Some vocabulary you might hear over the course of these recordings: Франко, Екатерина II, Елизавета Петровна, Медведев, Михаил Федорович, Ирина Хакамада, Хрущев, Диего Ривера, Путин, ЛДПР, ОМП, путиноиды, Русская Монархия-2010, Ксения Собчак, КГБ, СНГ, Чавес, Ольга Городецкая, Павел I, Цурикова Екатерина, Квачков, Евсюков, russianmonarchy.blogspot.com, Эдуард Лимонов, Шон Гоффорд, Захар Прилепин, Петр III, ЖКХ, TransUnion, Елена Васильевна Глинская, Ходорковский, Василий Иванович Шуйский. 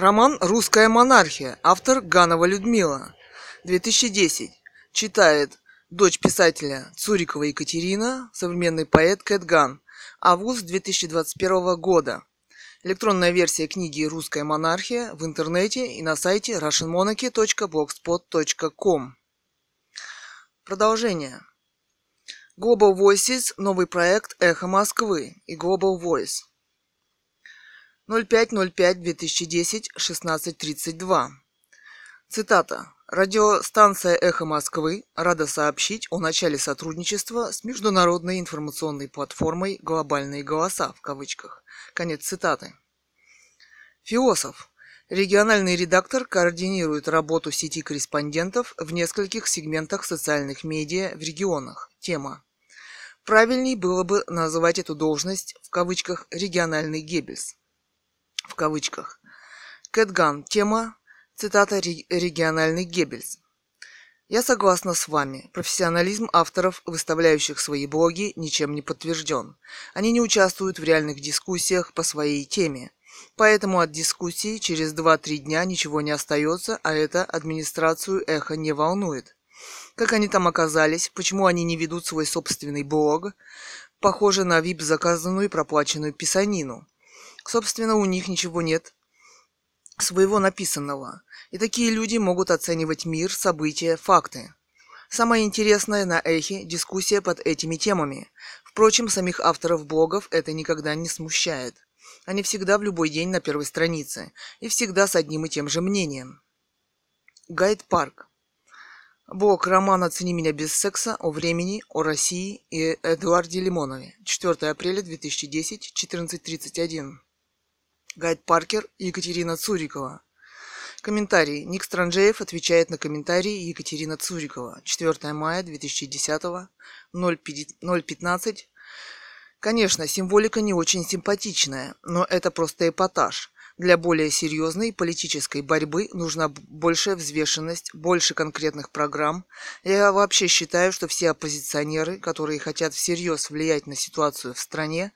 Роман «Русская монархия», автор Ганова Людмила, 2010. Читает дочь писателя Цурикова Екатерина, современный поэт Кэт Ганн. Август 2021 года. Электронная версия книги «Русская монархия» в интернете и на сайте russianmonarchy.blogspot.com. Продолжение. Global Voices, новый проект «Эхо Москвы» и Global Voice. 05.05.2010, 16:32. Цитата. Радиостанция «Эхо Москвы» рада сообщить о начале сотрудничества с международной информационной платформой «Глобальные голоса» в кавычках. Конец цитаты. Философ. Региональный редактор координирует работу сети корреспондентов в нескольких сегментах социальных медиа в регионах. Тема. Правильней было бы называть эту должность в кавычках «региональный Геббельс». В кавычках. Кэт Ганн. Тема. Цитата «Региональный Геббельс». Я согласна с вами. Профессионализм авторов, выставляющих свои блоги, ничем не подтвержден. Они не участвуют в реальных дискуссиях по своей теме. Поэтому от дискуссии через 2-3 дня ничего не остается, а это администрацию «Эхо» не волнует. Как они там оказались, почему они не ведут свой собственный блог, похоже на VIP-заказанную и проплаченную писанину. Собственно, у них ничего нет своего написанного. И такие люди могут оценивать мир, события, факты. Самое интересное на «Эхе» – дискуссия под этими темами. Впрочем, самих авторов блогов это никогда не смущает. Они всегда в любой день на первой странице. И всегда с одним и тем же мнением. Гайд Парк. Блог романа «Цени меня без секса», о времени, о России и Эдуарде Лимонове. 4 апреля 2010, 14:31. Гайд Паркер, Екатерина Цурикова. Комментарий. Ник Странжеев отвечает на комментарии Екатерина Цурикова. 4 мая 2010, 0:15. Конечно, символика не очень симпатичная, но это просто эпатаж. Для более серьезной политической борьбы нужна большая взвешенность, больше конкретных программ. Я вообще считаю, что все оппозиционеры, которые хотят всерьез влиять на ситуацию в стране,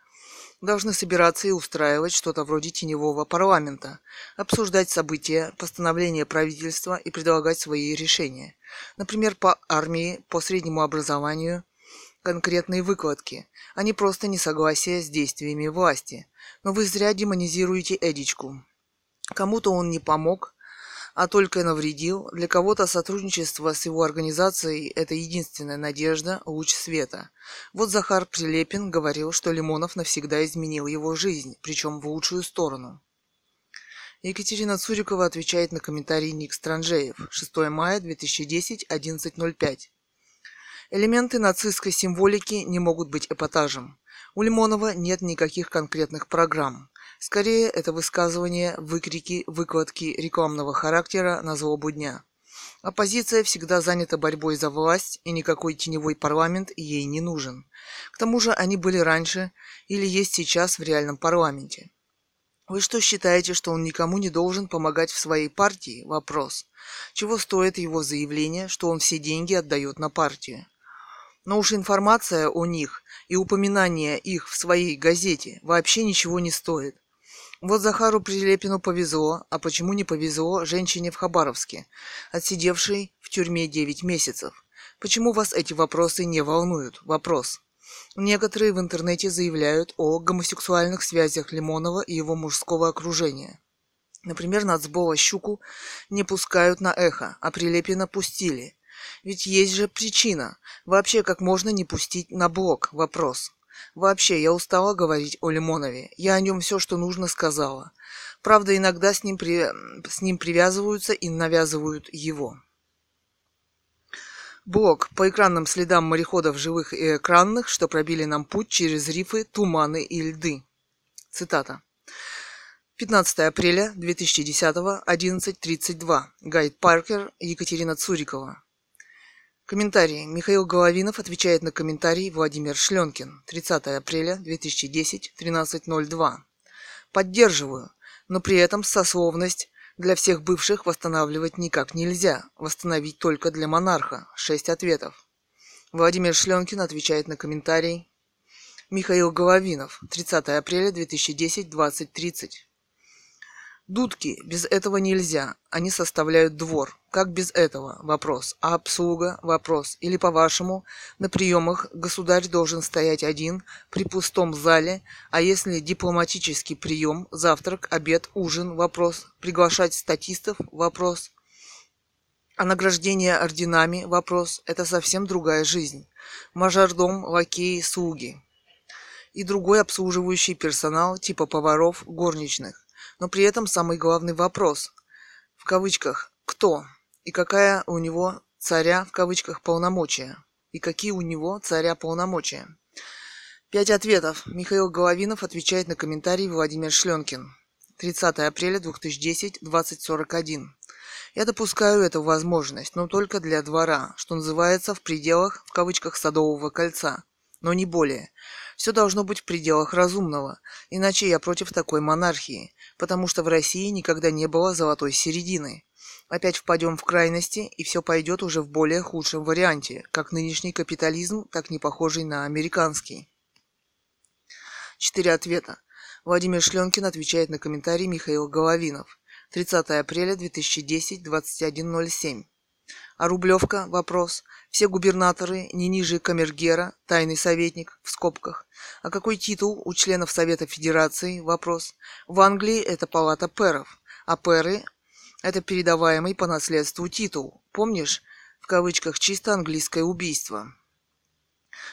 должны собираться и устраивать что-то вроде теневого парламента, обсуждать события, постановления правительства и предлагать свои решения. Например, по армии, по среднему образованию, конкретные выкладки, а не просто несогласие с действиями власти. Но вы зря демонизируете Эдичку. Кому-то он не помог, а только навредил. Для кого-то сотрудничество с его организацией – это единственная надежда, луч света. Вот Захар Прилепин говорил, что Лимонов навсегда изменил его жизнь, причем в лучшую сторону. Екатерина Цурикова отвечает на комментарий Ник Странжеев. 6 мая 2010, 11:05. Элементы нацистской символики не могут быть эпатажем. У Лимонова нет никаких конкретных программ. Скорее, это высказывания, выкрики, выкладки рекламного характера на злобу дня. Оппозиция всегда занята борьбой за власть, и никакой теневой парламент ей не нужен. К тому же они были раньше или есть сейчас в реальном парламенте. Вы что считаете, что он никому не должен помогать в своей партии? Вопрос. Чего стоит его заявление, что он все деньги отдает на партию? Но уж информация о них и упоминание их в своей газете вообще ничего не стоит. Вот Захару Прилепину повезло, а почему не повезло женщине в Хабаровске, отсидевшей в тюрьме 9 месяцев? Почему вас эти вопросы не волнуют? Вопрос. Некоторые в интернете заявляют о гомосексуальных связях Лимонова и его мужского окружения. Например, нацбола Щуку не пускают на «Эхо», а Прилепина пустили. Ведь есть же причина. Вообще, как можно не пустить на блог? Вопрос. Вообще, я устала говорить о Лимонове. Я о нем все, что нужно, сказала. Правда, иногда с ним привязываются и навязывают его. Блог по экранным следам мореходов живых и экранных, что пробили нам путь через рифы, туманы и льды. Цитата. 15 апреля 2010, 11:32. Гайд Паркер, Екатерина Цурикова. Комментарии. Михаил Головинов отвечает на комментарий Владимир Шленкин. 30 апреля 2010, 13:02. Поддерживаю, но при этом сословность для всех бывших восстанавливать никак нельзя. Восстановить только для монарха. 6 ответов. Владимир Шленкин отвечает на комментарий Михаил Головинов. 30 апреля 2010, 20:30. Дудки, без этого нельзя, они составляют двор. Как без этого? Вопрос. А обслуга? Вопрос. Или, по-вашему, на приемах государь должен стоять один при пустом зале, а если дипломатический прием, завтрак, обед, ужин? Вопрос. Приглашать статистов? Вопрос. А награждение орденами? Вопрос. Это совсем другая жизнь. Мажордом, лакеи, слуги. И другой обслуживающий персонал, типа поваров, горничных. Но при этом самый главный вопрос, в кавычках, кто и какая у него царя, в кавычках, полномочия, и какие у него царя полномочия. 5 ответов. Михаил Головинов отвечает на комментарий Владимир Шленкин. 30 апреля 2010, 20:41. Я допускаю эту возможность, но только для двора, что называется, в пределах, в кавычках, Садового кольца, но не более. Все должно быть в пределах разумного, иначе я против такой монархии, потому что в России никогда не было золотой середины. Опять впадем в крайности, и все пойдет уже в более худшем варианте, как нынешний капитализм, так не похожий на американский. 4 ответа. Владимир Шленкин отвечает на комментарий Михаил Головинов. 30 апреля 2010, 21:07. А Рублевка? Вопрос. Все губернаторы, не ниже камергера, тайный советник, в скобках. А какой титул у членов Совета Федерации? Вопрос. В Англии это палата пэров, а пэры – это передаваемый по наследству титул. Помнишь, в кавычках, чисто английское убийство.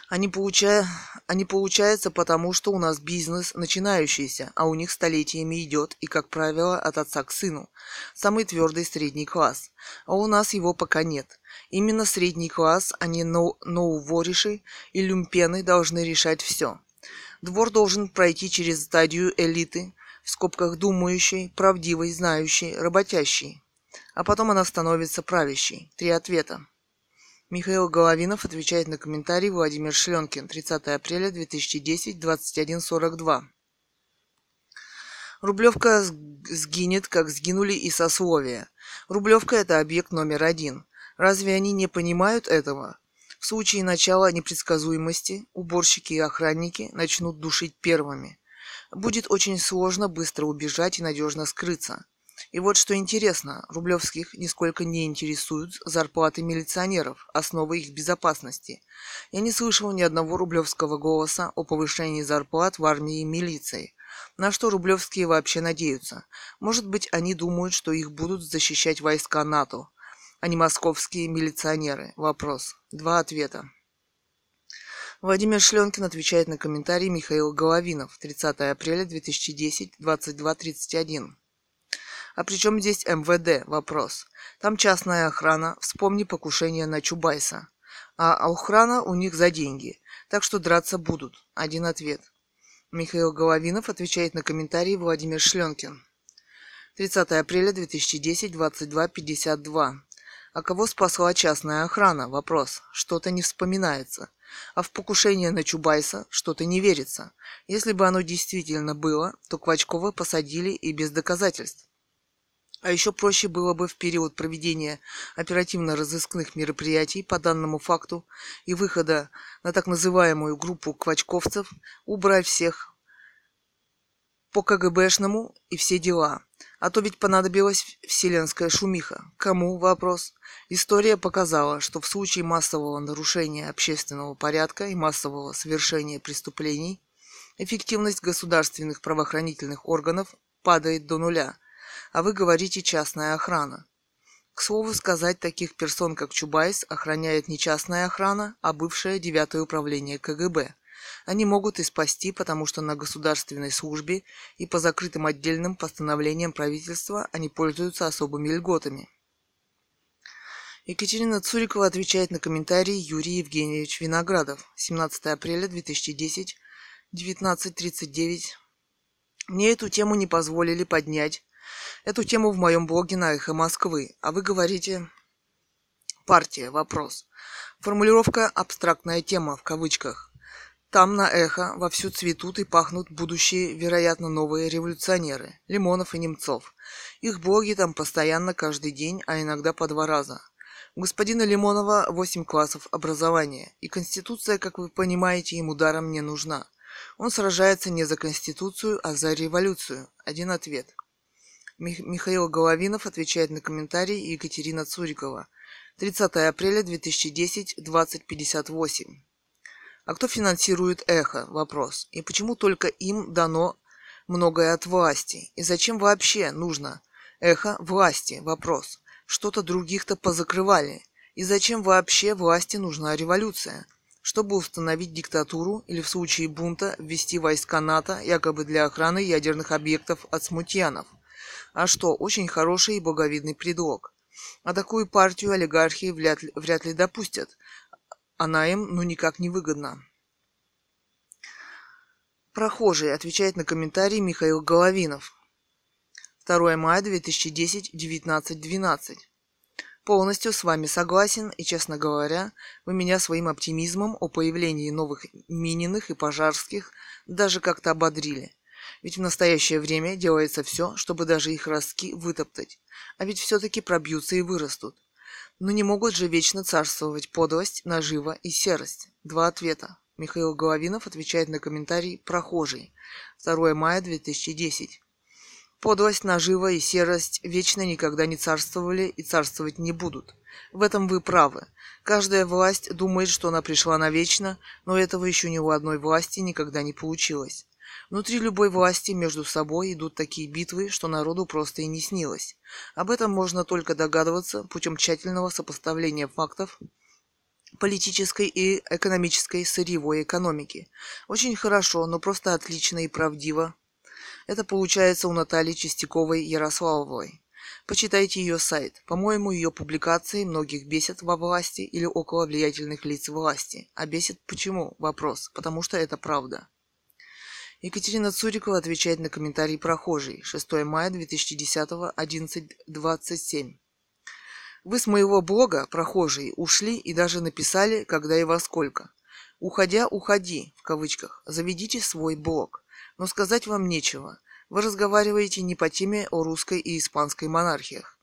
А не получается потому, что у нас бизнес начинающийся, а у них столетиями идет и, как правило, от отца к сыну. Самый твердый средний класс. А у нас его пока нет. Именно средний класс, а не ноувориши и люмпены должны решать все. Двор должен пройти через стадию элиты, в скобках думающей, правдивой, знающей, работящей. А потом она становится правящей. 3 ответа. Михаил Головинов отвечает на комментарий Владимир Шленкин. 30 апреля 2010, 21:42. Рублевка сгинет, как сгинули и сословия. Рублевка – это объект номер один. Разве они не понимают этого? В случае начала непредсказуемости уборщики и охранники начнут душить первыми. Будет очень сложно быстро убежать и надежно скрыться. И вот что интересно, рублевских нисколько не интересуют зарплаты милиционеров, основа их безопасности. Я не слышал ни одного рублевского голоса о повышении зарплат в армии и милиции. На что рублевские вообще надеются? Может быть, они думают, что их будут защищать войска НАТО, а не московские милиционеры? Вопрос. 2 ответа. Владимир Шленкин отвечает на комментарий Михаил Головинов. 30 апреля 2010, 22:31. А при чем здесь МВД? Вопрос. Там частная охрана, вспомни покушение на Чубайса. А охрана у них за деньги, так что драться будут. 1 ответ. Михаил Головинов отвечает на комментарий Владимир Шленкин. 30 апреля 2010, 22:52. А кого спасла частная охрана? Вопрос. Что-то не вспоминается. А в покушение на Чубайса что-то не верится. Если бы оно действительно было, то Квачкова посадили и без доказательств. А еще проще было бы в период проведения оперативно-розыскных мероприятий по данному факту и выхода на так называемую группу квачковцев убрать всех по КГБшному и все дела. А то ведь понадобилась вселенская шумиха. Кому? Вопрос. История показала, что в случае массового нарушения общественного порядка и массового совершения преступлений эффективность государственных правоохранительных органов падает до нуля. А вы говорите «частная охрана». К слову сказать, таких персон, как Чубайс, охраняет не частная охрана, а бывшее 9-е управление КГБ. Они могут и спасти, потому что на государственной службе и по закрытым отдельным постановлениям правительства они пользуются особыми льготами. Екатерина Цурикова отвечает на комментарий Юрий Евгеньевич Виноградов. 17 апреля 2010, 19:39. Мне эту тему не позволили поднять. Эту тему в моем блоге на Эхо Москвы. А вы говорите «партия». Вопрос. Формулировка «абстрактная тема» в кавычках. Там на Эхо вовсю цветут и пахнут будущие, вероятно, новые революционеры. Лимонов и Немцов. Их блоги там постоянно каждый день, а иногда по 2 раза. У господина Лимонова 8 классов образования. И Конституция, как вы понимаете, ему даром не нужна. Он сражается не за Конституцию, а за революцию. 1 ответ. Михаил Головинов отвечает на комментарии Екатерина Цурикова. 30 апреля 2010, 20:58. А кто финансирует «Эхо»? Вопрос. И почему только им дано многое от власти? И зачем вообще нужно «Эхо» власти? Вопрос. Что-то других-то позакрывали. И зачем вообще власти нужна революция? Чтобы установить диктатуру или в случае бунта ввести войска НАТО якобы для охраны ядерных объектов от смутьянов. А что, очень хороший и благовидный предлог. А такую партию олигархи вряд ли допустят. Она им никак не выгодна. Прохожий отвечает на комментарии Михаил Головинов. 2 мая 2010, 19:12. Полностью с вами согласен, и, честно говоря, вы меня своим оптимизмом о появлении новых Мининых и Пожарских даже как-то ободрили. Ведь в настоящее время делается все, чтобы даже их ростки вытоптать. А ведь все-таки пробьются и вырастут. Но не могут же вечно царствовать подлость, нажива и серость. Два ответа. Михаил Головинов отвечает на комментарий «Прохожий». 2 мая 2010. Подлость, нажива и серость вечно никогда не царствовали и царствовать не будут. В этом вы правы. Каждая власть думает, что она пришла навечно, но этого еще ни у одной власти никогда не получилось. Внутри любой власти между собой идут такие битвы, что народу просто и не снилось. Об этом можно только догадываться путем тщательного сопоставления фактов политической и экономической сырьевой экономики. Очень хорошо, но просто отлично и правдиво. Это получается у Натальи Чистяковой Ярославовой. Почитайте ее сайт. По-моему, ее публикации многих бесят во власти или около влиятельных лиц власти. А бесит почему? Вопрос. Потому что это правда. Екатерина Цурикова отвечает на комментарий прохожий. 6 мая 2010, 11:27. Вы с моего блога, прохожие, ушли и даже написали, когда и во сколько. Уходя, уходи, в кавычках, заведите свой блог. Но сказать вам нечего. Вы разговариваете не по теме о русской и испанской монархиях.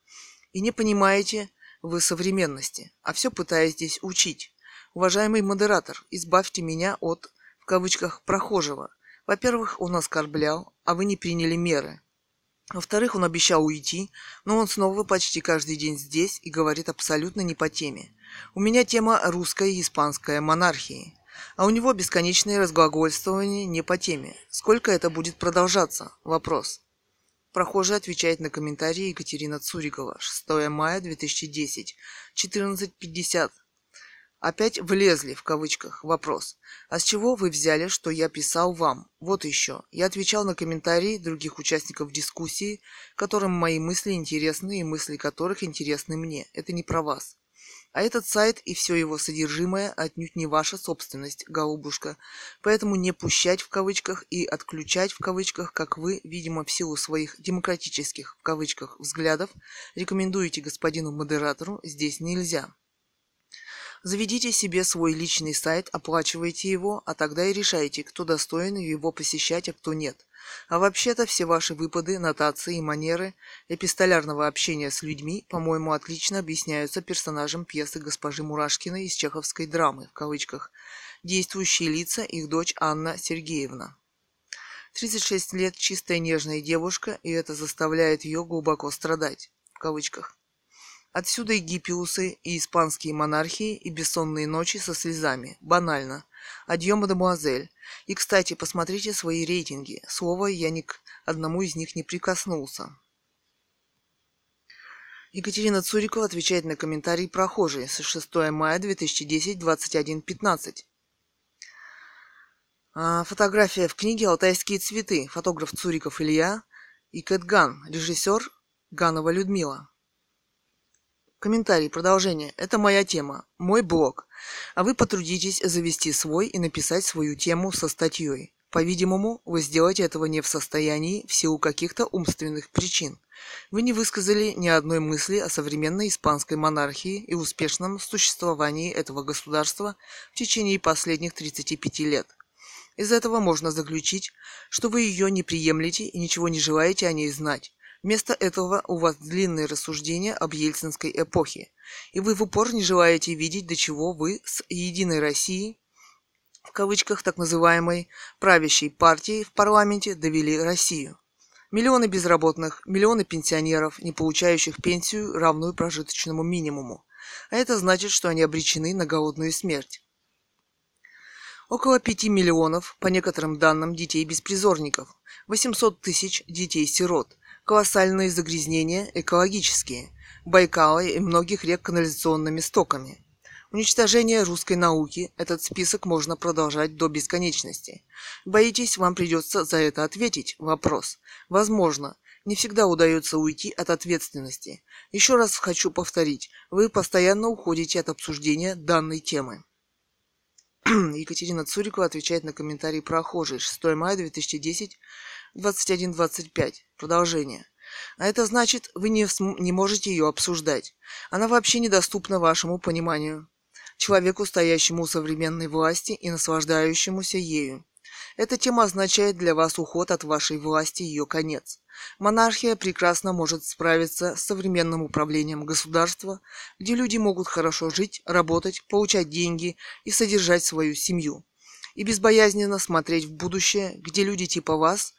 И не понимаете вы современности, а все пытаетесь учить. Уважаемый модератор, избавьте меня от, в кавычках, прохожего. Во-первых, он оскорблял, а вы не приняли меры. Во-вторых, он обещал уйти, но он снова почти каждый день здесь и говорит абсолютно не по теме. У меня тема русская и испанская монархии, а у него бесконечные разглагольствования не по теме. Сколько это будет продолжаться? Вопрос. Прохожий отвечает на комментарии Екатерина Цурикова. 6 мая 2010, 14:50. Опять «влезли» в кавычках. Вопрос. А с чего вы взяли, что я писал вам? Вот еще. Я отвечал на комментарии других участников дискуссии, которым мои мысли интересны и мысли которых интересны мне. Это не про вас. А этот сайт и все его содержимое отнюдь не ваша собственность, голубушка. Поэтому не пущать в кавычках и отключать в кавычках, как вы, видимо, в силу своих демократических в кавычках взглядов, рекомендуете господину модератору, здесь нельзя. Заведите себе свой личный сайт, оплачивайте его, а тогда и решайте, кто достоин его посещать, а кто нет. А вообще-то все ваши выпады, нотации и манеры эпистолярного общения с людьми, по-моему, отлично объясняются персонажем пьесы госпожи Мурашкиной из чеховской драмы, в кавычках, действующие лица, их дочь Анна Сергеевна. 36 лет, чистая нежная девушка, и это заставляет ее глубоко страдать, в кавычках. Отсюда и гиппиусы, и испанские монархии, и бессонные ночи со слезами. Банально. Адьё, мадемуазель. И, кстати, посмотрите свои рейтинги. Слово, я ни к одному из них не прикоснулся. Екатерина Цурикова отвечает на комментарий прохожие с 6 мая 2010, 21:15. Фотография в книге «Алтайские цветы». Фотограф Цуриков Илья и Кэт Ганн. Режиссер Ганова Людмила. Комментарий, продолжение. Это моя тема, мой блог. А вы потрудитесь завести свой и написать свою тему со статьей. По-видимому, вы сделать этого не в состоянии в силу каких-то умственных причин. Вы не высказали ни одной мысли о современной испанской монархии и успешном существовании этого государства в течение последних 35 лет. Из этого можно заключить, что вы ее не приемлете и ничего не желаете о ней знать. Вместо этого у вас длинные рассуждения об ельцинской эпохе, и вы в упор не желаете видеть, до чего вы с «Единой Россией», в кавычках так называемой правящей партией в парламенте, довели Россию. Миллионы безработных, миллионы пенсионеров, не получающих пенсию, равную прожиточному минимуму. А это значит, что они обречены на голодную смерть. Около 5 миллионов, по некоторым данным, детей-беспризорников, 800 тысяч детей-сирот, колоссальные загрязнения экологические, Байкала и многих рек канализационными стоками. Уничтожение русской науки, этот список можно продолжать до бесконечности. Боитесь, вам придется за это ответить? Вопрос. Возможно. Не всегда удается уйти от ответственности. Еще раз хочу повторить, вы постоянно уходите от обсуждения данной темы. Екатерина Цурикова отвечает на комментарии прохожей. 6 мая 2010, 21:25. Продолжение. А это значит, вы не можете ее обсуждать. Она вообще недоступна вашему пониманию. Человеку, стоящему у современной власти и наслаждающемуся ею. Эта тема означает для вас уход от вашей власти и ее конец. Монархия прекрасно может справиться с современным управлением государства, где люди могут хорошо жить, работать, получать деньги и содержать свою семью. И безбоязненно смотреть в будущее, где люди типа вас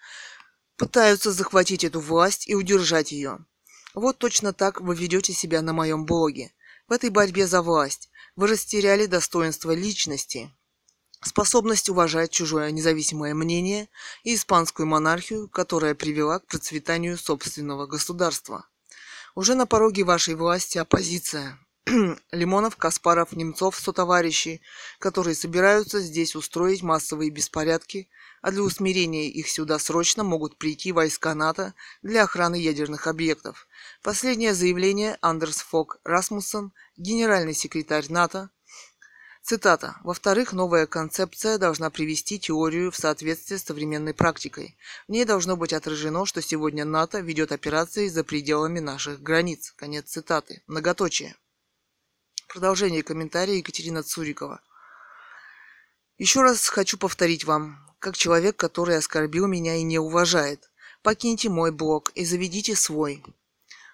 пытаются захватить эту власть и удержать ее. Вот точно так вы ведете себя на моем блоге. В этой борьбе за власть вы растеряли достоинство личности, способность уважать чужое независимое мнение и испанскую монархию, которая привела к процветанию собственного государства. Уже на пороге вашей власти оппозиция. Лимонов, Каспаров, Немцов, сотоварищи, которые собираются здесь устроить массовые беспорядки, а для усмирения их сюда срочно могут прийти войска НАТО для охраны ядерных объектов. Последнее заявление Андерс Фог Расмуссен, генеральный секретарь НАТО. Цитата. «Во-вторых, новая концепция должна привести теорию в соответствие с современной практикой. В ней должно быть отражено, что сегодня НАТО ведет операции за пределами наших границ». Конец цитаты. Многоточие. Продолжение комментария Екатерина Цурикова. «Еще раз хочу повторить вам, как человек, который оскорбил меня и не уважает. Покиньте мой блог и заведите свой,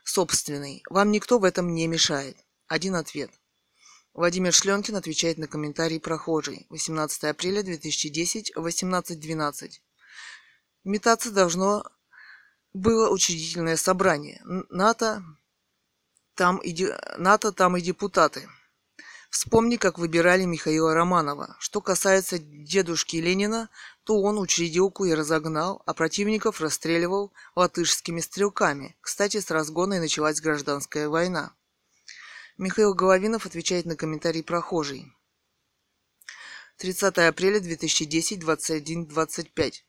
собственный. Вам никто в этом не мешает». Один ответ. Владимир Шленкин отвечает на комментарий прохожей. 18 апреля 2010, 18:12. Метаться должно было учредительное собрание. НАТО там и депутаты. Вспомни, как выбирали Михаила Романова. Что касается дедушки Ленина, то он учредилку и разогнал, а противников расстреливал латышскими стрелками. Кстати, с разгона и началась гражданская война. Михаил Головинов отвечает на комментарий прохожей. 30 апреля 2010, 21:25.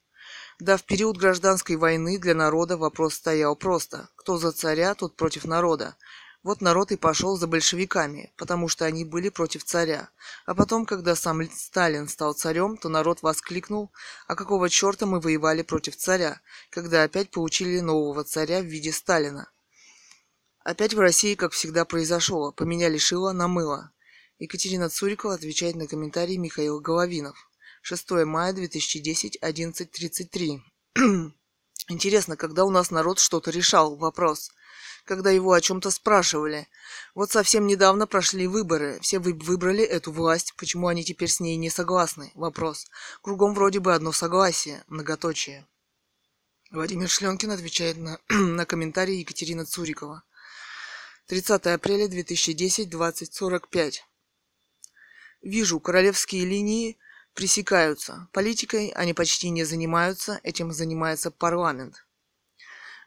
Да, в период гражданской войны для народа вопрос стоял просто. Кто за царя, тот против народа. Вот народ и пошел за большевиками, потому что они были против царя. А потом, когда сам Сталин стал царем, то народ воскликнул: «А какого черта мы воевали против царя, когда опять получили нового царя в виде Сталина?» Опять в России, как всегда, произошло. Поменяли шило на мыло. Екатерина Цурикова отвечает на комментарий Михаил Головинов. 6 мая 2010, 11:33. Интересно, когда у нас народ что-то решал? Вопрос. Когда его о чем-то спрашивали. Вот совсем недавно прошли выборы. Все выбрали эту власть. Почему они теперь с ней не согласны? Вопрос. Кругом вроде бы одно согласие. Многоточие. Владимир Шленкин отвечает на комментарий Екатерина Цурикова. 30 апреля 2010, 20:45. Вижу, королевские линии пресекаются. Политикой они почти не занимаются, этим занимается парламент.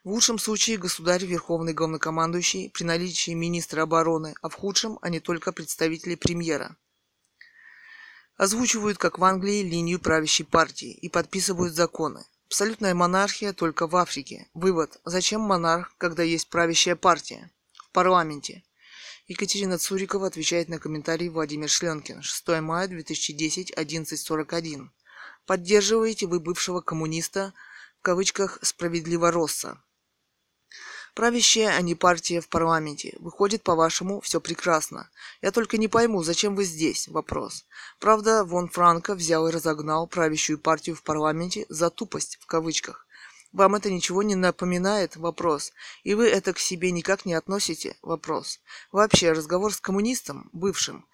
В лучшем случае государь, верховный главнокомандующий, при наличии министра обороны, а в худшем они только представители премьера. Озвучивают, как в Англии, линию правящей партии и подписывают законы. Абсолютная монархия только в Африке. Вывод. Зачем монарх, когда есть правящая партия? Парламенте. Екатерина Цурикова отвечает на комментарий Владимир Шленкин. 6 мая 2010, 11:41. Поддерживаете вы бывшего коммуниста, в кавычках, справедливоросса. Правящая, а не партия в парламенте. Выходит, по-вашему, все прекрасно. Я только не пойму, зачем вы здесь? Вопрос. Правда, вон Франко взял и разогнал правящую партию в парламенте за тупость, в кавычках. Вам это ничего не напоминает? Вопрос. И вы это к себе никак не относите? Вопрос. Вообще, разговор с коммунистом, бывшим,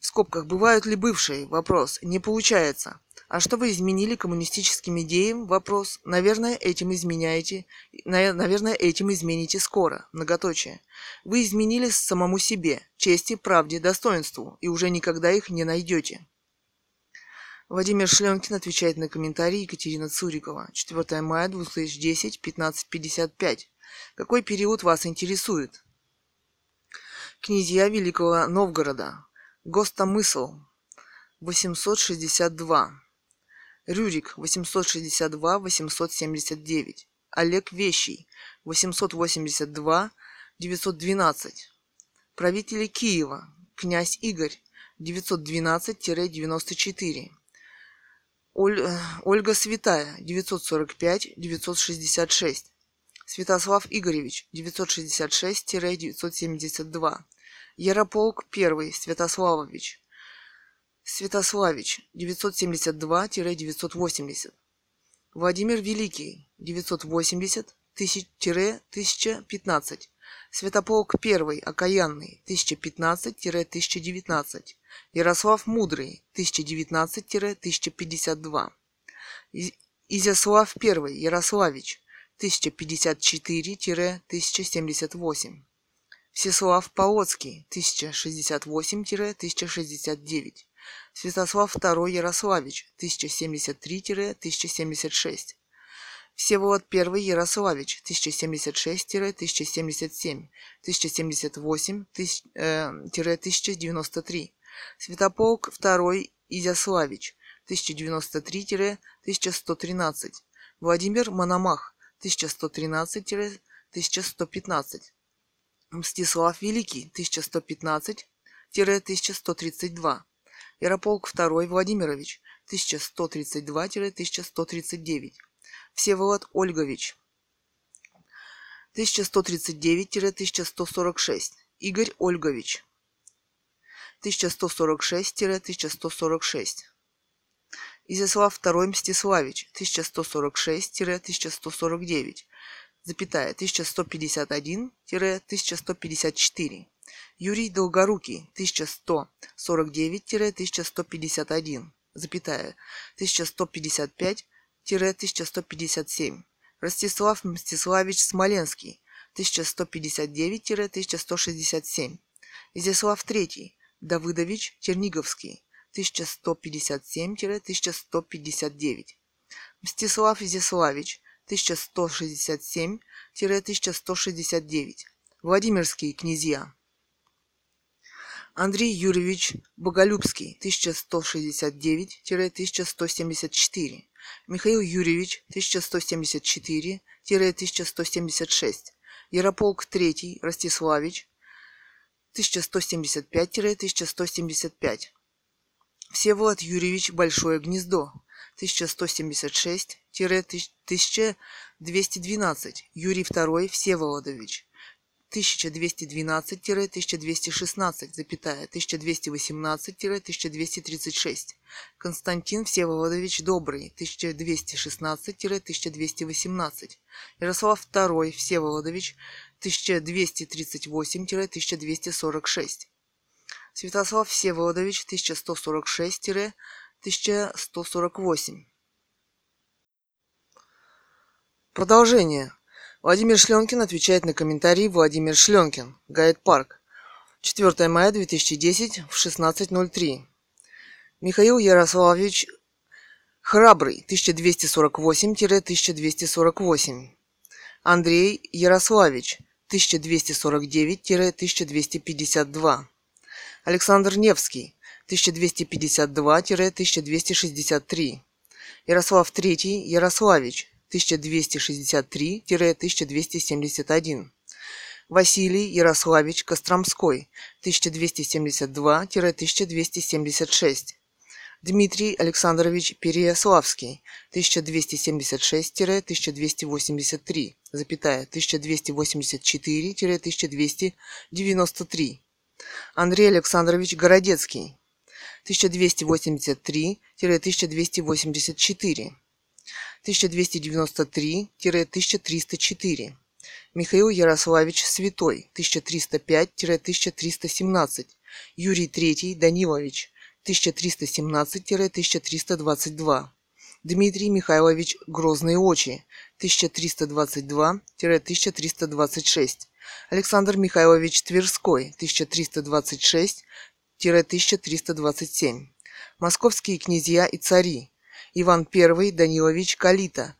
в скобках, бывают ли бывшие? Вопрос. Не получается. А что вы изменили коммунистическим идеям? Вопрос. Наверное, этим измените скоро. Многоточие. Вы изменили самому себе, чести, правде, достоинству, и уже никогда их не найдете. Владимир Шленкин отвечает на комментарий Екатерина Цурикова. 4 мая 2010, 15:55. Какой период вас интересует? Князья Великого Новгорода. Гостомысл. 862. Рюрик 862-879, Олег Вещий 882-912, правители Киева, князь Игорь 912-94, Ольга Святая 945-966, Святослав Игоревич 966-972, Ярополк I Святославич 972-980, Владимир Великий 980-1015, Святополк I Окаянный 1015-1019, Ярослав Мудрый 1019-1052, Изяслав I Ярославич 1054-1078, Всеслав Полоцкий 1068-1069, Святослав II Ярославич, 1073-1076. Всеволод I Ярославич, 1076-1077, 1078-1093. Святополк II Изяславич, 1093-1113. Владимир Мономах, 1113-1115. Мстислав Великий, 1115-1132. Ярополк II Владимирович, 1132-1139, Всеволод Ольгович, 1139-1146, Игорь Ольгович, 1146-1146, Изяслав II Мстиславич, 1146-1149, 1151-1154. Юрий Долгорукий, 1149-1151, 1155-1157. Ростислав Мстиславич Смоленский, 1159-1167. Изяслав III, Давыдович Черниговский, 1157-1159. Мстислав Изяславич, 1167-1169. Владимирские князья. Андрей Юрьевич Боголюбский, 1169-1174, Михаил Юрьевич, 1174-1176, Ярополк III Ростиславич, 1175-1175, Всеволод Юрьевич Большое Гнездо, 1176-1212, Юрий II Всеволодович, 1212-1216, 1218-1236, Константин Всеволодович Добрый, 1216-1218, Ярослав II Всеволодович, 1238-1246, Святослав Всеволодович, 1146-1148. Продолжение. Владимир Шленкин отвечает на комментарий Владимир Шленкин. Гайд Парк. 4 мая 2010 в 16:03. Михаил Ярославович Храбрый, 1248-1248. Андрей Ярославич, 1249-1252. Александр Невский, 1252-1263. Ярослав III Ярославич, 1263-1271, Василий Ярославич Костромской, 1272-1276, Дмитрий Александрович Переяславский, 1276-1283, 1284-1293, Андрей Александрович Городецкий, 1283-1284, 1293-1304. Михаил Ярославич Святой, 1305-1317. Юрий III Данилович, 1317-1322, Дмитрий Михайлович Грозные очи, 1322-1326, Александр Михайлович Тверской, 1326-1327, Московские князья и цари, Иван I Данилович Калита,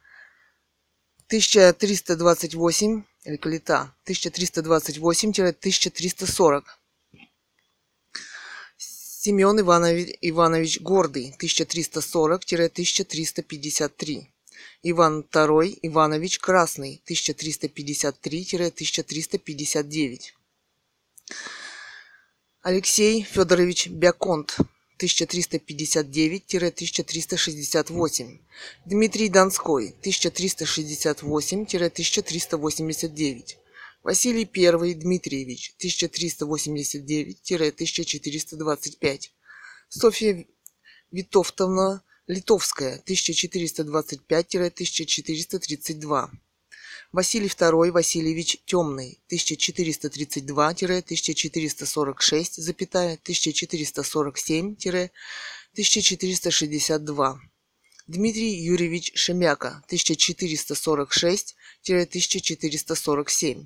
1328 или Калита, 1328-1340, Семен Иванович Гордый, 1340-1353, Иван II Иванович Красный, 1353-1359, Алексей Федорович Бяконт, 1359-1368, Дмитрий Донской, 1368-1389, Василий I Дмитриевич, 1389-1425, Софья Витовтовна Литовская, 1425-1432, Василий II Васильевич Темный, 1432-1446,1447-1462, Дмитрий Юрьевич Шемяка, 1446-1447,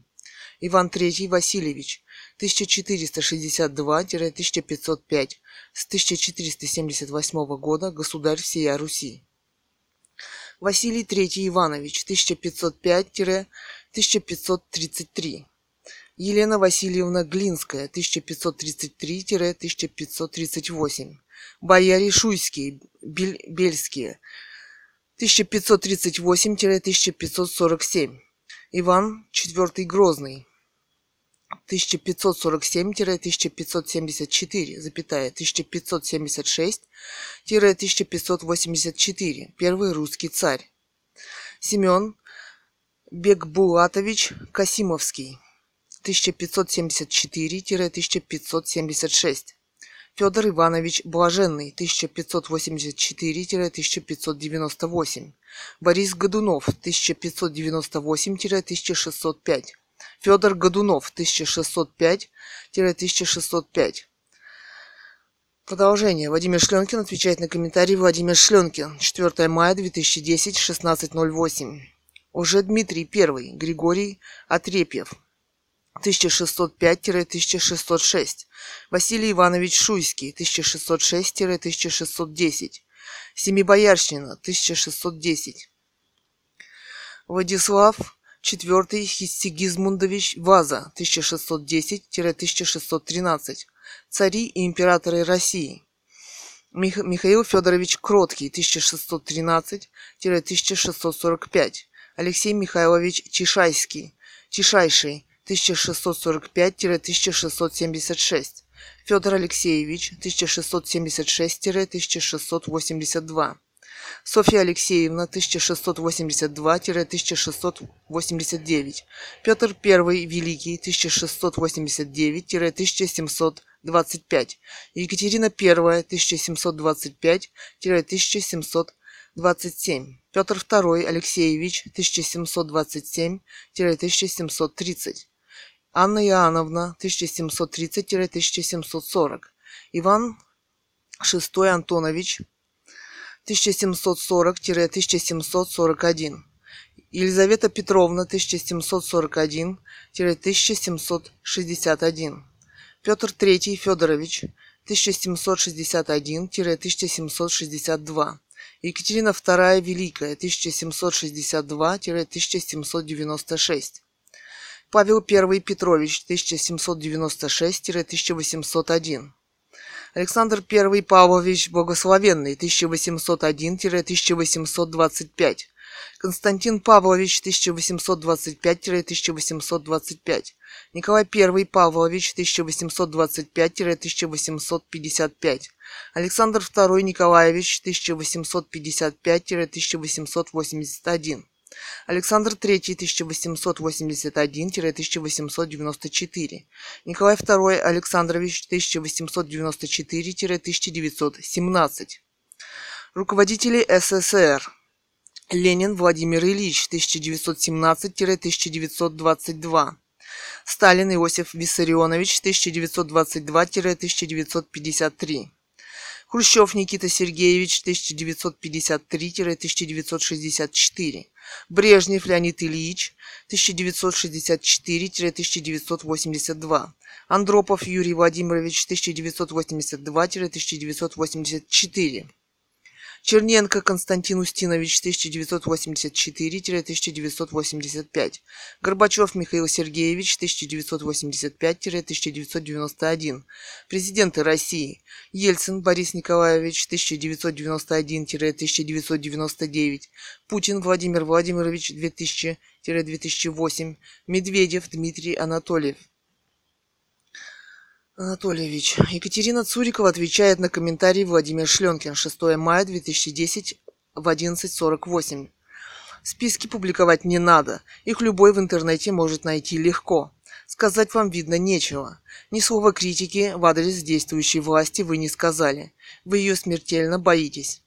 Иван III Васильевич, 1462-1505, с 1478 года государь всея Руси. Василий III Иванович, 1505-1533. Елена Васильевна Глинская, 1533-1538. Бояре Шуйские, Бельские, 1538-1547. Иван IV Грозный, 1547-1574, 1576-1584, первый русский царь. Семен Бекбулатович Касимовский, 1574-1576, Федор Иванович Блаженный, 1584-1598, Борис Годунов, 1598-1605, Федор Годунов, 1605-1605. Продолжение. Владимир Шленкин отвечает на комментарий. Владимир Шленкин. 4 мая 2010, 16:08. Уже Дмитрий I. Григорий Отрепьев. 1605-1606. Василий Иванович Шуйский. 1606-1610. Семибоярщина. 1610. Владислав IV Сигизмундович Ваза, 1610-1613, цари и императоры России. Михаил Федорович Кроткий, 1613-1645, Алексей Михайлович Чишайший, 1645-1676, Федор Алексеевич, 1676-1682. Софья Алексеевна, 1682-1689, Петр I Великий, 1689-1725, Екатерина I, 1725-1727, Петр II Алексеевич, 1727-1730, Анна Иоанновна, 1730-1740, Иван VI Антонович, 1740-1741, Елизавета Петровна, 1741-1761, Петр III Федорович, 1761-1762, Екатерина II Великая, 1762-1796, Павел I Петрович, 1796-1801, Александр I Павлович Благословенный, 1801-1825, Константин Павлович, 1825-1825, Николай I Павлович, 1825-1855, Александр II Николаевич, 1855-1881, Александр III, 1881-1894, Николай II Александрович, 1894-1917. Руководители СССР. Ленин Владимир Ильич, 1917-1922, Сталин Иосиф Виссарионович, 1922-1953, Хрущев Никита Сергеевич 1953-1964, Брежнев Леонид Ильич 1964-1982, Андропов Юрий Владимирович 1982-1984, Черненко Константин Устинович 1984-1985, Горбачев Михаил Сергеевич 1985-1991, президенты России: Ельцин Борис Николаевич 1991-1999, Путин Владимир Владимирович 2000-2008, Медведев Дмитрий Анатольевич. Екатерина Цурикова отвечает на комментарий Владимир Шленкин. 6 мая 2010 в 11:48. Списки публиковать не надо. Их любой в интернете может найти легко. Сказать вам, видно, нечего. Ни слова критики в адрес действующей власти вы не сказали. Вы ее смертельно боитесь.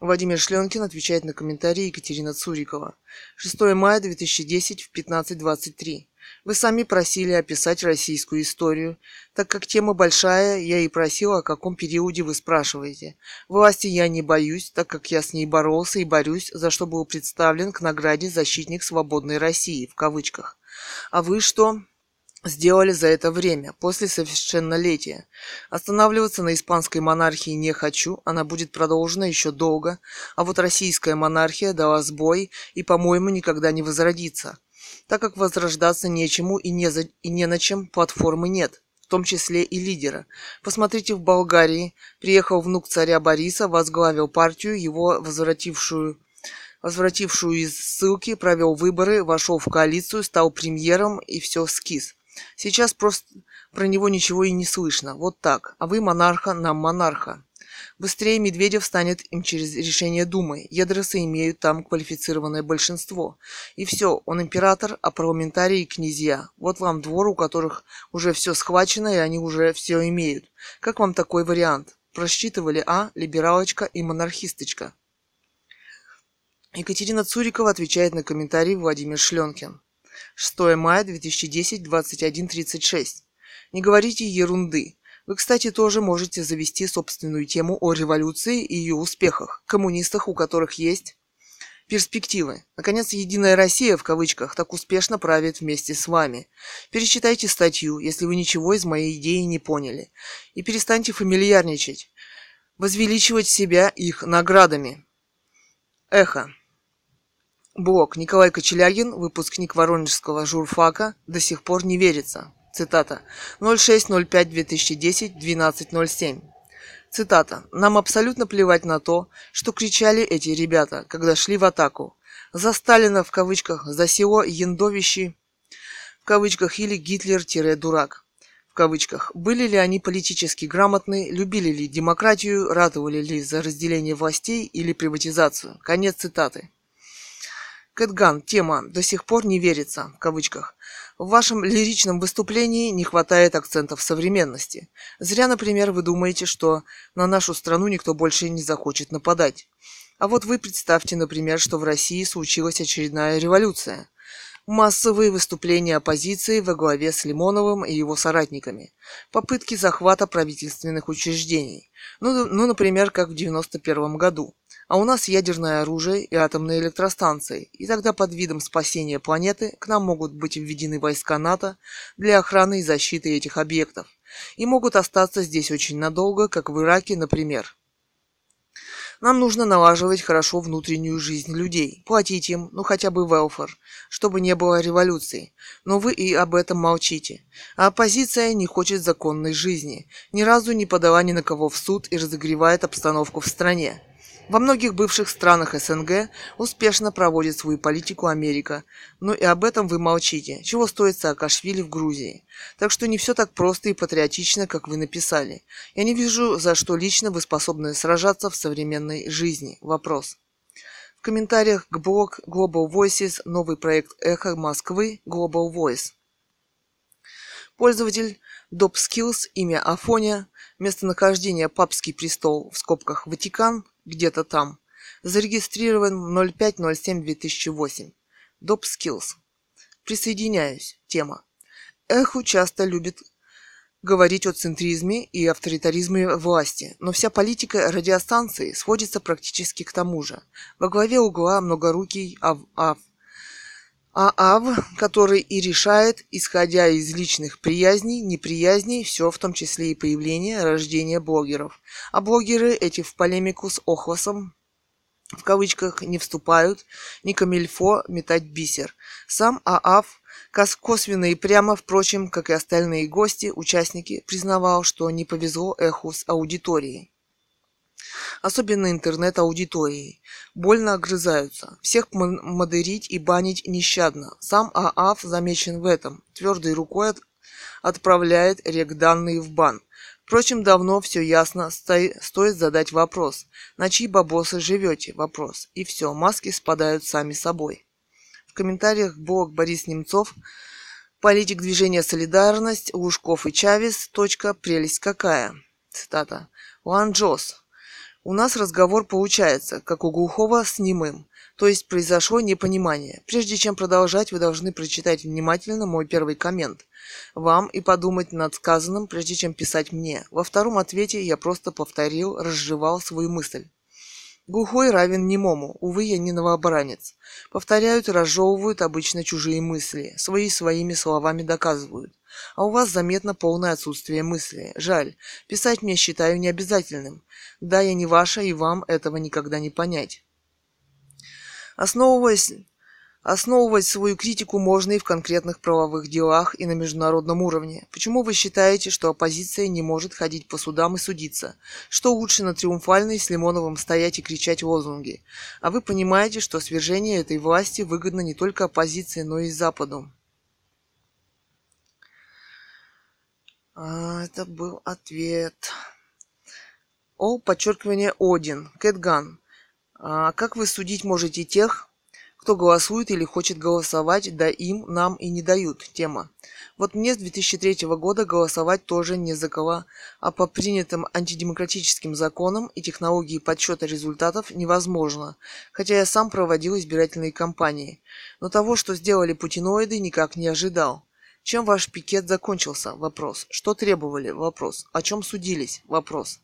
Владимир Шленкин отвечает на комментарий Екатерина Цурикова. 6 мая 2010 в 15:23. Вы сами просили описать российскую историю. Так как тема большая, я и просила, о каком периоде вы спрашиваете. Власти я не боюсь, так как я с ней боролся и борюсь, за что был представлен к награде «Защитник свободной России» в кавычках. А вы что сделали за это время, после совершеннолетия? Останавливаться на испанской монархии не хочу, она будет продолжена еще долго, а вот российская монархия дала сбой и, по-моему, никогда не возродится. Так как возрождаться нечему и не на чем, платформы нет, в том числе и лидера. Посмотрите, в Болгарии приехал внук царя Бориса, возглавил партию, его возвратившую из ссылки, провел выборы, вошел в коалицию, стал премьером и все скис. Сейчас просто про него ничего и не слышно. Вот так. А вы монарха, нам монарха. Быстрее Медведев станет им через решение Думы. Ядросы имеют там квалифицированное большинство. И все, он император, а парламентарии – князья. Вот вам двор, у которых уже все схвачено, и они уже все имеют. Как вам такой вариант? Просчитывали, либералочка и монархисточка? Екатерина Цурикова отвечает на комментарий Владимир Шленкин. 6 мая 2010, 21:36. Не говорите ерунды. Вы, кстати, тоже можете завести собственную тему о революции и ее успехах, коммунистах, у которых есть перспективы. Наконец, «Единая Россия» в кавычках так успешно правит вместе с вами. Перечитайте статью, если вы ничего из моей идеи не поняли, и перестаньте фамильярничать, возвеличивать себя их наградами. Эхо. Блог. Николай Кочелягин, выпускник Воронежского журфака, до сих пор не верится. Цитата. 06.05.2010, 12.07. Цитата. «Нам абсолютно плевать на то, что кричали эти ребята, когда шли в атаку. За Сталина, в кавычках, за село Яндовище, в кавычках, или Гитлер-дурак, в кавычках. Были ли они политически грамотны, любили ли демократию, ратовали ли за разделение властей или приватизацию». Конец цитаты. Кэт Ганн. Тема «До сих пор не верится», в кавычках. В вашем лиричном выступлении не хватает акцентов современности. Зря, например, вы думаете, что на нашу страну никто больше не захочет нападать. А вот вы представьте, например, что в России случилась очередная революция. Массовые выступления оппозиции во главе с Лимоновым и его соратниками. Попытки захвата правительственных учреждений. Ну, например, как в 1991 году. А у нас ядерное оружие и атомные электростанции, и тогда под видом спасения планеты к нам могут быть введены войска НАТО для охраны и защиты этих объектов, и могут остаться здесь очень надолго, как в Ираке, например. Нам нужно налаживать хорошо внутреннюю жизнь людей, платить им, хотя бы велфер, чтобы не было революции. Но вы и об этом молчите. А оппозиция не хочет законной жизни, ни разу не подала ни на кого в суд и разогревает обстановку в стране. Во многих бывших странах СНГ успешно проводит свою политику Америка, но и об этом вы молчите, чего стоит Саакашвили в Грузии. Так что не все так просто и патриотично, как вы написали. Я не вижу, за что лично вы способны сражаться в современной жизни. Вопрос. В комментариях к блог Global Voices, новый проект «Эхо Москвы» Global Voice. Пользователь DopSkills, имя Афония, местонахождение Папский престол, в скобках Ватикан, где-то там. Зарегистрирован 05.07.2008. DopSkills. Присоединяюсь. Тема. Эхо часто любит говорить о центризме и авторитаризме власти, но вся политика радиостанции сводится практически к тому же. Во главе угла многорукий который и решает, исходя из личных приязней, неприязней, все, в том числе и появление, рождение блогеров. А блогеры эти в полемику с Охлосом, в кавычках, не вступают, ни камильфо метать бисер. Сам ААВ косвенно и прямо, впрочем, как и остальные гости, участники, признавал, что не повезло Эху с аудиторией. Особенно интернет-аудиторией. Больно огрызаются. Всех модерить и банить нещадно. Сам ААФ замечен в этом. Твердой рукой отправляет рекданные в бан. Впрочем, давно все ясно, стоит задать вопрос. На чьи бабосы живете? Вопрос. И все, маски спадают сами собой. В комментариях блог Борис Немцов, политик движения «Солидарность», Лужков и Чавес. Прелесть какая. Цитата. Ланджос. У нас разговор получается, как у глухого с немым, то есть произошло непонимание. Прежде чем продолжать, вы должны прочитать внимательно мой первый коммент. Вам и подумать над сказанным, прежде чем писать мне. Во втором ответе я просто повторил, разжевал свою мысль. Глухой равен немому, увы, я не новобранец. Повторяют, разжевывают обычно чужие мысли, своими словами доказывают. А у вас заметно полное отсутствие мысли. Жаль. Писать мне считаю необязательным. Да, я не ваша, и вам этого никогда не понять. Основывать свою критику можно и в конкретных правовых делах, и на международном уровне. Почему вы считаете, что оппозиция не может ходить по судам и судиться? Что лучше на Триумфальной с Лимоновым стоять и кричать лозунги? А вы понимаете, что свержение этой власти выгодно не только оппозиции, но и Западу. Это был ответ. Один. Кэт Ганн. Как вы судить можете тех, кто голосует или хочет голосовать, да им, нам и не дают? Тема. Вот мне с 2003 года голосовать тоже не за кого, а по принятым антидемократическим законам и технологии подсчета результатов невозможно, хотя я сам проводил избирательные кампании. Но того, что сделали путиноиды, никак не ожидал. Чем ваш пикет закончился? Вопрос. Что требовали? Вопрос. О чем судились? Вопрос.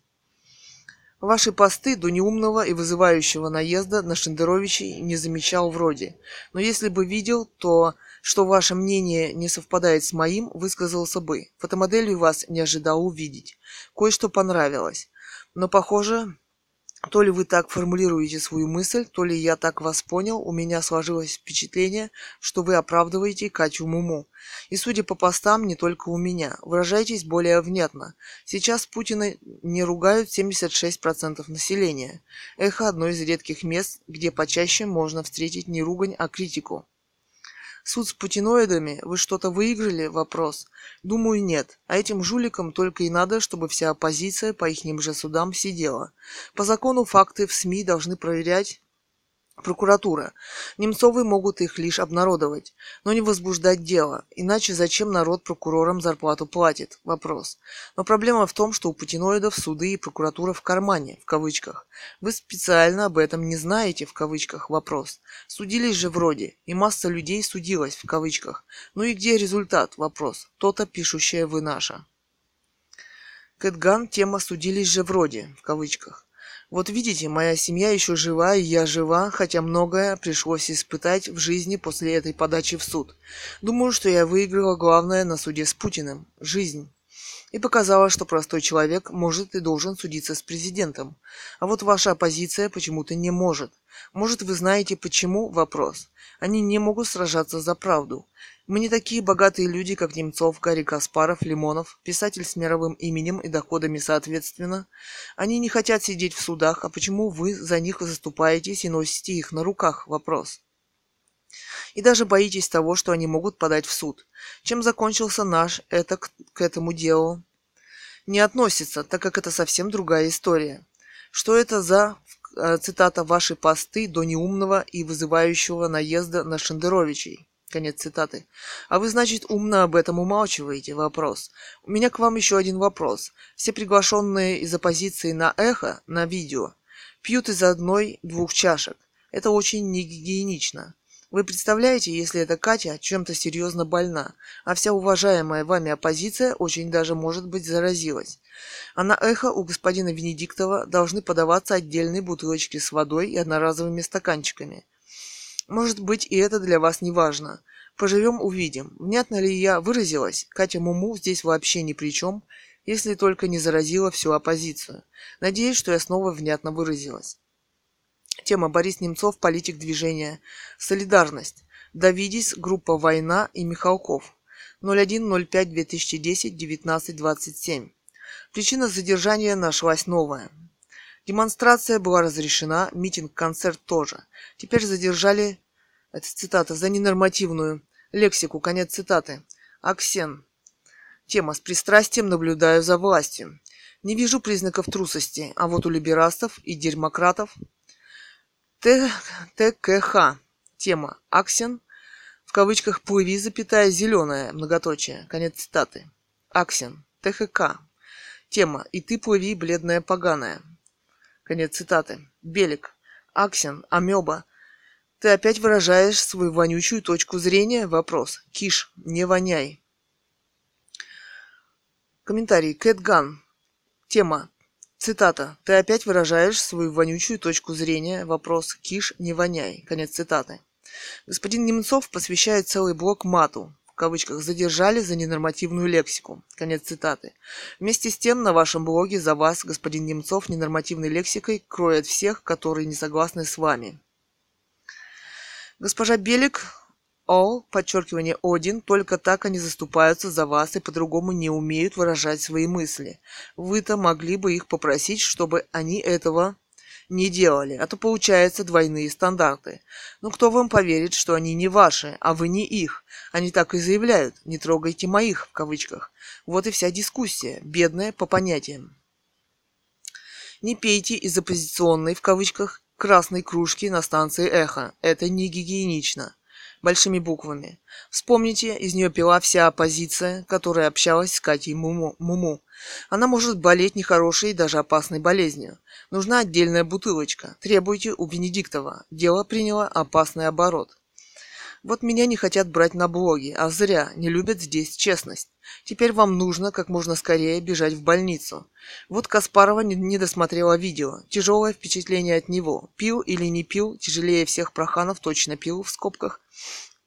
Ваши посты до неумного и вызывающего наезда на Шендеровичей не замечал вроде. Но если бы видел, то, что ваше мнение не совпадает с моим, высказался бы. Фотомоделей вас не ожидал увидеть. Кое-что понравилось. Но, похоже, то ли вы так формулируете свою мысль, то ли я так вас понял, у меня сложилось впечатление, что вы оправдываете Катю Муму. И, судя по постам, не только у меня. Выражайтесь более внятно. Сейчас Путина не ругают 76% населения. Эхо – одно из редких мест, где почаще можно встретить не ругань, а критику. Суд с путиноидами? Вы что-то выиграли? Вопрос. Думаю, нет. А этим жуликам только и надо, чтобы вся оппозиция по ихним же судам сидела. По закону факты в СМИ должны проверять прокуратура. Немцовы могут их лишь обнародовать, но не возбуждать дело. Иначе зачем народ прокурорам зарплату платит? Вопрос. Но проблема в том, что у путиноидов суды и прокуратура в кармане, в кавычках. Вы специально об этом не знаете, в кавычках. Вопрос. Судились же вроде, и масса людей судилась, в кавычках. Ну и где результат? Вопрос. То-то пишущая вы наша. Кэт Ганн, тема «Судились же вроде», в кавычках. Вот видите, моя семья еще жива, и я жива, хотя многое пришлось испытать в жизни после этой подачи в суд. Думаю, что я выиграла главное на суде с Путиным – жизнь. И показала, что простой человек может и должен судиться с президентом. А вот ваша оппозиция почему-то не может. Может, вы знаете почему? Вопрос. Они не могут сражаться за правду. Мы не такие богатые люди, как Немцов, Гарри Каспаров, Лимонов, писатель с мировым именем и доходами соответственно. Они не хотят сидеть в судах, а почему вы за них заступаетесь и носите их на руках? Вопрос. И даже боитесь того, что они могут подать в суд. Чем закончился наш, это к этому делу не относится, так как это совсем другая история. Что это за, цитата, ваши посты до неумного и вызывающего наезда на Шендеровичей? Конец цитаты. А вы, значит, умно об этом умалчиваете? Вопрос. У меня к вам еще один вопрос. Все приглашенные из оппозиции на эхо, на видео, пьют из одной-двух чашек. Это очень негигиенично. Вы представляете, если эта Катя чем-то серьезно больна, а вся уважаемая вами оппозиция очень даже, может быть, заразилась. А на эхо у господина Венедиктова должны подаваться отдельные бутылочки с водой и одноразовыми стаканчиками. Может быть, и это для вас не важно. Поживем, увидим. Внятно ли я выразилась? Катя Муму здесь вообще ни при чем, если только не заразила всю оппозицию. Надеюсь, что я снова внятно выразилась. Тема: Борис Немцов, политик движения «Солидарность». Давидис, группа «Война» и Михалков. 01.05.2010, 19:27. Причина задержания нашлась новая. Демонстрация была разрешена, митинг-концерт тоже. Теперь задержали, это цитата, за ненормативную лексику, конец цитаты. Аксен. Тема: с пристрастием наблюдаю за властью. Не вижу признаков трусости, а вот у либерастов и дерьмократов. ТКХ. Тема: Аксен, в кавычках, плыви, запятая, зеленая, многоточие, конец цитаты. Аксен. ТХК. Тема: и ты плыви, бледная, поганая, конец цитаты. Белик. Аксен. Амеба. Ты опять выражаешь свою вонючую точку зрения? Вопрос. Киш. Не воняй. Комментарий. Кэт Ганн. Тема. Цитата. Ты опять выражаешь свою вонючую точку зрения. Вопрос. Киш, не воняй. Конец цитаты. Господин Немцов посвящает целый блок мату. В кавычках. Задержали за ненормативную лексику. Конец цитаты. Вместе с тем на вашем блоге за вас господин Немцов ненормативной лексикой кроет всех, которые не согласны с вами. Госпожа Белик. All, подчеркивание Один, только так они заступаются за вас и по-другому не умеют выражать свои мысли. Вы-то могли бы их попросить, чтобы они этого не делали, а то получаются двойные стандарты. Но кто вам поверит, что они не ваши, а вы не их? Они так и заявляют: «Не трогайте моих», в кавычках. Вот и вся дискуссия, бедная по понятиям. Не пейте из оппозиционной, в кавычках, красной кружки на станции «Эхо». Это не гигиенично. Большими буквами. Вспомните, из нее пила вся оппозиция, которая общалась с Катей Муму. Она может болеть нехорошей и даже опасной болезнью. Нужна отдельная бутылочка. Требуйте у Венедиктова. Дело приняло опасный оборот. Вот меня не хотят брать на блоги, а зря, не любят здесь честность. Теперь вам нужно как можно скорее бежать в больницу. Вот Каспарова не досмотрела видео. Тяжелое впечатление от него. Пил или не пил, тяжелее всех Проханов точно пил, в скобках.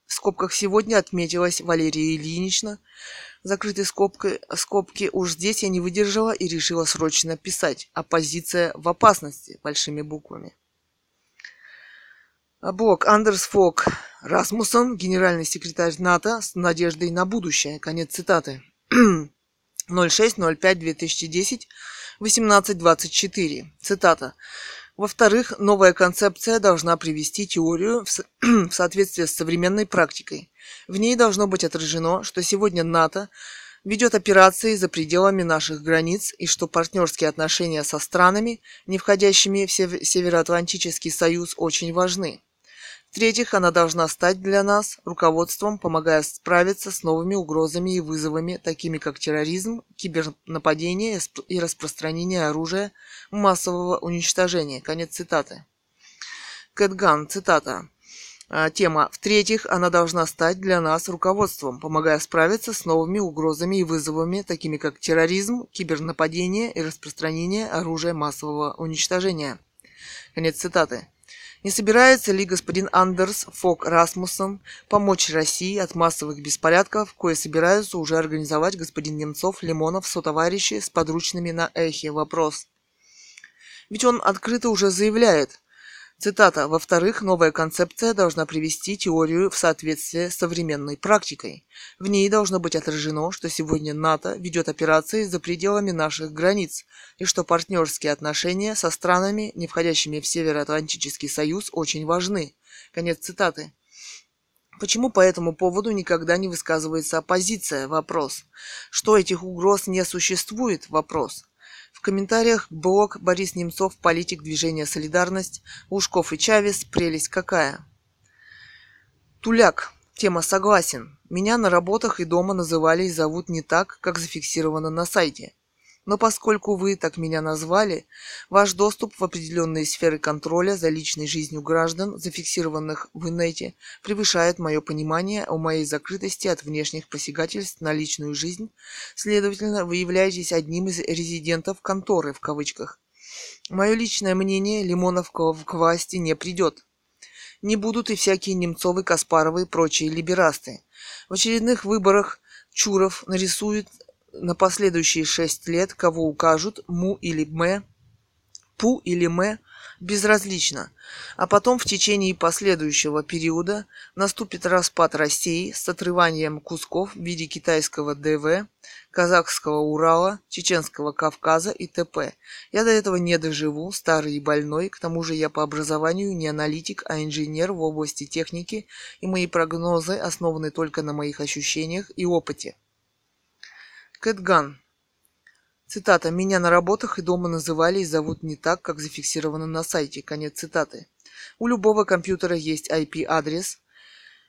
В скобках сегодня отметилась Валерия Ильинична. Закрытые скобки. Уж здесь я не выдержала и решила срочно писать. Оппозиция в опасности. Большими буквами. Блок. Андерс Фог Расмуссен, генеральный секретарь НАТО, с надеждой на будущее. Конец цитаты. 06.05.2010, 18:24. Цитата. Во-вторых, новая концепция должна привести теорию в соответствие с современной практикой. В ней должно быть отражено, что сегодня НАТО ведет операции за пределами наших границ и что партнерские отношения со странами, не входящими в Североатлантический союз, очень важны. В-третьих, она должна стать для нас руководством, помогая справиться с новыми угрозами и вызовами, такими как терроризм, кибернападение и распространение оружия массового уничтожения. Конец цитаты. Кэт Ганн, цитата. Тема. В-третьих, она должна стать для нас руководством, помогая справиться с новыми угрозами и вызовами, такими как терроризм, кибернападение и распространение оружия массового уничтожения. Конец цитаты. Не собирается ли господин Андерс Фог Расмуссен помочь России от массовых беспорядков, кое собираются уже организовать господин Немцов, Лимонов, сотоварищи с подручными на эхе? Вопрос. Ведь он открыто уже заявляет. Цитата. Во-вторых, новая концепция должна привести теорию в соответствие с современной практикой. В ней должно быть отражено, что сегодня НАТО ведет операции за пределами наших границ, и что партнерские отношения со странами, не входящими в Североатлантический союз, очень важны. Конец цитаты. Почему по этому поводу никогда не высказывается оппозиция? Вопрос. Что этих угроз не существует? Вопрос. В комментариях блог Борис Немцов, политик движения «Солидарность», Лужков и Чавес, прелесть какая. Туляк. Тема: согласен. Меня на работах и дома называли и зовут не так, как зафиксировано на сайте. Но поскольку вы так меня назвали, ваш доступ в определенные сферы контроля за личной жизнью граждан, зафиксированных в инете, превышает мое понимание о моей закрытости от внешних посягательств на личную жизнь. Следовательно, вы являетесь одним из резидентов «конторы» в кавычках. Мое личное мнение Лимонов к власти не придет. Не будут и всякие Немцовы, Каспаровы и прочие либерасты. В очередных выборах Чуров нарисует на последующие 6 лет, кого укажут, Пу или Мэ, безразлично. А потом в течение последующего периода наступит распад России с отрыванием кусков в виде китайского ДВ, казахского Урала, чеченского Кавказа и т.п. Я до этого не доживу, старый и больной, к тому же я по образованию не аналитик, а инженер в области техники, и мои прогнозы основаны только на моих ощущениях и опыте. Кэт Ганн. Цитата. «Меня на работах и дома называли и зовут не так, как зафиксировано на сайте». Конец цитаты. У любого компьютера есть IP-адрес,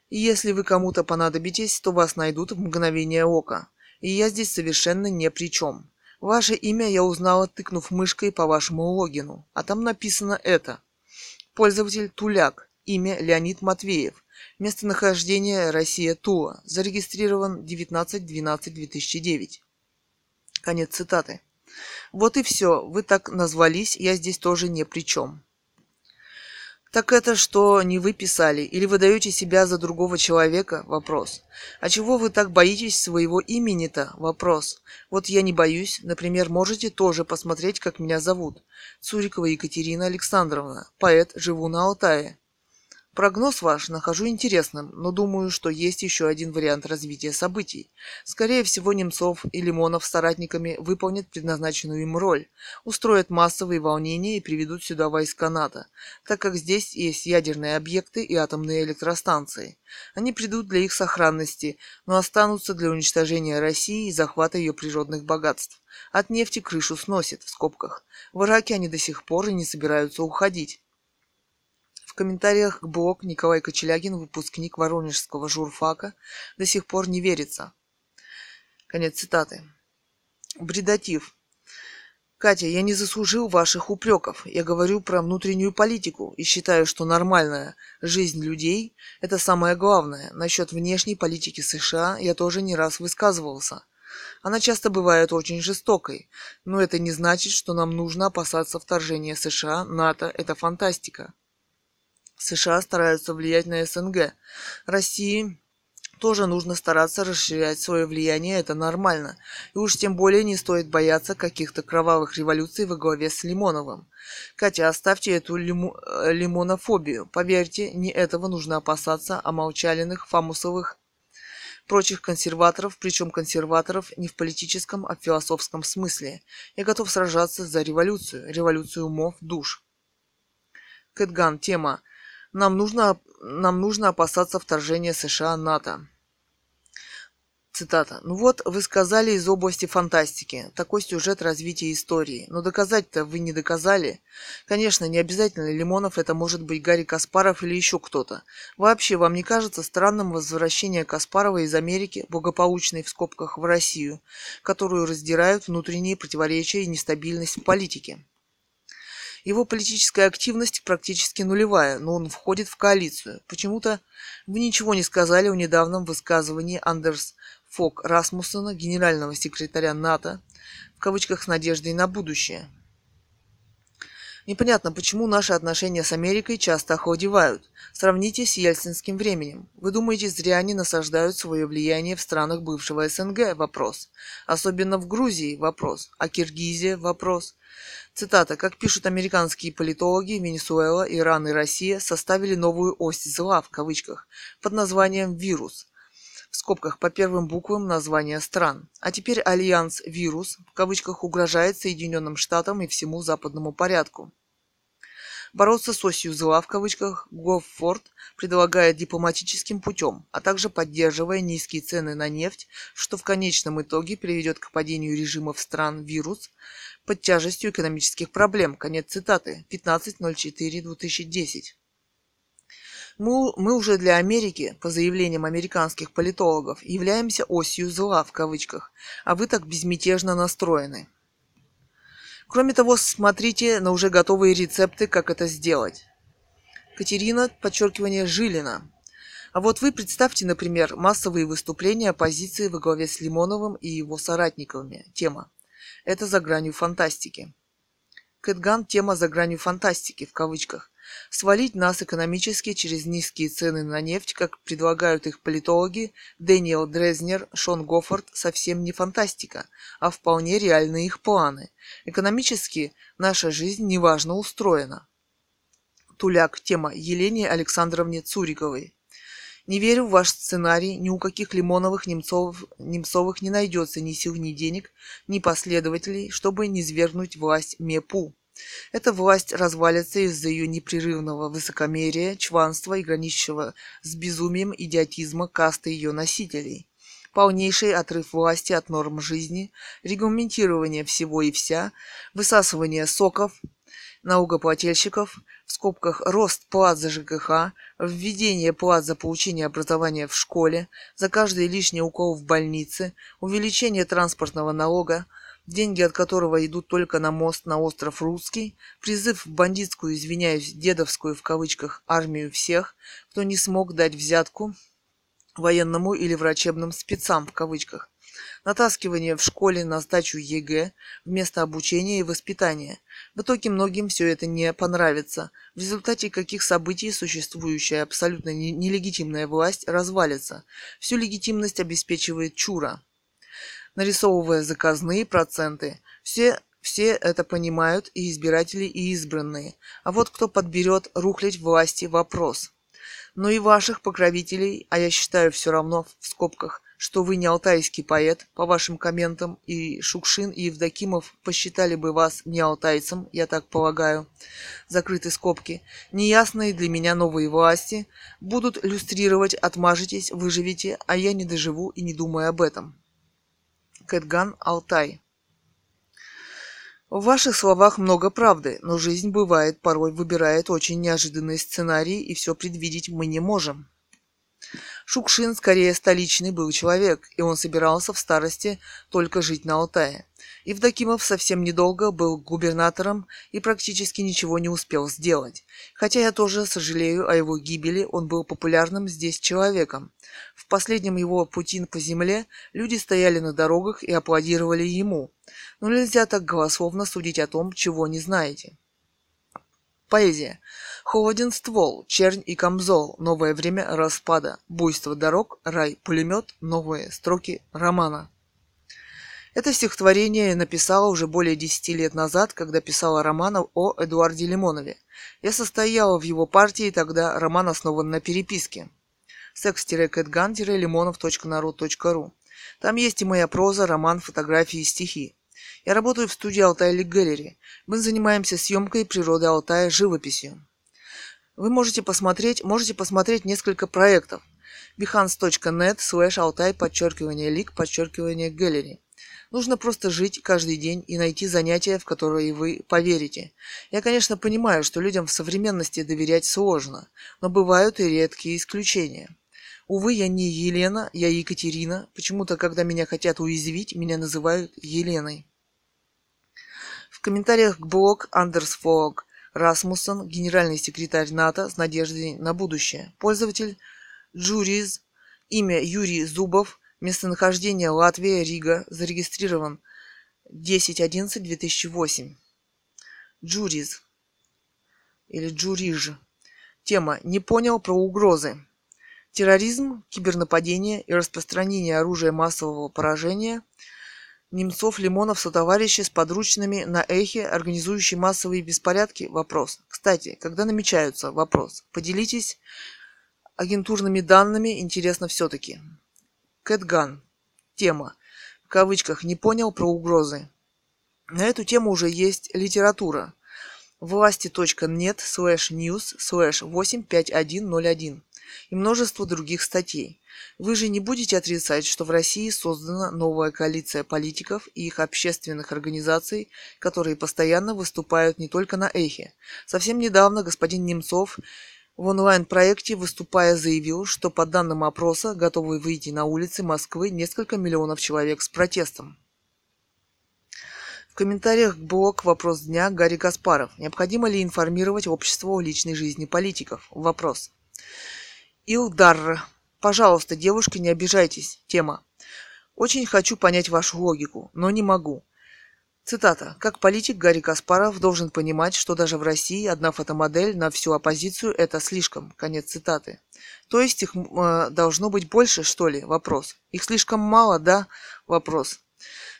и если вы кому-то понадобитесь, то вас найдут в мгновение ока. И я здесь совершенно ни при чем. Ваше имя я узнала, тыкнув мышкой по вашему логину, а там написано это. Пользователь Туляк. Имя Леонид Матвеев. Местонахождение Россия Тула. Зарегистрирован 19.12.2009. Конец цитаты. Вот и все. Вы так назвались, я здесь тоже не при чем. Так это что, не вы писали? Или вы даете себя за другого человека? Вопрос. А чего вы так боитесь своего имени-то? Вопрос. Вот я не боюсь. Например, можете тоже посмотреть, как меня зовут. Цурикова Екатерина Александровна. Поэт, живу на Алтае. Прогноз ваш нахожу интересным, но думаю, что есть еще один вариант развития событий. Скорее всего, Немцов и Лимонов с соратниками выполнят предназначенную им роль, устроят массовые волнения и приведут сюда войска НАТО, так как здесь есть ядерные объекты и атомные электростанции. Они придут для их сохранности, но останутся для уничтожения России и захвата ее природных богатств. От нефти крышу сносит, в скобках. В Ираке они до сих пор и не собираются уходить. В комментариях к блогу Николай Кочелягин, выпускник Воронежского журфака, до сих пор не верится. Конец цитаты. Бредатив. Катя, я не заслужил ваших упреков. Я говорю про внутреннюю политику и считаю, что нормальная жизнь людей – это самое главное. Насчет внешней политики США я тоже не раз высказывался. Она часто бывает очень жестокой, но это не значит, что нам нужно опасаться вторжения США, НАТО – это фантастика. США стараются влиять на СНГ. России тоже нужно стараться расширять свое влияние, это нормально. И уж тем более не стоит бояться каких-то кровавых революций во главе с Лимоновым. Катя, оставьте эту лимонофобию. Поверьте, не этого нужно опасаться, а молчалиных, фамусовых, прочих консерваторов, причем консерваторов не в политическом, а в философском смысле. Я готов сражаться за революцию, революцию умов, душ. Кэт Ганн, тема. Нам нужно опасаться вторжения США, НАТО. Цитата. Ну вот, вы сказали из области фантастики. Такой сюжет развития истории. Но доказать-то вы не доказали. Конечно, не обязательно Лимонов, это может быть Гарри Каспаров или еще кто-то. Вообще, вам не кажется странным возвращение Каспарова из Америки, благополучной в скобках, в Россию, которую раздирают внутренние противоречия и нестабильность в политике? Его политическая активность практически нулевая, но он входит в коалицию. Почему-то вы ничего не сказали о недавнем высказывании Андерс Фог Расмуссена, генерального секретаря НАТО, в кавычках «с надеждой на будущее». Непонятно, почему наши отношения с Америкой часто охладевают. Сравните с ельцинским временем. Вы думаете, зря они насаждают свое влияние в странах бывшего СНГ? Вопрос. Особенно в Грузии? Вопрос. А Киргизия? Вопрос. Цитата. Как пишут американские политологи, Венесуэла, Иран и Россия составили новую ось зла, в кавычках, под названием «вирус». В скобках по первым буквам названия стран. А теперь альянс «Вирус» в кавычках угрожает Соединенным Штатам и всему западному порядку. Бороться с осью зла в кавычках Гоффорд предлагает дипломатическим путем, а также поддерживая низкие цены на нефть, что в конечном итоге приведет к падению режимов стран «Вирус» под тяжестью экономических проблем. Конец цитаты. 15.04.2010. Мы уже для Америки, по заявлениям американских политологов, являемся «осью зла» в кавычках, а вы так безмятежно настроены. Кроме того, смотрите на уже готовые рецепты, как это сделать. Катерина, Жилина. А вот вы представьте, например, массовые выступления оппозиции во главе с Лимоновым и его соратниками. Тема. Это за гранью фантастики. Кэт Ганн, тема за гранью фантастики, в кавычках. Свалить нас экономически через низкие цены на нефть, как предлагают их политологи, Дэниел Дрезнер, Шон Гоффорд, совсем не фантастика, а вполне реальны их планы. Экономически наша жизнь неважно устроена. Туляк. Тема Елене Александровне Цуриковой. Не верю в ваш сценарий, ни у каких Лимоновых, Немцовых не найдется ни сил, ни денег, ни последователей, чтобы низвергнуть власть МЕПУ. Эта власть развалится из-за ее непрерывного высокомерия, чванства и граничащего с безумием идиотизма касты ее носителей. Полнейший отрыв власти от норм жизни, регламентирование всего и вся, высасывание соков, налогоплательщиков, в скобках рост плат за ЖКХ, введение плат за получение образования в школе, за каждый лишний укол в больнице, увеличение транспортного налога, деньги от которого идут только на мост на остров Русский, призыв в бандитскую, извиняюсь, дедовскую в кавычках армию всех, кто не смог дать взятку военному или врачебным спецам в кавычках, натаскивание в школе на сдачу ЕГЭ вместо обучения и воспитания. В итоге многим все это не понравится, в результате каких событий существующая абсолютно нелегитимная власть развалится. Всю легитимность обеспечивает Чура, нарисовывая заказные проценты. Все это понимают, и избиратели, и избранные. А вот кто подберет рухлядь власти — вопрос. Но и ваших покровителей, а я считаю все равно, в скобках, что вы не алтайский поэт, по вашим комментам и Шукшин, и Евдокимов посчитали бы вас не алтайцем, я так полагаю, закрыты скобки, неясные для меня новые власти будут люстрировать, отмажетесь, выживете, а я не доживу и не думаю об этом. Кэт Ганн, Алтай. В ваших словах много правды, но жизнь бывает, порой выбирает очень неожиданные сценарии, и все предвидеть мы не можем. Шукшин, скорее столичный, был человек, и он собирался в старости только жить на Алтае. Евдокимов совсем недолго был губернатором и практически ничего не успел сделать. Хотя я тоже сожалею о его гибели, он был популярным здесь человеком. В последнем его пути по земле люди стояли на дорогах и аплодировали ему. Но нельзя так голословно судить о том, чего не знаете. Поэзия. Холоден ствол, чернь и камзол, новое время распада, буйство дорог, рай, пулемет, новые строки романа. Это стихотворение написала уже более 10 лет назад, когда писала роман о Эдуарде Лимонове. Я состояла в его партии, тогда роман основан на переписке. sex-catgan-limonov.narod.ru. Там есть и моя проза, роман, фотографии и стихи. Я работаю в студии «Алтай Лик Гэллери». Мы занимаемся съемкой природы Алтая, живописью. Вы можете посмотреть несколько проектов. behance.net/altai_leak_gallery. Нужно просто жить каждый день и найти занятия, в которые вы поверите. Я, конечно, понимаю, что людям в современности доверять сложно, но бывают и редкие исключения. Увы, я не Елена, я Екатерина. Почему-то, когда меня хотят уязвить, меня называют Еленой. В комментариях к блог Андерс Фог Расмуссен, генеральный секретарь НАТО, с надеждой на будущее. Пользователь Джуриз, имя Юрий Зубов, местонахождение Латвия, Рига, зарегистрирован 10.11.2008. Джуриз или Джуриж. Тема «Не понял про угрозы». Терроризм, кибернападение и распространение оружия массового поражения. Немцов, Лимонов, сотоварищи с подручными на эхе, организующие массовые беспорядки? Вопрос. Кстати, когда намечаются? Вопрос. Поделитесь агентурными данными, интересно все-таки. Кэт Ганн. Тема. В кавычках «не понял про угрозы». На эту тему уже есть литература. власти.нет/news/85101. И множество других статей. Вы же не будете отрицать, что в России создана новая коалиция политиков и их общественных организаций, которые постоянно выступают не только на эхе. Совсем недавно господин Немцов в онлайн-проекте, выступая, заявил, что по данным опроса готовы выйти на улицы Москвы несколько миллионов человек с протестом. В В комментариях к блог «Вопрос дня» Гарри Каспаров. Необходимо ли информировать общество о личной жизни политиков? Вопрос. Илдар. Пожалуйста, девушки, не обижайтесь. Тема. Очень хочу понять вашу логику, но не могу. Цитата. Как политик Гарри Каспаров должен понимать, что даже в России одна фотомодель на всю оппозицию – это слишком. Конец цитаты. То есть их должно быть больше, что ли? Вопрос. Их слишком мало, да? Вопрос.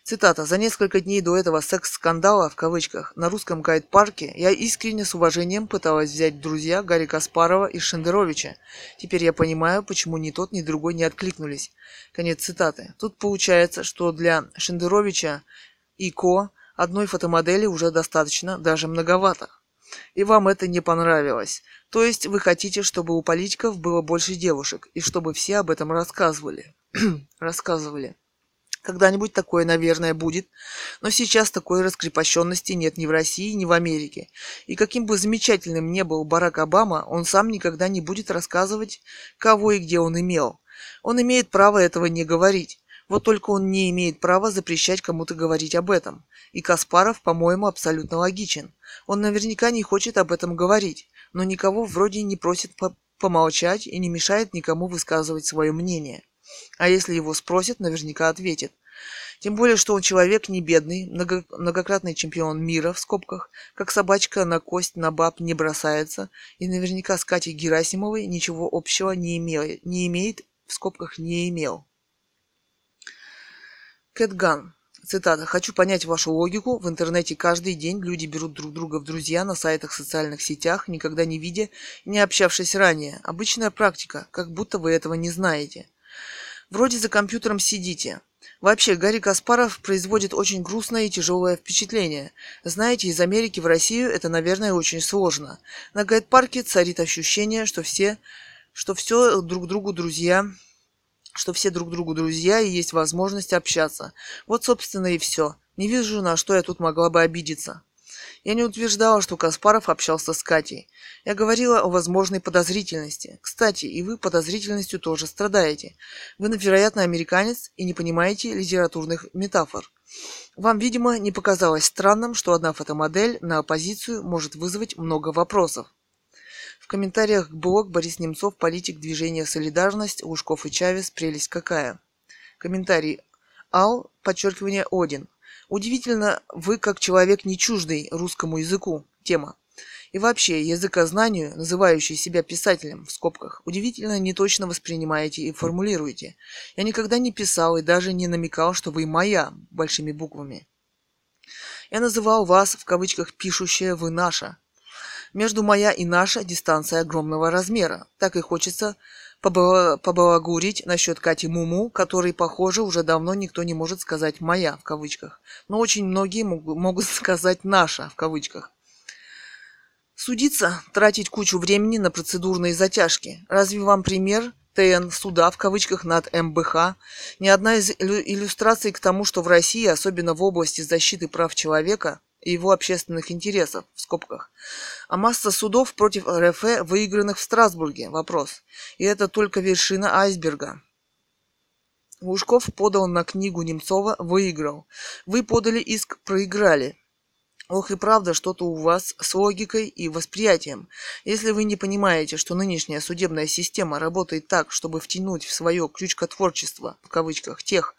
Цитата. «За несколько дней до этого секс-скандала, в кавычках, на русском гайд-парке я искренне с уважением пыталась взять в друзья Гарри Каспарова и Шендеровича. Теперь я понимаю, почему ни тот, ни другой не откликнулись». Конец цитаты. Тут получается, что для Шендеровича и Ко одной фотомодели уже достаточно, даже многовато. И вам это не понравилось. То есть вы хотите, чтобы у политиков было больше девушек, и чтобы все об этом рассказывали. Когда-нибудь такое, наверное, будет, но сейчас такой раскрепощенности нет ни в России, ни в Америке. И каким бы замечательным ни был Барак Обама, он сам никогда не будет рассказывать, кого и где он имел. Он имеет право этого не говорить. Вот только он не имеет права запрещать кому-то говорить об этом. И Каспаров, по-моему, абсолютно логичен. Он наверняка не хочет об этом говорить, но никого вроде не просит помолчать и не мешает никому высказывать свое мнение. А если его спросят, наверняка ответит. Тем более, что он человек не бедный, многократный чемпион мира, в скобках, как собачка на кость, на баб не бросается, и наверняка с Катей Герасимовой ничего общего не имеет, в скобках не имел. Кэт Ганн. Цитата. «Хочу понять вашу логику. В интернете каждый день люди берут друг друга в друзья на сайтах, социальных сетях, никогда не видя, не общавшись ранее. Обычная практика, как будто вы этого не знаете». Вроде за компьютером сидите. Вообще, Гарри Каспаров производит очень грустное и тяжелое впечатление. Знаете, из Америки в Россию это, наверное, очень сложно. На гайд-парке царит ощущение, что все друг другу друзья и есть возможность общаться. Вот, собственно, и все. Не вижу, на что я тут могла бы обидеться. Я не утверждала, что Каспаров общался с Катей. Я говорила о возможной подозрительности. Кстати, и вы подозрительностью тоже страдаете. Вы, вероятно, американец и не понимаете литературных метафор. Вам, видимо, не показалось странным, что одна фотомодель на оппозицию может вызвать много вопросов. В комментариях к блог Борис Немцов, политик движения «Солидарность», Лужков и Чавес, прелесть какая. Комментарий Ал, подчеркивание Один. Удивительно, вы как человек не чуждый русскому языку. Тема. И вообще, языкознанию, называющий себя писателем, в скобках, удивительно неточно воспринимаете и формулируете. Я никогда не писал и даже не намекал, что вы моя, большими буквами. Я называл вас, в кавычках, пишущая, вы наша. Между моя и наша дистанция огромного размера. Так и хочется побалагурить насчет Кати Муму, которой, похоже, уже давно никто не может сказать «моя» в кавычках. Но очень многие могут сказать «наша» в кавычках. Судиться, тратить кучу времени на процедурные затяжки. Разве вам пример ТН суда в кавычках над МБХ? Ни одна из иллюстраций к тому, что в России, особенно в области защиты прав человека, и его общественных интересов, в скобках. А масса судов против РФ, выигранных в Страсбурге, вопрос. И это только вершина айсберга. Лужков подал на книгу Немцова «Выиграл». Вы подали иск «Проиграли». Ох и правда, что-то у вас с логикой и восприятием. Если вы не понимаете, что нынешняя судебная система работает так, чтобы втянуть в свое «крючкотворчество», в кавычках, тех,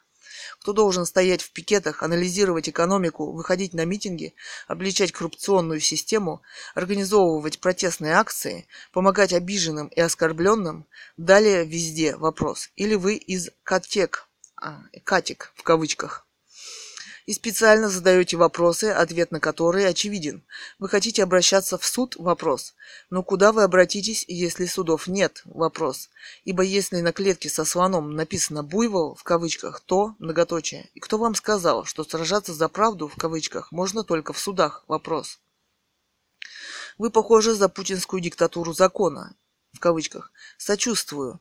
кто должен стоять в пикетах, анализировать экономику, выходить на митинги, обличать коррупционную систему, организовывать протестные акции, помогать обиженным и оскорбленным, далее везде вопрос. Или вы из «катик» в кавычках. И специально задаете вопросы, ответ на которые очевиден. Вы хотите обращаться в суд? Вопрос. Но куда вы обратитесь, если судов нет? Вопрос. Ибо если на клетке со слоном написано «буйвол» в кавычках, то многоточие. И кто вам сказал, что сражаться за правду в кавычках можно только в судах? Вопрос. Вы, похоже, за путинскую диктатуру закона в кавычках. Сочувствую.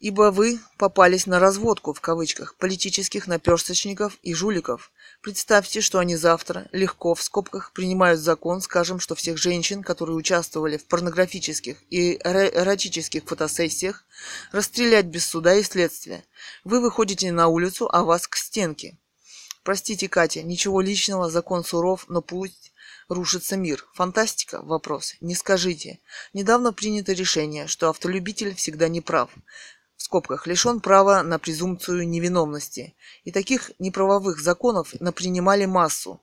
Ибо вы попались на разводку, в кавычках, политических наперсточников и жуликов. Представьте, что они завтра легко, в скобках, принимают закон, скажем, что всех женщин, которые участвовали в порнографических и эротических фотосессиях, расстрелять без суда и следствия. Вы выходите на улицу, а вас к стенке. Простите, Катя, ничего личного, закон суров, но пусть рушится мир. Фантастика? Вопрос. Не скажите. Недавно принято решение, что автолюбитель всегда не прав. В скобках, лишен права на презумпцию невиновности. И таких неправовых законов напринимали массу.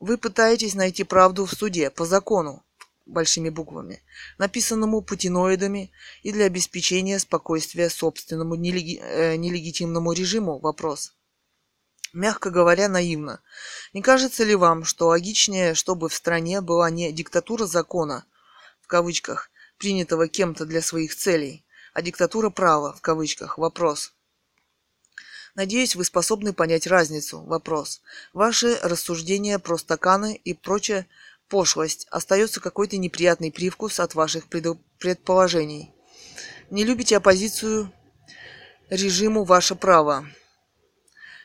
Вы пытаетесь найти правду в суде, по закону, большими буквами, написанному путиноидами, и для обеспечения спокойствия собственному нелегитимному режиму. Вопрос. Мягко говоря, наивно. Не кажется ли вам, что логичнее, чтобы в стране была не диктатура закона, в кавычках, принятого кем-то для своих целей, а диктатура права, в кавычках, вопрос. Надеюсь, вы способны понять разницу, вопрос. Ваши рассуждения про стаканы и прочая пошлость, остается какой-то неприятный привкус от ваших предположений. Не любите оппозицию режиму «Ваше право».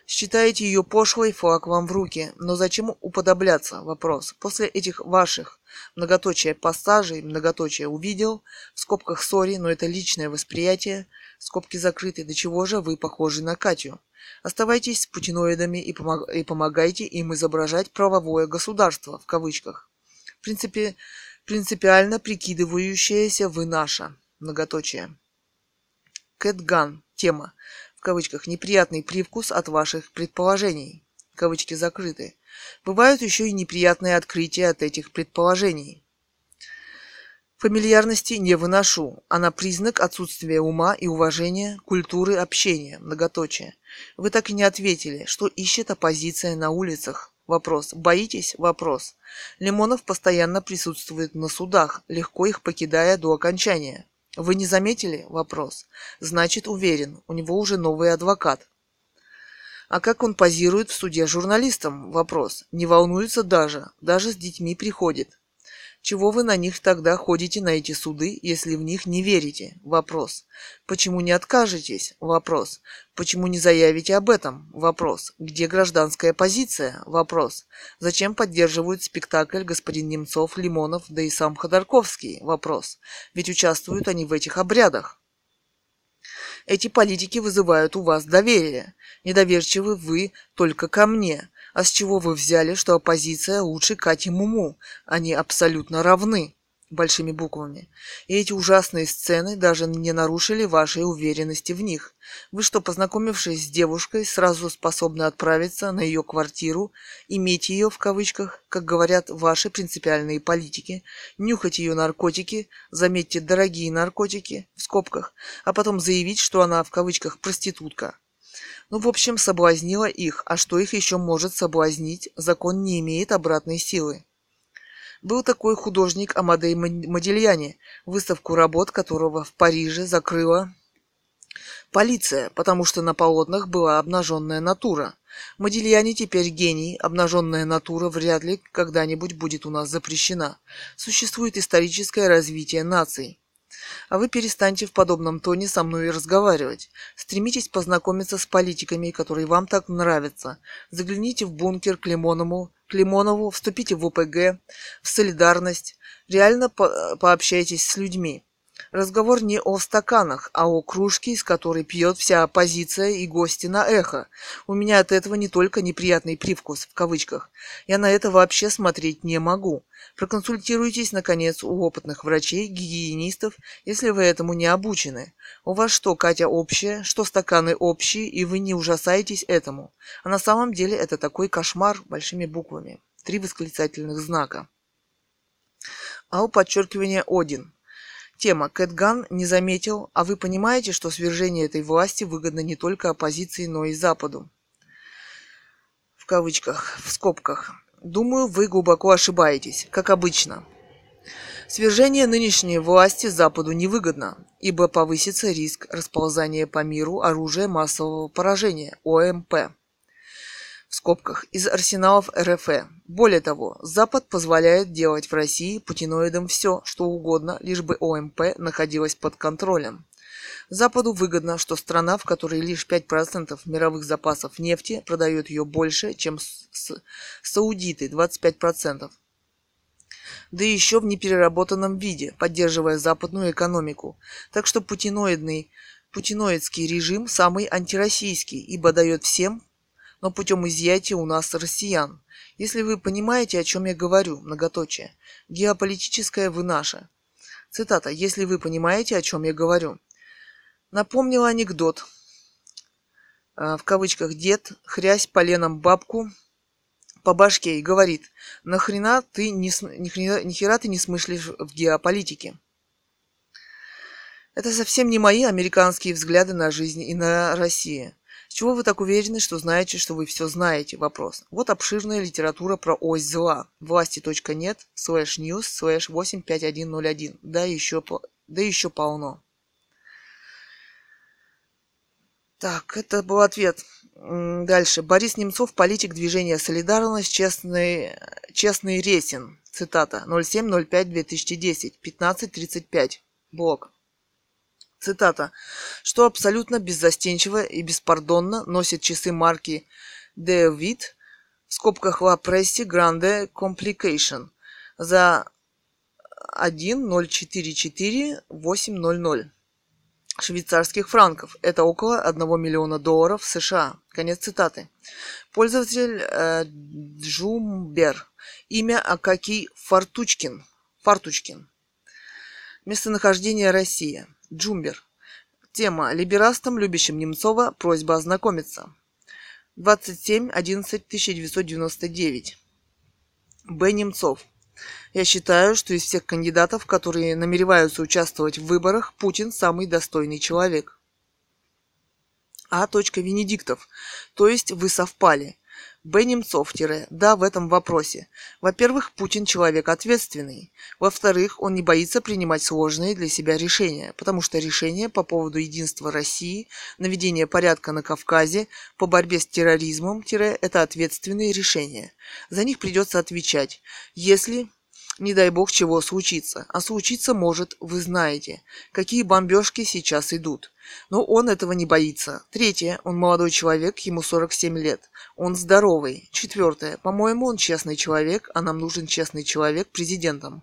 Считаете ее пошлой, флаг вам в руки. Но зачем уподобляться? Вопрос. После этих ваших многоточие пассажей, многоточие увидел, в скобках сори, но это личное восприятие, скобки закрыты, до чего же вы похожи на Катю? Оставайтесь с путиноидами и помогайте им изображать правовое государство, в кавычках. В принципе, принципиально прикидывающееся вы наше, многоточие. Кэт Ганн. Тема. В кавычках, неприятный привкус от ваших предположений. Кавычки закрыты. Бывают еще и неприятные открытия от этих предположений. Фамильярности не выношу. Она признак отсутствия ума и уважения, культуры общения, многоточие. Вы так и не ответили, что ищет оппозиция на улицах. Вопрос. Боитесь? Вопрос. Лимонов постоянно присутствует на судах, легко их покидая до окончания. Вы не заметили? Вопрос. Значит, уверен, у него уже новый адвокат. А как он позирует в суде журналистам? Вопрос. Не волнуется даже с детьми приходит. Чего вы на них тогда ходите на эти суды, если в них не верите? Вопрос. Почему не откажетесь? Вопрос. Почему не заявите об этом? Вопрос. Где гражданская позиция? Вопрос. Зачем поддерживают спектакль господин Немцов, Лимонов, да и сам Ходорковский? Вопрос. Ведь участвуют они в этих обрядах. Эти политики вызывают у вас доверие. Недоверчивы вы только ко мне. А с чего вы взяли, что оппозиция лучше Кати Муму? Они абсолютно равны, большими буквами. И эти ужасные сцены даже не нарушили вашей уверенности в них. Вы что, познакомившись с девушкой, сразу способны отправиться на ее квартиру, иметь ее, в кавычках, как говорят ваши принципиальные политики, нюхать ее наркотики, заметьте, дорогие наркотики, в скобках, а потом заявить, что она, в кавычках, проститутка. Ну, в общем, соблазнила их, а что их еще может соблазнить? Закон не имеет обратной силы. Был такой художник Амадей Модильяни, выставку работ которого в Париже закрыла полиция, потому что на полотнах была обнаженная натура. Модильяни теперь гений, обнаженная натура вряд ли когда-нибудь будет у нас запрещена. Существует историческое развитие наций. А вы перестаньте в подобном тоне со мной разговаривать. Стремитесь познакомиться с политиками, которые вам так нравятся. Загляните в бункер к Лимонову, вступите в ОПГ, в солидарность. Реально пообщайтесь с людьми. Разговор не о стаканах, а о кружке, из которой пьет вся оппозиция и гости на эхо. У меня от этого не только неприятный привкус, в кавычках. Я на это вообще смотреть не могу. Проконсультируйтесь, наконец, у опытных врачей, гигиенистов, если вы этому не обучены. У вас что, Катя, общая, что стаканы общие, и вы не ужасаетесь этому. А на самом деле это такой кошмар, большими буквами. 3 восклицательных знака. Ал подчеркивание Один. Тема. Кэт Ганн не заметил, а вы понимаете, что свержение этой власти выгодно не только оппозиции, но и Западу. В кавычках, в скобках. Думаю, вы глубоко ошибаетесь, как обычно. Свержение нынешней власти Западу невыгодно, ибо повысится риск расползания по миру оружия массового поражения, ОМП. В скобках, из арсеналов РФ. Более того, Запад позволяет делать в России путиноидам все, что угодно, лишь бы ОМП находилась под контролем. Западу выгодно, что страна, в которой лишь 5% мировых запасов нефти, продает ее больше, чем саудиты, 25%. Да и еще в непереработанном виде, поддерживая западную экономику. Так что путиноидский режим самый антироссийский, ибо дает всем но путем изъятия у нас россиян. Если вы понимаете, о чем я говорю, многоточие. Геополитическое вы наше. Цитата. Если вы понимаете, о чем я говорю. Напомнила анекдот. В кавычках дед, хрясь поленом бабку по башке и говорит: нахрена ты не смыслишь в геополитике. Это совсем не мои американские взгляды на жизнь и на Россию. С чего вы так уверены, что знаете, что вы все знаете? Вопрос. Вот обширная литература про ось зла. Власти.нет, /news/85101. Да еще полно. Так, это был ответ. Дальше. Борис Немцов, политик движения «Солидарность», честный Ресин. Цитата. 07.05.2010. 15.35. Блог. Цитата. Что абсолютно беззастенчиво и беспардонно носит часы марки De Witt в скобках La Presse Grande Complication за 1.044.800 швейцарских франков. Это около $1 миллиона США. Конец цитаты. Пользователь Джумбер. Имя Акакий Фартучкин. Местонахождение Россия. Джумбер. Тема. Либерастам, любящим Немцова, просьба ознакомиться. 27.11.1999. Б. Немцов. Я считаю, что из всех кандидатов, которые намереваются участвовать в выборах, Путин самый достойный человек. А. Венедиктов. То есть вы совпали. Б. Немцов. Да, в этом вопросе. Во-первых, Путин человек ответственный. Во-вторых, он не боится принимать сложные для себя решения, потому что решения по поводу единства России, наведения порядка на Кавказе, по борьбе с терроризмом – это ответственные решения. За них придется отвечать, если, не дай бог, чего случится. А случиться может, вы знаете, какие бомбежки сейчас идут. Но он этого не боится. Третье. Он молодой человек, ему 47 лет. Он здоровый. Четвертое. По-моему, он честный человек, а нам нужен честный человек президентом.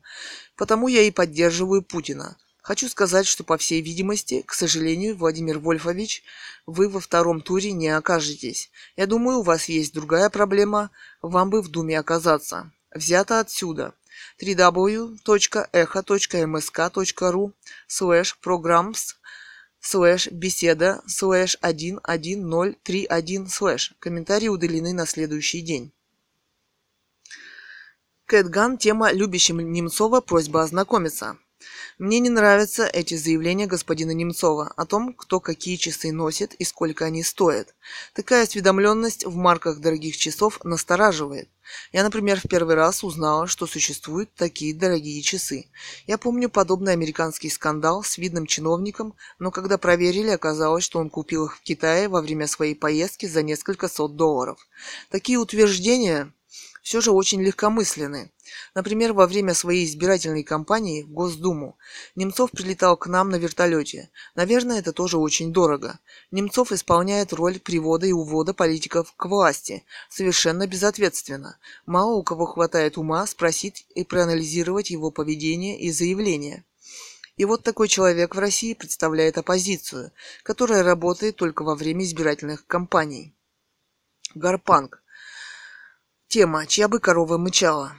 Потому я и поддерживаю Путина. Хочу сказать, что, по всей видимости, к сожалению, Владимир Вольфович, вы во втором туре не окажетесь. Я думаю, у вас есть другая проблема. Вам бы в Думе оказаться. Взято отсюда. www.echo.msk.ru/programs/беседа/11031/. Комментарии удалены на следующий день. Кэт Ганн, тема «Любящим Немцова, просьба ознакомиться». Мне не нравятся эти заявления господина Немцова о том, кто какие часы носит и сколько они стоят. Такая осведомленность в марках дорогих часов настораживает. Я, например, в первый раз узнала, что существуют такие дорогие часы. Я помню подобный американский скандал с видным чиновником, но когда проверили, оказалось, что он купил их в Китае во время своей поездки за несколько сот долларов. Такие утверждения все же очень легкомысленны. Например, во время своей избирательной кампании в Госдуму Немцов прилетал к нам на вертолете. Наверное, это тоже очень дорого. Немцов исполняет роль привода и увода политиков к власти. Совершенно безответственно. Мало у кого хватает ума спросить и проанализировать его поведение и заявления. И вот такой человек в России представляет оппозицию, которая работает только во время избирательных кампаний. Гарпанг. Тема «Чья бы корова мычала».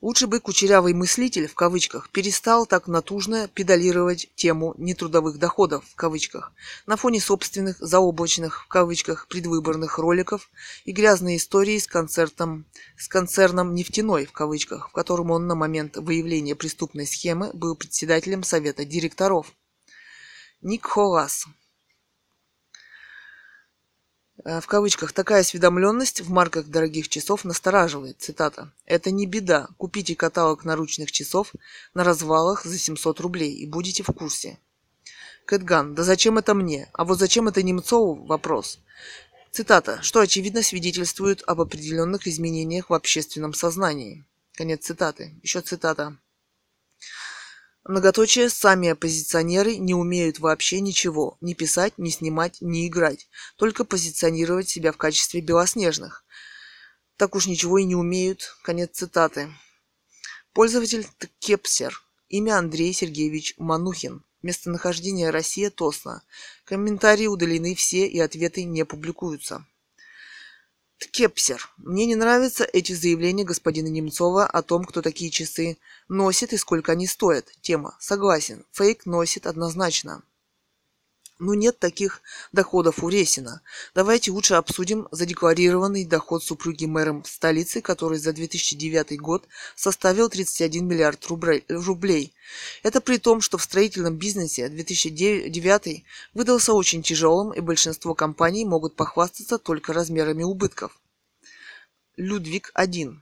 Лучше бы кучерявый мыслитель, в кавычках, перестал так натужно педалировать тему нетрудовых доходов, в кавычках, на фоне собственных заоблачных, в кавычках, предвыборных роликов и грязной истории с концерном «Нефтяной», в кавычках, в котором он на момент выявления преступной схемы был председателем совета директоров. Ник Холас. В кавычках, такая осведомленность в марках дорогих часов настораживает. Цитата. Это не беда. Купите каталог наручных часов на развалах за 700 рублей и будете в курсе. Кэт Ганн. Да зачем это мне? А вот зачем это Немцову? Вопрос. Цитата. Что очевидно свидетельствует об определенных изменениях в общественном сознании. Конец цитаты. Еще цитата. Многоточие, сами оппозиционеры не умеют вообще ничего, ни писать, ни снимать, ни играть, только позиционировать себя в качестве белоснежных. Так уж ничего и не умеют. Конец цитаты. Пользователь Ткепсер. Имя Андрей Сергеевич Манухин. Местонахождение Россия, Тосно. Комментарии удалены все и ответы не публикуются. Кепсер. Мне не нравятся эти заявления господина Немцова о том, кто такие часы носит и сколько они стоят. Тема. Согласен. Фейк носит однозначно. Ну нет таких доходов у Ресина. Давайте лучше обсудим задекларированный доход супруги мэром столицы, который за 2009 год составил 31 миллиард рублей. Это при том, что в строительном бизнесе 2009 выдался очень тяжелым, и большинство компаний могут похвастаться только размерами убытков. Людвиг-1.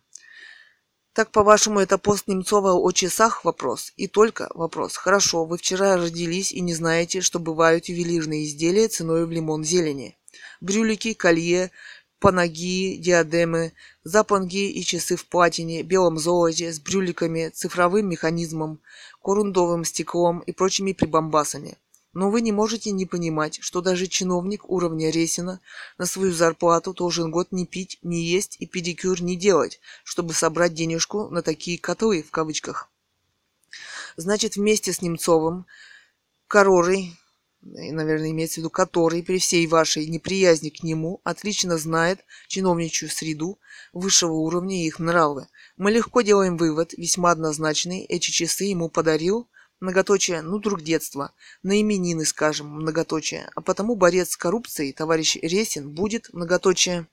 Так, по-вашему, это пост Немцова о часах? Вопрос. И только вопрос. Хорошо, вы вчера родились и не знаете, что бывают ювелирные изделия ценой в лимон зелени. Брюлики, колье, панагии, диадемы, запонги и часы в платине, белом золоте, с брюликами, цифровым механизмом, корундовым стеклом и прочими прибамбасами. Но вы не можете не понимать, что даже чиновник уровня Ресина на свою зарплату должен год не пить, не есть и педикюр не делать, чтобы собрать денежку на такие котлы, в кавычках. Значит, вместе с Немцовым, который, наверное, имеется в виду который, при всей вашей неприязни к нему, отлично знает чиновничью среду высшего уровня и их нравы. Мы легко делаем вывод, весьма однозначный, эти часы ему подарил, многоточие, ну, друг детства, на именины, скажем, многоточие, а потому борец с коррупцией, товарищ Ресин, будет, многоточие,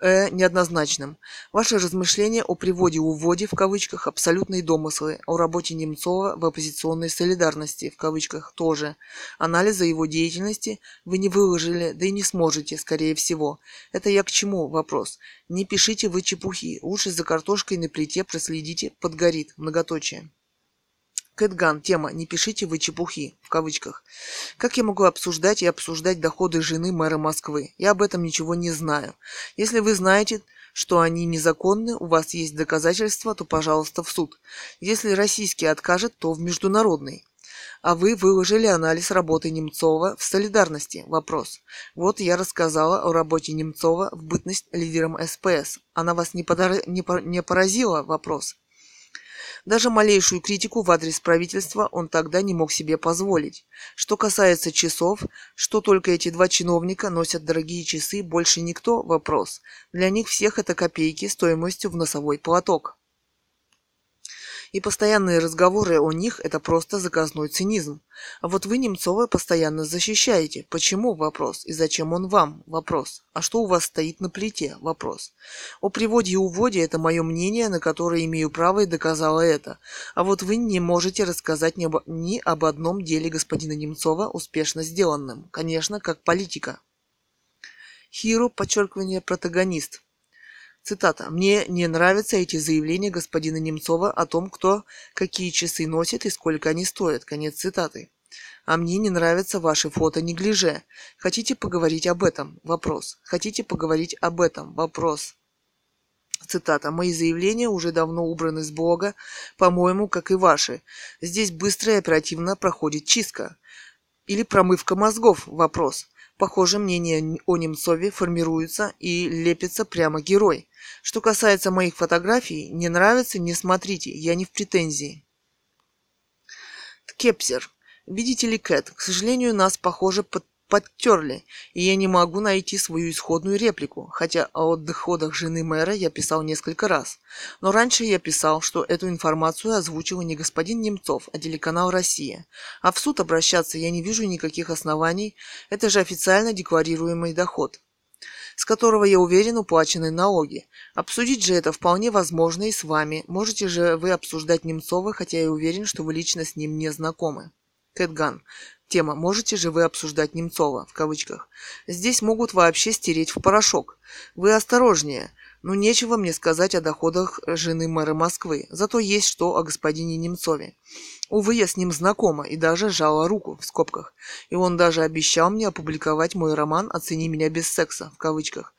неоднозначным. Ваши размышления о приводе-уводе, в кавычках, абсолютные домыслы, о работе Немцова в оппозиционной солидарности, в кавычках, тоже. Анализа его деятельности вы не выложили, да и не сможете, скорее всего. Это я к чему? Вопрос. Не пишите вы чепухи, лучше за картошкой на плите проследите, подгорит, многоточие. Кэт Ганн. Тема. Не пишите вы чепухи. В кавычках. Как я могу обсуждать доходы жены мэра Москвы? Я об этом ничего не знаю. Если вы знаете, что они незаконны, у вас есть доказательства, то, пожалуйста, в суд. Если российский откажет, то в международный. А вы выложили анализ работы Немцова в солидарности? Вопрос. Вот я рассказала о работе Немцова в бытность лидером СПС. Она вас не поразила? Вопрос. Даже малейшую критику в адрес правительства он тогда не мог себе позволить. Что касается часов, что только эти два чиновника носят дорогие часы, больше никто? Вопрос. Для них всех это копейки стоимостью в носовой платок. И постоянные разговоры о них – это просто заказной цинизм. А вот вы Немцова постоянно защищаете. Почему? Вопрос. И зачем он вам? Вопрос. А что у вас стоит на плите? Вопрос. О приводе и уводе – это мое мнение, на которое имею право и доказала это. А вот вы не можете рассказать ни об одном деле господина Немцова, успешно сделанном. Конечно, как политика. Хиро, подчеркивание, протагонист. Цитата. «Мне не нравятся эти заявления господина Немцова о том, кто какие часы носит и сколько они стоят». Конец цитаты. «А мне не нравятся ваши фото-неглиже. Хотите поговорить об этом?» Вопрос. «Хотите поговорить об этом?» Вопрос. Цитата. «Мои заявления уже давно убраны с блога, по-моему, как и ваши. Здесь быстро и оперативно проходит чистка. Или промывка мозгов?» Вопрос. Похоже, мнение о Немцове формируется и лепится прямо герой. Что касается моих фотографий, не нравится, не смотрите, я не в претензии. Ткепсер. Видите ли, Кэт, к сожалению, нас, похоже, подтерли, и я не могу найти свою исходную реплику, хотя о доходах жены мэра я писал несколько раз. Но раньше я писал, что эту информацию озвучил не господин Немцов, а телеканал «Россия». А в суд обращаться я не вижу никаких оснований, это же официально декларируемый доход, с которого, я уверен, уплачены налоги. Обсудить же это вполне возможно и с вами. Можете же вы обсуждать Немцова, хотя я уверен, что вы лично с ним не знакомы. Кэт Ганн. Тема. Можете же вы обсуждать Немцова? В кавычках. Здесь могут вообще стереть в порошок. Вы осторожнее. Но нечего мне сказать о доходах жены мэра Москвы. Зато есть что о господине Немцове. Увы, я с ним знакома и даже жала руку, в скобках. И он даже обещал мне опубликовать мой роман «Оцени меня без секса», в кавычках.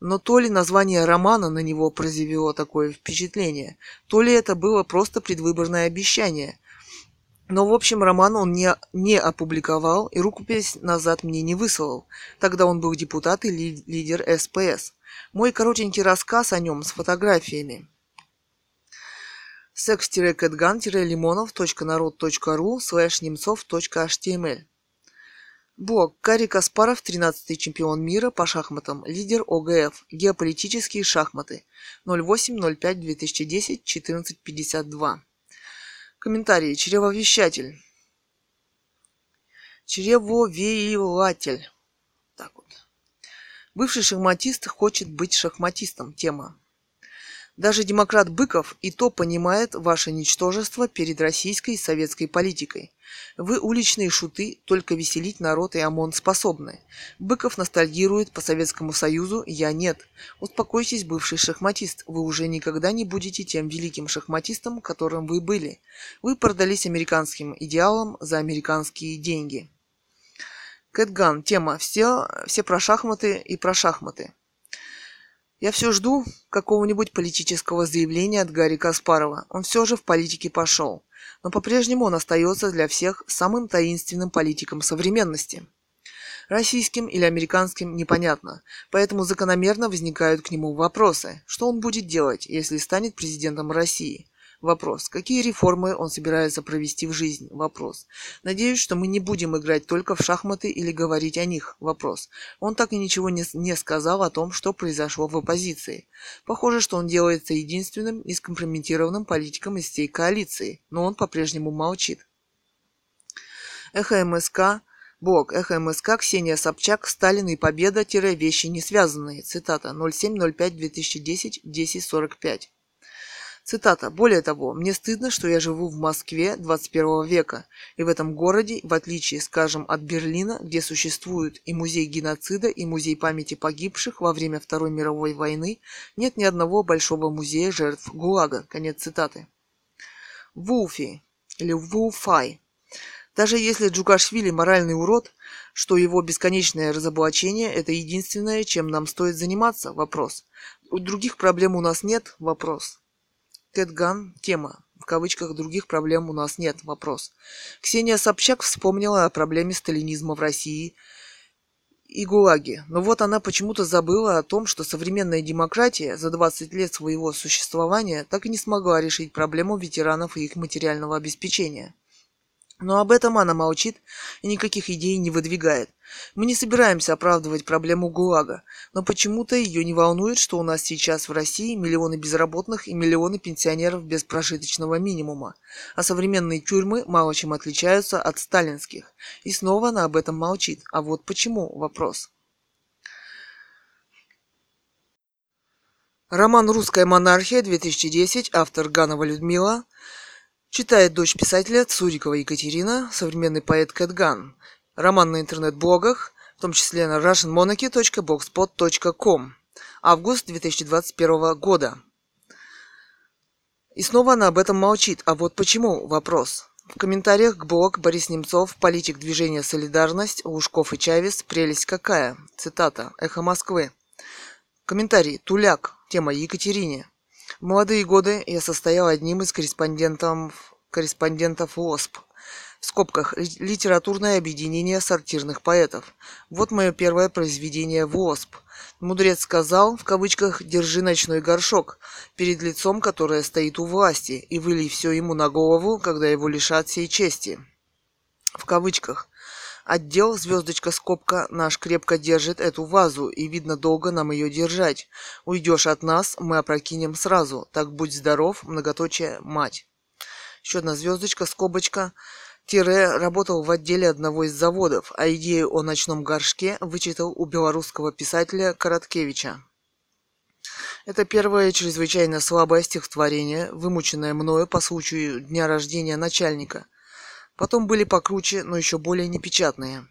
Но то ли название романа на него произвело такое впечатление, то ли это было просто предвыборное обещание. Но, в общем, роман он не опубликовал и рукопись назад мне не выслал. Тогда он был депутат и лидер СПС. Мой коротенький рассказ о нем с фотографиями. sex-catgan-limonov.narod.ru/nemcov.html Блог. Гарри Каспаров, 13-й чемпион мира по шахматам, лидер ОГФ, геополитические шахматы, 08.05.2010, 14.52. Комментарии. Чревовещатель. Чревовееватель. Так вот. Бывший шахматист хочет быть шахматистом. Тема. Даже демократ Быков и то понимает ваше ничтожество перед российской и советской политикой. Вы уличные шуты, только веселить народ и ОМОН способны. Быков ностальгирует по Советскому Союзу, я нет. Успокойтесь, бывший шахматист, вы уже никогда не будете тем великим шахматистом, которым вы были. Вы продались американским идеалам за американские деньги. Кэт Ганн. Тема. Все про шахматы и про шахматы. Я все жду какого-нибудь политического заявления от Гарри Каспарова. Он все же в политике пошел. Но по-прежнему он остается для всех самым таинственным политиком современности. Российским или американским непонятно, поэтому закономерно возникают к нему вопросы. Что он будет делать, если станет президентом России? Вопрос. Какие реформы он собирается провести в жизнь? Вопрос. Надеюсь, что мы не будем играть только в шахматы или говорить о них? Вопрос. Он так и ничего не сказал о том, что произошло в оппозиции. Похоже, что он делается единственным и скомпрометированным политиком из всей коалиции, но он по-прежнему молчит. Эхо МСК. Блог. Эхо МСК. Ксения Собчак. Сталин и победа-вещи не связанные. Цитата. 07.05.2010. 10.45. Цитата. «Более того, мне стыдно, что я живу в Москве 21 века, и в этом городе, в отличие, скажем, от Берлина, где существуют и музей геноцида, и музей памяти погибших во время Второй мировой войны, нет ни одного большого музея жертв ГУЛАГа». Конец цитаты. Вулфи или Вулфай. Даже если Джугашвили моральный урод, что его бесконечное разоблачение – это единственное, чем нам стоит заниматься? Вопрос. Других проблем у нас нет? Вопрос. Кэт Ганн. Тема. В кавычках «других проблем у нас нет». Вопрос. Ксения Собчак вспомнила о проблеме сталинизма в России и ГУЛАГе. Но вот она почему-то забыла о том, что современная демократия за 20 лет своего существования так и не смогла решить проблему ветеранов и их материального обеспечения. Но об этом она молчит и никаких идей не выдвигает. Мы не собираемся оправдывать проблему ГУЛАГа, но почему-то ее не волнует, что у нас сейчас в России миллионы безработных и миллионы пенсионеров без прожиточного минимума, а современные тюрьмы мало чем отличаются от сталинских. И снова она об этом молчит. А вот почему? Вопрос. Роман «Русская монархия» 2010, автор Ганова Людмила, читает дочь писателя Цурикова Екатерина, современный поэт Кэт Ганн. Роман на интернет-блогах, в том числе на russianmonarchy.blogspot.com. Август 2021 года. И снова она об этом молчит. А вот почему? Вопрос. В комментариях к блог Борис Немцов, политик движения «Солидарность», Лужков и Чавес, прелесть какая? Цитата. Эхо Москвы. Комментарий. Туляк. Тема Екатерине. В молодые годы я состоял одним из корреспондентов ОСП. В скобках «Литературное объединение сортирных поэтов». Вот мое первое произведение в ОСП. Мудрец сказал, в кавычках, «держи ночной горшок» перед лицом, которое стоит у власти, и вылей все ему на голову, когда его лишат всей чести. В кавычках. Отдел, звездочка, скобка, наш крепко держит эту вазу, и видно долго нам ее держать. Уйдешь от нас, мы опрокинем сразу. Так будь здоров, многоточие, мать. Еще одна звездочка, скобочка. Тире работал в отделе одного из заводов, а идею о ночном горшке вычитал у белорусского писателя Короткевича. Это первое чрезвычайно слабое стихотворение, вымученное мною по случаю дня рождения начальника. Потом были покруче, но еще более непечатные.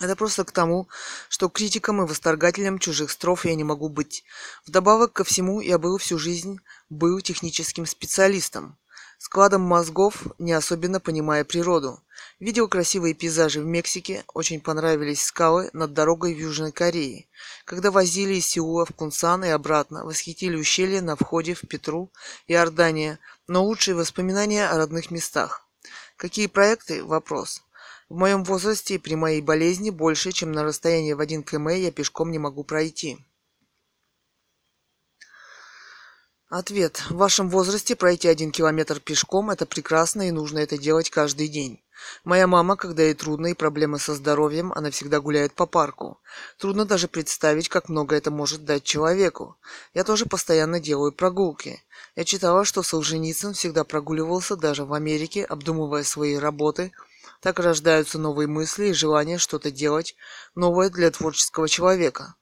Это просто к тому, что критиком и восторгателем чужих строф я не могу быть. Вдобавок ко всему, я всю жизнь был техническим специалистом. Складом мозгов, не особенно понимая природу. Видел красивые пейзажи в Мексике, очень понравились скалы над дорогой в Южной Корее. Когда возили из Сеула в Кунсан и обратно, восхитили ущелье на входе в Петру и Иордания, но лучшие воспоминания о родных местах. Какие проекты? Вопрос. В моем возрасте и при моей болезни больше, чем на расстоянии в 1 км я пешком не могу пройти. Ответ. В вашем возрасте пройти 1 километр пешком – это прекрасно и нужно это делать каждый день. Моя мама, когда ей трудно и проблемы со здоровьем, она всегда гуляет по парку. Трудно даже представить, как много это может дать человеку. Я тоже постоянно делаю прогулки. Я читала, что Солженицын всегда прогуливался даже в Америке, обдумывая свои работы. Так рождаются новые мысли и желание что-то делать, новое для творческого человека.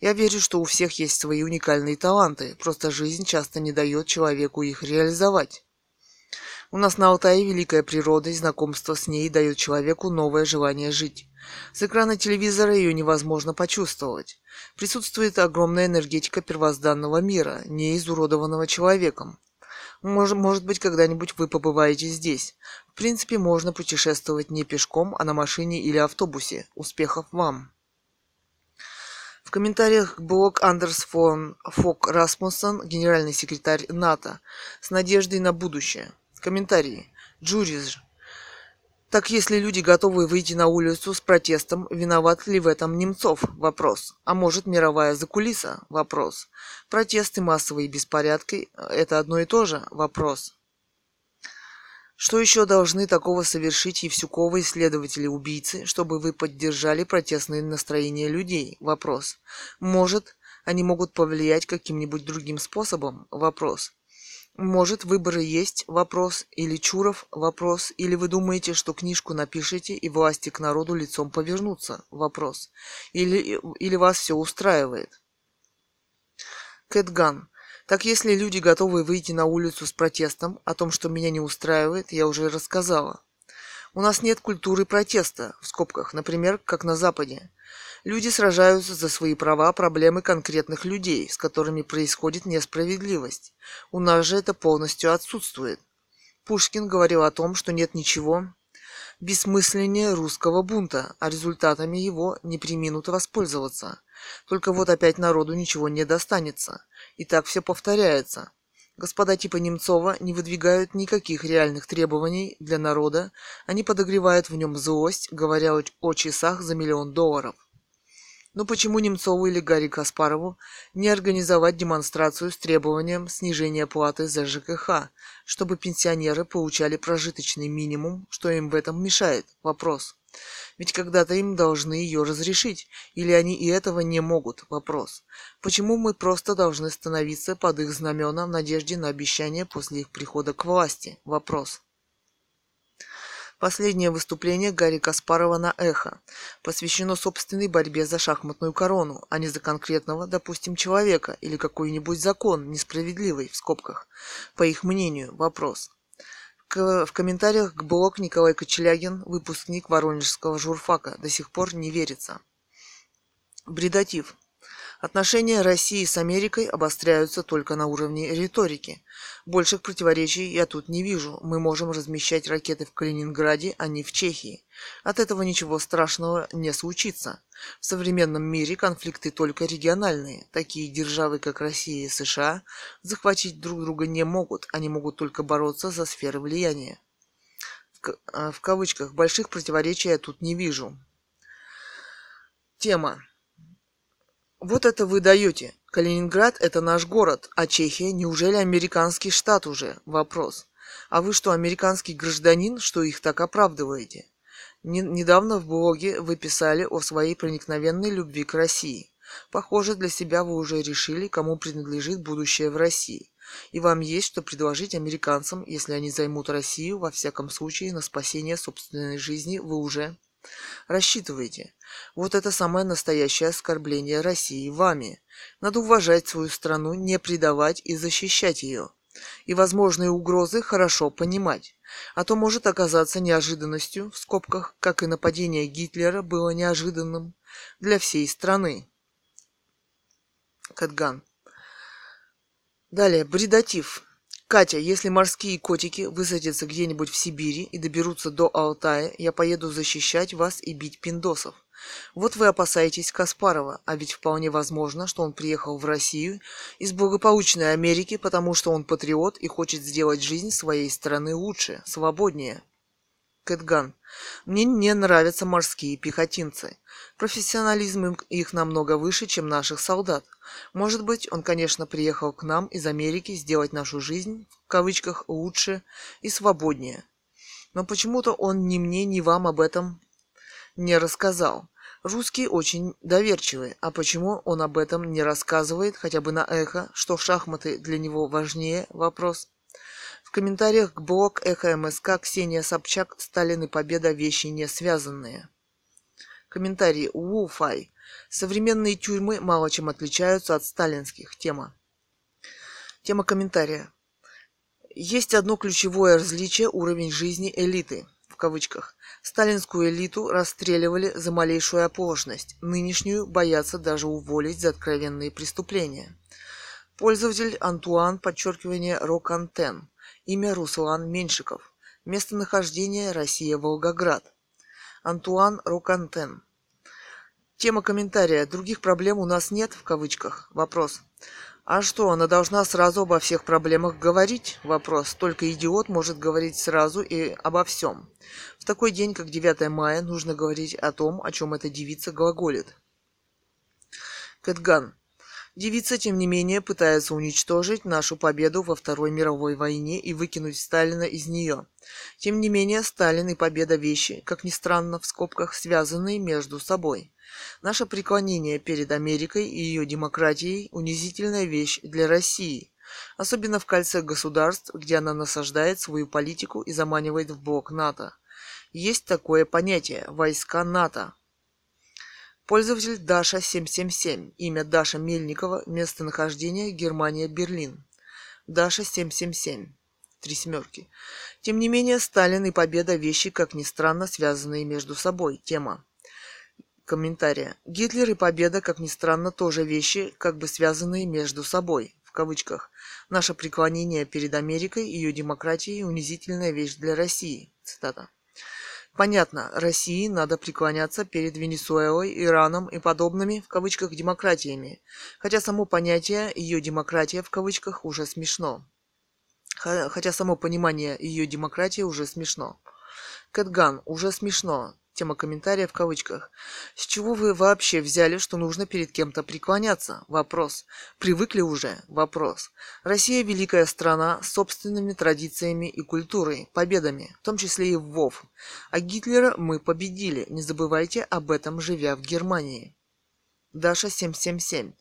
Я верю, что у всех есть свои уникальные таланты, просто жизнь часто не дает человеку их реализовать. У нас на Алтае великая природа, и знакомство с ней дает человеку новое желание жить. С экрана телевизора ее невозможно почувствовать. Присутствует огромная энергетика первозданного мира, не изуродованного человеком. Может быть, когда-нибудь вы побываете здесь. В принципе, можно путешествовать не пешком, а на машине или автобусе. Успехов вам! В комментариях блог Андерс Фог Расмуссен, генеральный секретарь НАТО, с надеждой на будущее. Комментарии. Джурис. Так если люди готовы выйти на улицу с протестом, виноват ли в этом Немцов? Вопрос. А может, мировая закулиса? Вопрос. Протесты, массовые беспорядки – это одно и то же? Вопрос. Что еще должны такого совершить Евсюкова и следователи-убийцы, чтобы вы поддержали протестные настроения людей? Вопрос. Может, они могут повлиять каким-нибудь другим способом? Вопрос. Может, выборы есть? Вопрос. Или Чуров? Вопрос. Или вы думаете, что книжку напишите и власти к народу лицом повернутся? Вопрос. Или вас все устраивает? Кэт Ганн. Так если люди готовы выйти на улицу с протестом, о том, что меня не устраивает, я уже рассказала. У нас нет культуры протеста, в скобках, например, как на Западе. Люди сражаются за свои права, проблемы конкретных людей, с которыми происходит несправедливость. У нас же это полностью отсутствует. Пушкин говорил о том, что нет ничего бессмысленнее русского бунта, а результатами его не преминут воспользоваться. Только вот опять народу ничего не достанется. И так все повторяется. Господа типа Немцова не выдвигают никаких реальных требований для народа, они подогревают в нем злость, говоря о часах за $1 миллион. Но почему Немцову или Гарри Каспарову не организовать демонстрацию с требованием снижения платы за ЖКХ, чтобы пенсионеры получали прожиточный минимум, что им в этом мешает? Вопрос. Ведь когда-то им должны ее разрешить, или они и этого не могут? Вопрос. Почему мы просто должны становиться под их знамена в надежде на обещания после их прихода к власти? Вопрос. Последнее выступление Гарри Каспарова на «Эхо» посвящено собственной борьбе за шахматную корону, а не за конкретного, допустим, человека или какой-нибудь закон, несправедливый, в скобках, по их мнению. Вопрос. В комментариях к блог Николай Кочелягин, выпускник Воронежского журфака, до сих пор не верится. Бредатив. Отношения России с Америкой обостряются только на уровне риторики. Больших противоречий я тут не вижу. Мы можем размещать ракеты в Калининграде, а не в Чехии. От этого ничего страшного не случится. В современном мире конфликты только региональные. Такие державы, как Россия и США, захватить друг друга не могут. Они могут только бороться за сферы влияния. В кавычках, больших противоречий я тут не вижу. Тема. Вот это вы даете. Калининград – это наш город, а Чехия – неужели американский штат уже? Вопрос. А вы что, американский гражданин, что их так оправдываете? Недавно в блоге вы писали о своей проникновенной любви к России. Похоже, для себя вы уже решили, кому принадлежит будущее в России. И вам есть что предложить американцам, если они займут Россию, во всяком случае, на спасение собственной жизни вы уже рассчитываете. Вот это самое настоящее оскорбление России вами. Надо уважать свою страну, не предавать и защищать ее. И возможные угрозы хорошо понимать. А то может оказаться неожиданностью, в скобках, как и нападение Гитлера было неожиданным для всей страны. Кэт Ганн. Далее, бредатив. Катя, если морские котики высадятся где-нибудь в Сибири и доберутся до Алтая, я поеду защищать вас и бить пиндосов. Вот вы опасаетесь Каспарова, а ведь вполне возможно, что он приехал в Россию из благополучной Америки, потому что он патриот и хочет сделать жизнь своей страны лучше, свободнее. Кэт Ганн. Мне не нравятся морские пехотинцы. Профессионализм их намного выше, чем наших солдат. Может быть, он, конечно, приехал к нам из Америки сделать нашу жизнь, в кавычках, лучше и свободнее. Но почему-то он ни мне, ни вам об этом не рассказал. Русские очень доверчивы. А почему он об этом не рассказывает, хотя бы на эхо, что шахматы для него важнее? Вопрос. В комментариях к блог Эхо МСК Ксения Собчак «Сталин и Победа. Вещи не связанные». Комментарий Уфай. Современные тюрьмы мало чем отличаются от сталинских. Тема комментария. Есть одно ключевое различие – уровень жизни элиты, в кавычках. Сталинскую элиту расстреливали за малейшую оплошность. Нынешнюю боятся даже уволить за откровенные преступления. Пользователь Антуан, подчеркивание, Рок-Антен. Имя Руслан Меньшиков. Местонахождение Россия, Волгоград. Антуан Рок-Антен. Тема комментария. Других проблем у нас нет, в кавычках. Вопрос. А что, она должна сразу обо всех проблемах говорить? Вопрос. Только идиот может говорить сразу и обо всем. В такой день, как 9 мая, нужно говорить о том, о чем эта девица глаголит. Кэт Ганн. Девица, тем не менее, пытается уничтожить нашу победу во Второй мировой войне и выкинуть Сталина из нее. Тем не менее, Сталин и победа – вещи, как ни странно, в скобках, связанные между собой. Наше преклонение перед Америкой и ее демократией – унизительная вещь для России, особенно в кольце государств, где она насаждает свою политику и заманивает в блок НАТО. Есть такое понятие – войска НАТО. Пользователь Даша 777. Имя Даша Мельникова. Местонахождение Германия, Берлин. Даша 777. . Тем не менее, Сталин и победа – вещи, как ни странно, связанные между собой. Тема. Комментария. Гитлер и победа, как ни странно, тоже вещи, как бы связанные между собой. В кавычках. Наше преклонение перед Америкой, ее демократией – унизительная вещь для России. Цитата. Понятно, России надо преклоняться перед Венесуэлой, Ираном и подобными, в кавычках, демократиями. Хотя само понятие «ее демократия» в кавычках уже смешно. Хотя само понимание «ее демократия» уже смешно. Кэт Ганн, уже смешно. Тема комментария в кавычках. С чего вы вообще взяли, что нужно перед кем-то преклоняться? Вопрос. Привыкли уже? Вопрос. Россия – великая страна с собственными традициями и культурой, победами, в том числе и в ВОВ. А Гитлера мы победили. Не забывайте об этом, живя в Германии. Даша 777.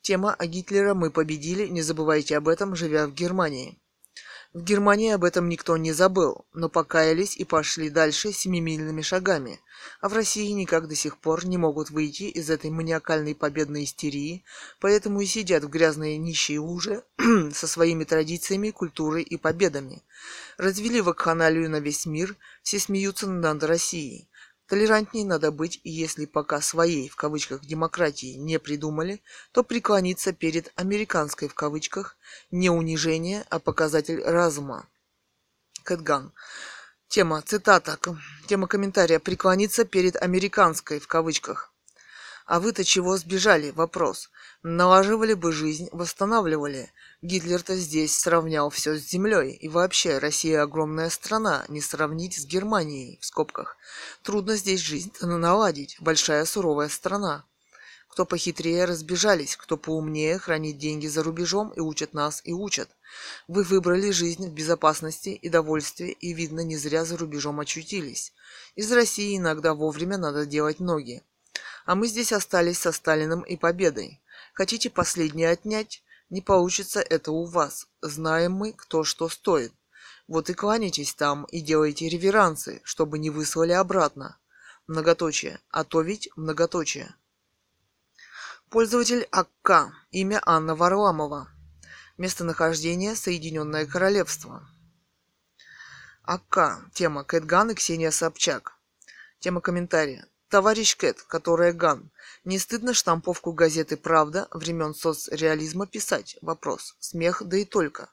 Тема «А Гитлера мы победили. Не забывайте об этом, живя в Германии». В Германии об этом никто не забыл, но покаялись и пошли дальше семимильными шагами, а в России никак до сих пор не могут выйти из этой маниакальной победной истерии, поэтому и сидят в грязной нищей луже со своими традициями, культурой и победами. Развели вакханалию на весь мир, все смеются над Россией. Толерантнее надо быть, и если пока «своей» в кавычках демократии не придумали, то преклониться перед «американской» в кавычках не унижение, а показатель разума. Кэт Ганн. Тема, цитата, тема комментария «преклониться перед «американской» в кавычках». А вы-то чего сбежали? Вопрос. Налаживали бы жизнь, восстанавливали. Гитлер-то здесь сравнял все с землей. И вообще, Россия огромная страна, не сравнить с Германией, в скобках. Трудно здесь жизнь наладить, большая суровая страна. Кто похитрее разбежались, кто поумнее хранит деньги за рубежом и учат нас и учат. Вы выбрали жизнь в безопасности и довольстве, и, видно, не зря за рубежом очутились. Из России иногда вовремя надо делать ноги. А мы здесь остались со Сталиным и победой. Хотите последнее отнять? Не получится это у вас. Знаем мы, кто что стоит. Вот и кланяйтесь там и делайте реверансы, чтобы не выслали обратно. Многоточие. А то ведь многоточие. Пользователь АКК. Имя Анна Варламова. Местонахождение Соединенное Королевство. АКК. Тема Кэт Ганн и Ксения Собчак. Тема комментария. Товарищ Кэт, которая Ганн, не стыдно штамповку газеты «Правда» времен соцреализма писать? Вопрос. Смех, да и только.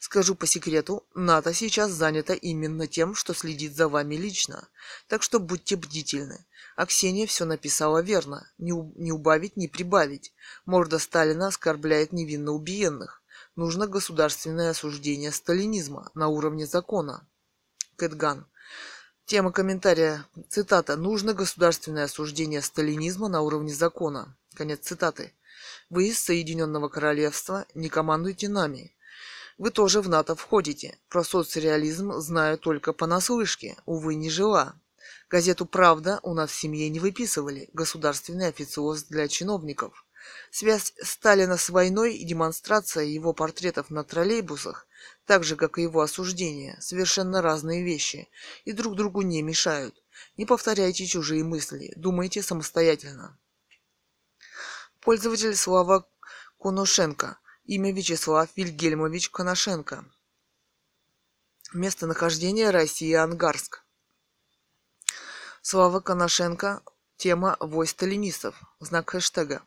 Скажу по секрету, НАТО сейчас занято именно тем, что следит за вами лично. Так что будьте бдительны. А Ксения все написала верно. Не убавить, не прибавить. Морда Сталина оскорбляет невинно убиенных. Нужно государственное осуждение сталинизма на уровне закона. Кэт Ганн. Тема комментария, цитата, «Нужно государственное осуждение сталинизма на уровне закона». Конец цитаты. Вы из Соединенного Королевства, не командуйте нами. Вы тоже в НАТО входите. Про соцреализм знаю только понаслышке, увы, не жила. Газету «Правда» у нас в семье не выписывали, государственный официоз для чиновников. Связь Сталина с войной и демонстрация его портретов на троллейбусах, так же, как и его осуждение, совершенно разные вещи и друг другу не мешают. Не повторяйте чужие мысли, думайте самостоятельно. Пользователь Слава Коношенко. Имя Вячеслав Вильгельмович Коношенко. Местонахождение Россия, Ангарск. Слава Коношенко. Тема «Вой сталинистов». Знак хэштега.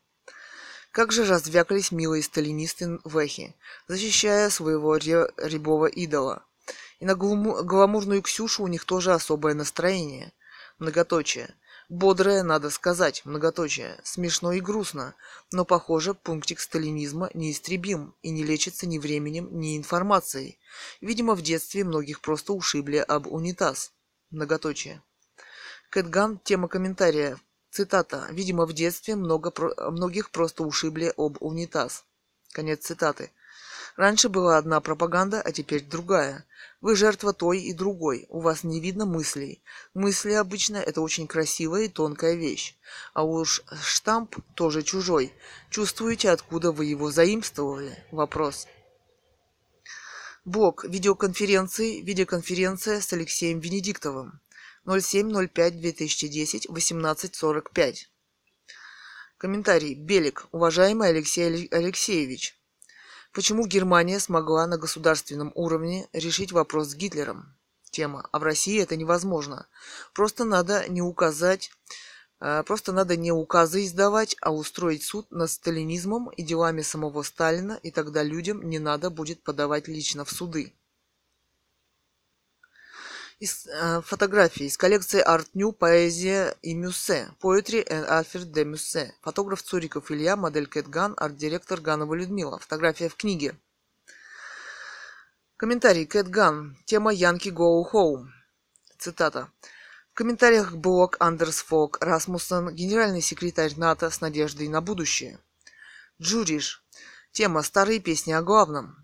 Как же развякались милые сталинисты в эхе, защищая своего рябого идола. И на гламурную Ксюшу у них тоже особое настроение. Многоточие. Бодрое, надо сказать, многоточие. Смешно и грустно. Но, похоже, пунктик сталинизма неистребим и не лечится ни временем, ни информацией. Видимо, в детстве многих просто ушибли об унитаз. Многоточие. Кэт Ганн. Тема комментария. Цитата. «Видимо, в детстве многих просто ушибли об унитаз». Конец цитаты. «Раньше была одна пропаганда, а теперь другая. Вы жертва той и другой. У вас не видно мыслей. Мысли обычно – это очень красивая и тонкая вещь. А уж штамп тоже чужой. Чувствуете, откуда вы его заимствовали?» Вопрос. Блок видеоконференции. Видеоконференция с Алексеем Венедиктовым. 07.05.2010, 18.45. Комментарий. Белик. Уважаемый Алексей Алексеевич, почему Германия смогла на государственном уровне решить вопрос с Гитлером? Тема. А в России это невозможно. Просто надо не указы издавать, а устроить суд над сталинизмом и делами самого Сталина, и тогда людям не надо будет подавать лично в суды. Фотографии из коллекции Art New, поэзия и мюссе. Poetry and Affair de Musée. Фотограф Цуриков Илья, модель Кэт Ганн, арт-директор Ганова Людмила. Фотография в книге. Комментарий. Кэт Ганн. Тема «Янки Go Home». Цитата. В комментариях блог Андерс Фог Расмуссен, генеральный секретарь НАТО с надеждой на будущее. Джуриш. Тема «Старые песни о главном».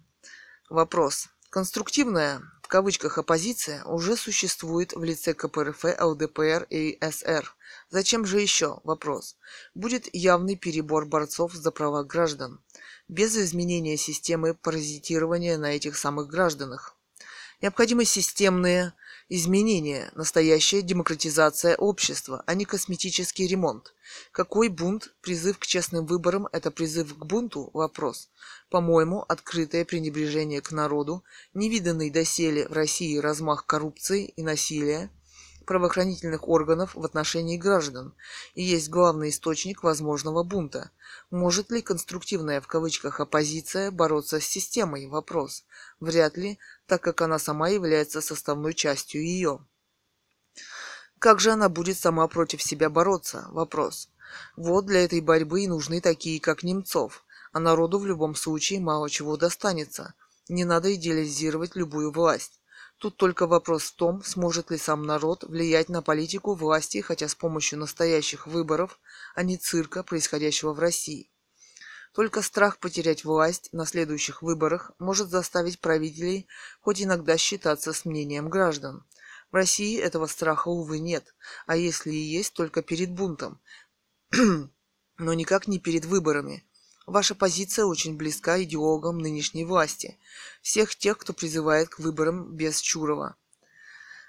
Вопрос. Конструктивная, в кавычках, оппозиция уже существует в лице КПРФ, ЛДПР и СР. Зачем же еще? Вопрос. Будет явный перебор борцов за права граждан, без изменения системы паразитирования на этих самых гражданах. Необходимы системные изменения, настоящая демократизация общества, а не косметический ремонт. Какой бунт? Призыв к честным выборам – это призыв к бунту? Вопрос. По-моему, открытое пренебрежение к народу, невиданный доселе в России размах коррупции и насилия правоохранительных органов в отношении граждан и есть главный источник возможного бунта. Может ли конструктивная в кавычках оппозиция бороться с системой? Вопрос. Вряд ли, так как она сама является составной частью ее. Как же она будет сама против себя бороться? Вопрос. Вот для этой борьбы и нужны такие, как Немцов. А народу в любом случае мало чего достанется. Не надо идеализировать любую власть. Тут только вопрос в том, сможет ли сам народ влиять на политику власти, хотя с помощью настоящих выборов, а не цирка, происходящего в России. Только страх потерять власть на следующих выборах может заставить правителей хоть иногда считаться с мнением граждан. В России этого страха, увы, нет, а если и есть, только перед бунтом, но никак не перед выборами. Ваша позиция очень близка идеологам нынешней власти, всех тех, кто призывает к выборам без Чурова.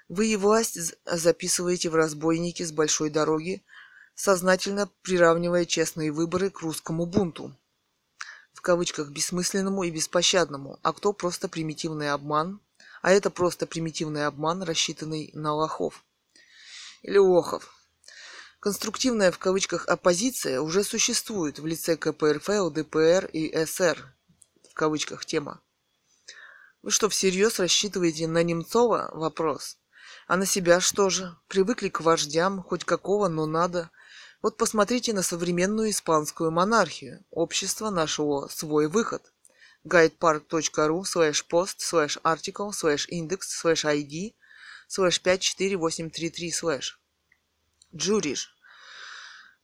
Вы и власть записываете в разбойники с большой дороги, сознательно приравнивая честные выборы к русскому бунту, в кавычках бессмысленному и беспощадному, это просто примитивный обман, рассчитанный на лохов. Или лохов. Конструктивная в кавычках оппозиция уже существует в лице КПРФ, ЛДПР и СР в кавычках тема. Вы что, всерьез рассчитываете на Немцова? Вопрос. А на себя что же? Привыкли к вождям, хоть какого, но надо. Вот посмотрите на современную испанскую монархию. Общество нашло свой выход. guidepark.ru/post/article/index/id /54833/ Джуриш.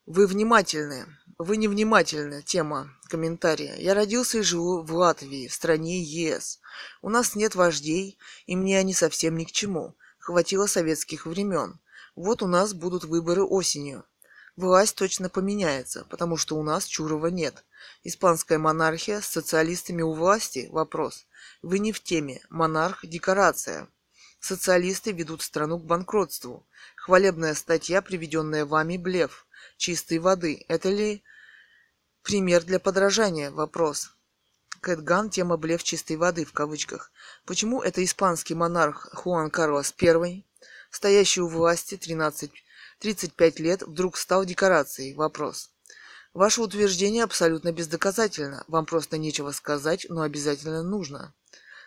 Вы внимательны. Вы невнимательны. Тема комментария. Я родился и живу в Латвии, в стране ЕС. У нас нет вождей, и мне они совсем ни к чему. Хватило советских времен. Вот у нас будут выборы осенью. Власть точно поменяется, потому что у нас Чурова нет. Испанская монархия с социалистами у власти? Вопрос. Вы не в теме. Монарх – декорация. Социалисты ведут страну к банкротству. Хвалебная статья, приведенная вами, блеф. Чистой воды. Это ли пример для подражания? Вопрос. Кэт Ганн, тема «Блеф чистой воды» в кавычках. Почему это испанский монарх Хуан Карлос I, стоящий у власти 35 лет, вдруг стал декорацией? Вопрос. Ваше утверждение абсолютно бездоказательно. Вам просто нечего сказать, но обязательно нужно.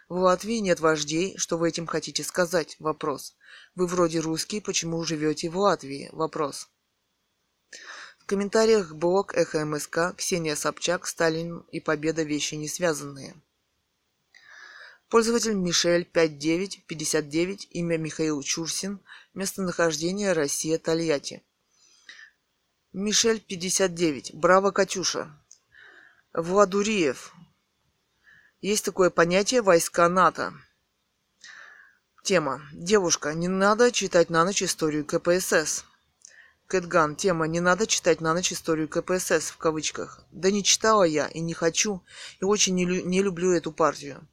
В Латвии нет вождей. Что вы этим хотите сказать? Вопрос. Вы вроде русский, почему живете в Латвии? Вопрос. В комментариях блог «Эхо МСК», Ксения Собчак, Сталин и Победа – вещи не связанные. Пользователь Мишель 5959, имя Михаил Чурсин, местонахождение Россия, Тольятти. Мишель 59, браво, Катюша. Владуриев. Есть такое понятие «войска НАТО». Тема. Девушка, не надо читать на ночь историю КПСС. Кэт Ганн. Тема «Не надо читать на ночь историю КПСС» в кавычках. Да не читала я и не хочу, и очень не люблю эту партию.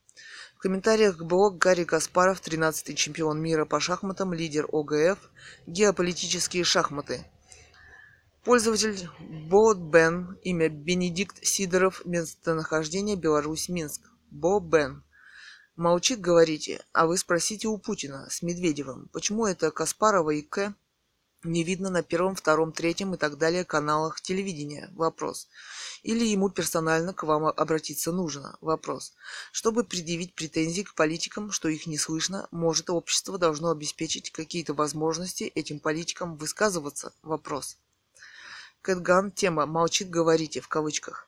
В комментариях к блог Гарри Каспаров, 13-й чемпион мира по шахматам, лидер ОГФ, геополитические шахматы. Пользователь Бо-Бен, имя Бенедикт Сидоров, местонахождение Беларусь, Минск. Бо-Бен. Молчит, говорите, а вы спросите у Путина с Медведевым, почему это Каспарова и К. не видно на первом, втором, третьем и так далее каналах телевидения? Вопрос. Или ему персонально к вам обратиться нужно? Вопрос. Чтобы предъявить претензии к политикам, что их не слышно, может, общество должно обеспечить какие-то возможности этим политикам высказываться? Вопрос. Кэт Ганн, тема «Молчит, говорите» в кавычках.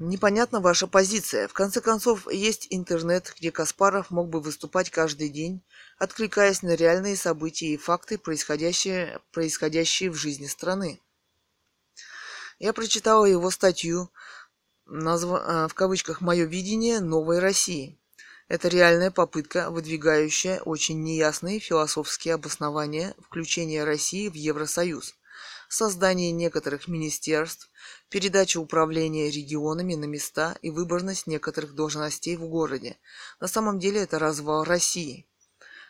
Непонятна ваша позиция. В конце концов, есть интернет, где Каспаров мог бы выступать каждый день, откликаясь на реальные события и факты, происходящие в жизни страны. Я прочитала его статью, в кавычках, «Мое видение новой России». Это реальная попытка, выдвигающая очень неясные философские обоснования включения России в Евросоюз, создание некоторых министерств, передача управления регионами на места и выборность некоторых должностей в городе. На самом деле это развал России.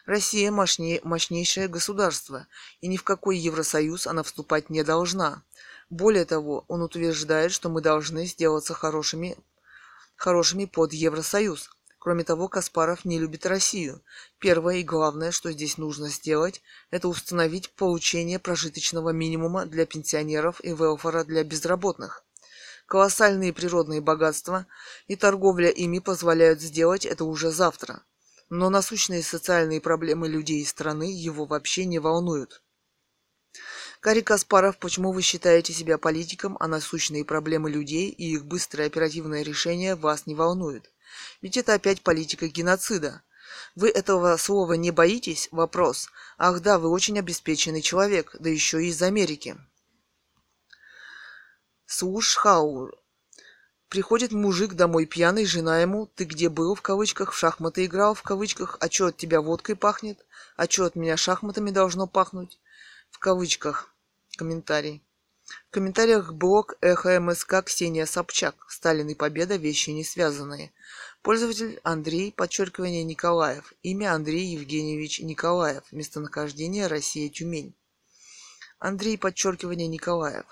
Россия – мощнейшее государство, и ни в какой Евросоюз она вступать не должна. Более того, он утверждает, что мы должны сделаться хорошими под Евросоюз. Кроме того, Каспаров не любит Россию. Первое и главное, что здесь нужно сделать, это установить получение прожиточного минимума для пенсионеров и велфора для безработных. Колоссальные природные богатства и торговля ими позволяют сделать это уже завтра. Но насущные социальные проблемы людей и страны его вообще не волнуют. Гарри Каспаров, почему вы считаете себя политиком, а насущные проблемы людей и их быстрое оперативное решение вас не волнует? Ведь это опять политика геноцида. Вы этого слова не боитесь? Вопрос. Ах да, вы очень обеспеченный человек, да еще и из Америки. Слушхаур. Приходит мужик домой пьяный, жена ему: «Ты где был?» в кавычках, «В шахматы играл?» в кавычках, «А че от тебя водкой пахнет?» «А че от меня шахматами должно пахнуть?» в кавычках. Комментарий. В комментариях блог «Эхо МСК», Ксения Собчак. Сталин и Победа – вещи не связанные. Пользователь Андрей, подчеркивание Николаев. Имя Андрей Евгеньевич Николаев. Местонахождение Россия, Тюмень. Андрей, подчеркивание Николаев.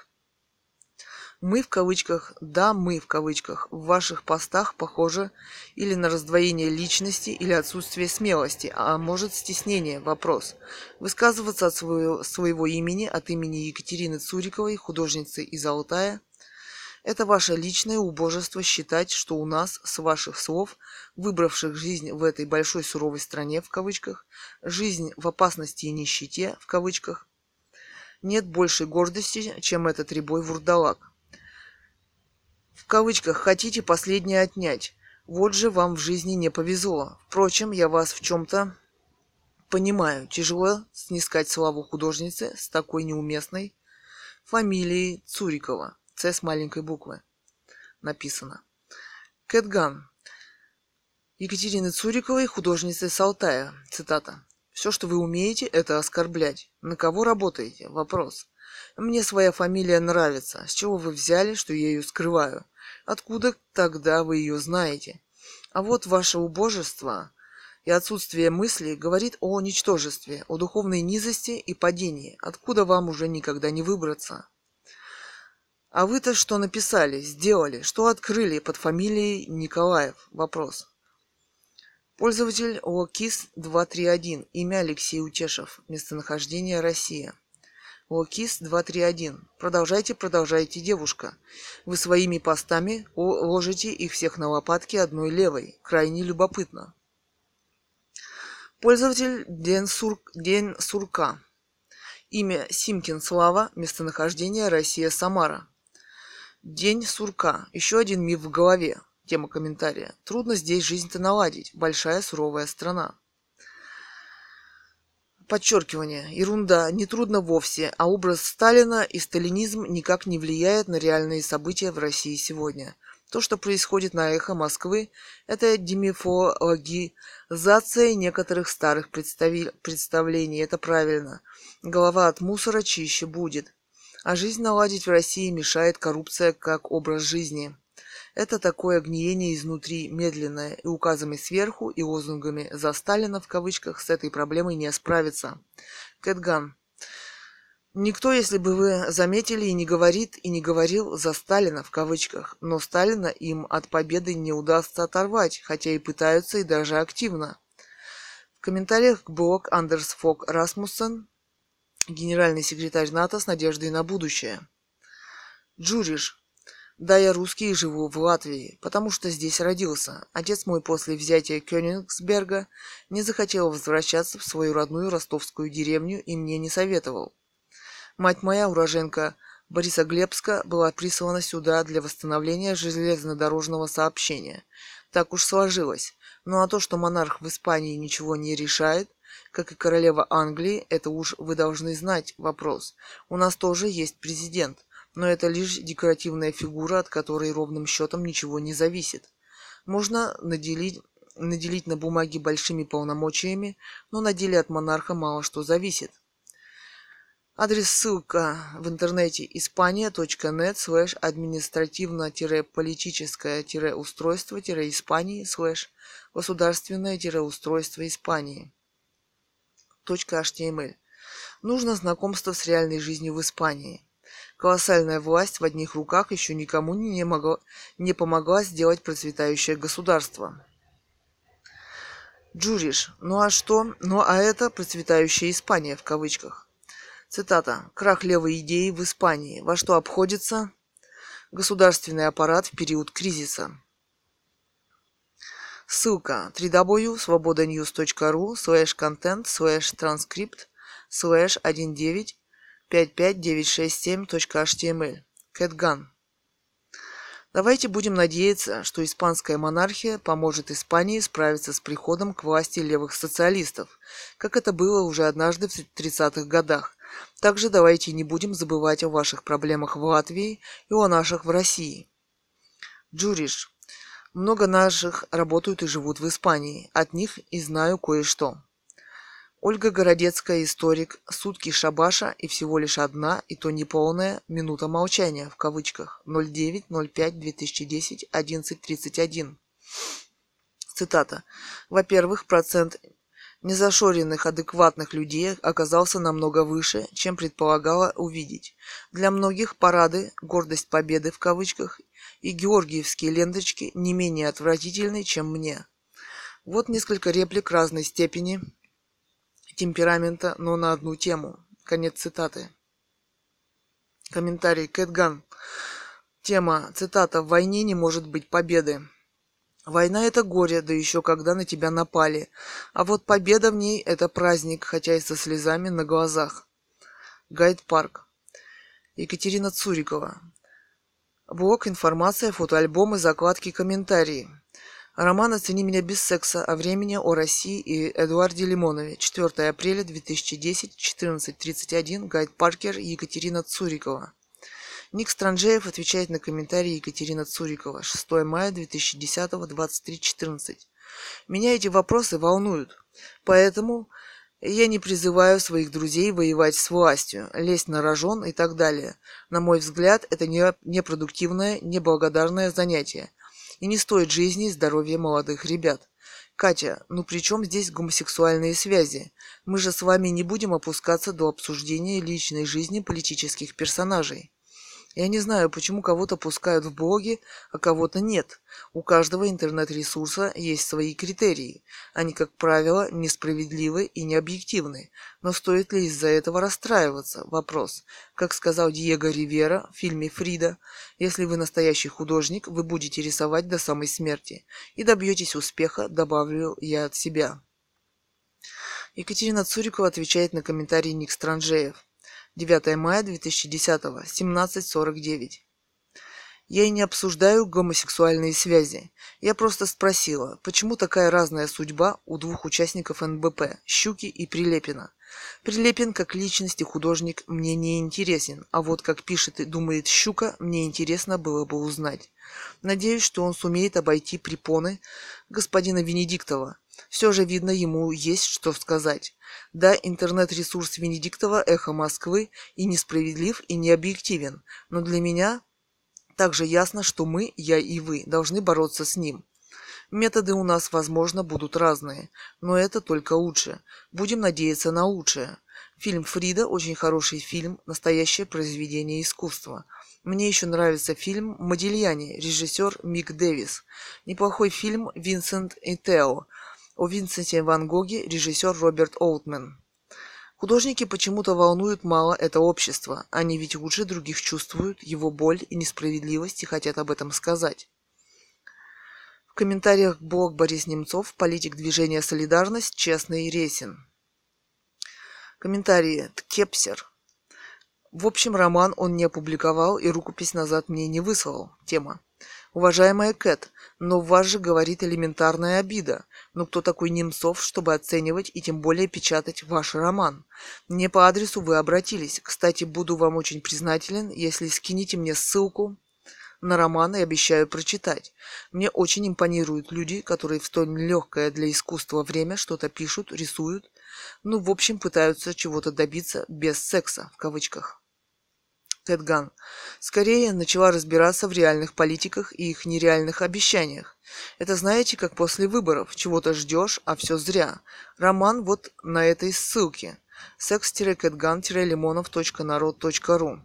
Мы в кавычках, да мы в кавычках, в ваших постах похоже или на раздвоение личности, или отсутствие смелости, а может стеснение, вопрос. Высказываться от своего имени, от имени Екатерины Цуриковой, художницы из Алтая. Это ваше личное убожество считать, что у нас, с ваших слов, выбравших жизнь в этой большой суровой стране, в кавычках, жизнь в опасности и нищете, в кавычках, нет большей гордости, чем этот рябой вурдалак. В кавычках «хотите последнее отнять». Вот же вам в жизни не повезло. Впрочем, я вас в чем-то Понимаю, тяжело снискать славу художницы с такой неуместной фамилией Цурикова. Ц с маленькой буквы написано. Кэт Ганн. Екатерины Цуриковой, художницы с Алтая. Цитата. «Все, что вы умеете, это оскорблять. На кого работаете? Вопрос. Мне своя фамилия нравится. С чего вы взяли, что я ее скрываю? Откуда тогда вы ее знаете? А вот ваше убожество и отсутствие мысли говорит о ничтожестве, о духовной низости и падении, откуда вам уже никогда не выбраться. А вы-то что написали, сделали, что открыли под фамилией Николаев? Вопрос. Пользователь ОКИС 231. Имя Алексей Утешев. Местонахождение Россия. ОКИС 231. Продолжайте, девушка. Вы своими постами ложите их всех на лопатки одной левой. Крайне любопытно. Пользователь День Сурка. Имя Симкин Слава, местонахождение Россия, Самара. День Сурка. Еще один миф в голове. Тема комментария. Трудно здесь жизнь-то наладить. Большая суровая страна. Подчеркивание. Ерунда. Не трудно вовсе. А образ Сталина и сталинизм никак не влияет на реальные события в России сегодня. То, что происходит на Эхо Москвы, это демифологизация некоторых старых представлений. Это правильно. Голова от мусора чище будет. А жизнь наладить в России мешает коррупция как образ жизни. Это такое гниение изнутри, медленное, и указами сверху, и лозунгами «за Сталина» в кавычках с этой проблемой не справится. Кэт Ганн. Никто, если бы вы заметили, и не говорит, и не говорил «за Сталина» в кавычках, но Сталина им от победы не удастся оторвать, хотя и пытаются, и даже активно. В комментариях к блог Андерс Фог Расмуссен, генеральный секретарь НАТО с надеждой на будущее. Джуриш. Да, я русский и живу в Латвии, потому что здесь родился. Отец мой после взятия Кёнигсберга не захотел возвращаться в свою родную ростовскую деревню и мне не советовал. Мать моя, уроженка Борисоглебска, была прислана сюда для восстановления железнодорожного сообщения. Так уж сложилось. Ну а то, что монарх в Испании ничего не решает, как и королева Англии, это уж вы должны знать вопрос. У нас тоже есть президент, но это лишь декоративная фигура, от которой ровным счетом ничего не зависит. Можно наделить на бумаге большими полномочиями, но на деле от монарха мало что зависит. Адрес ссылка в интернете испания.net/административно-политическое-устройство-Испании/государственное-устройство-Испании.html. Нужно знакомство с реальной жизнью в Испании. Колоссальная власть в одних руках еще никому не помогла сделать процветающее государство. Джуриш. Ну а что? Ну а это процветающая Испания в кавычках. Цитата. «Крах левой идеи в Испании. Во что обходится государственный аппарат в период кризиса?» Ссылка www.svobodanews.ru/content/transcript/1955967.html. Кэт Ганн. Давайте будем надеяться, что испанская монархия поможет Испании справиться с приходом к власти левых социалистов, как это было уже однажды в 30-х годах. Также давайте не будем забывать о ваших проблемах в Латвии и о наших в России. Джуриш. Много наших работают и живут в Испании. От них и знаю кое-что. Ольга Городецкая, историк. Сутки шабаша и всего лишь одна, и то неполная, минута молчания в кавычках. 09.05.2010, 11.31. Цитата. Во-первых, процент незашоренных адекватных людей оказался намного выше, чем предполагала увидеть. Для многих парады, гордость победы в кавычках, и георгиевские ленточки не менее отвратительны, чем мне. Вот несколько реплик разной степени темперамента, но на одну тему. Конец цитаты. Комментарий Кэт Ганн. Тема, цитата, «В войне не может быть победы». Война – это горе, да еще когда на тебя напали. А вот победа в ней – это праздник, хотя и со слезами на глазах. Гайд Парк. Екатерина Цурикова. Блог, информация, фотоальбомы, закладки, комментарии. Роман «Оцени меня без секса. О времени, о России» и Эдуарде Лимонове. 4 апреля 2010, 14:31, Гайд Паркер, Екатерина Цурикова. Ник Странжеев отвечает на комментарии Екатерина Цурикова. 6 мая 2010, 23:14. Меня эти вопросы волнуют, поэтому я не призываю своих друзей воевать с властью, лезть на рожон и так далее. На мой взгляд, это непродуктивное, неблагодарное занятие. И не стоит жизни и здоровья молодых ребят. Катя, ну при чем здесь гомосексуальные связи? Мы же с вами не будем опускаться до обсуждения личной жизни политических персонажей. Я не знаю, почему кого-то пускают в блоги, а кого-то нет. У каждого интернет-ресурса есть свои критерии. Они, как правило, несправедливы и необъективны. Но стоит ли из-за этого расстраиваться? Вопрос. Как сказал Диего Ривера в фильме «Фрида», если вы настоящий художник, вы будете рисовать до самой смерти. И добьетесь успеха, добавлю я от себя. Екатерина Цурикова отвечает на комментарий Ник Странжеев. 9 мая 2010, 17:49. Я и не обсуждаю гомосексуальные связи. Я просто спросила, почему такая разная судьба у двух участников НБП, Щуки и Прилепина. Прилепин как личность и художник мне не интересен, а вот как пишет и думает Щука, мне интересно было бы узнать. Надеюсь, что он сумеет обойти препоны господина Венедиктова. Все же, видно, ему есть что сказать. Да, интернет-ресурс Венедиктова «Эхо Москвы» и несправедлив, и необъективен, но для меня также ясно, что мы, я и вы, должны бороться с ним. Методы у нас, возможно, будут разные, но это только лучше. Будем надеяться на лучшее. Фильм «Фрида» очень хороший фильм, настоящее произведение искусства. Мне еще нравится фильм «Модильяне», режиссер Мик Дэвис. Неплохой фильм «Винсент и Тео». О Винсенте Ван Гоге режиссер Роберт Олтман. Художники почему-то волнуют мало это общество. Они ведь лучше других чувствуют его боль и несправедливость и хотят об этом сказать. В комментариях блог Борис Немцов, политик движения «Солидарность», честный и ресен. Комментарии «Ткепсер». В общем, роман он не опубликовал и рукопись назад мне не выслал. Тема. Уважаемая Кэт, но в вас же говорит элементарная обида. Но кто такой Немцов, чтобы оценивать и тем более печатать ваш роман? Не по адресу вы обратились. Кстати, буду вам очень признателен, если скинете мне ссылку на роман и обещаю прочитать. Мне очень импонируют люди, которые в столь легкое для искусства время что-то пишут, рисуют. Ну, в общем, пытаются чего-то добиться без секса, в кавычках. Кэт Ганн. Скорее начала разбираться в реальных политиках и их нереальных обещаниях. Это знаете, как после выборов. Чего-то ждешь, а все зря. Роман вот на этой ссылке. sex-catgun-limonov.narod.ru.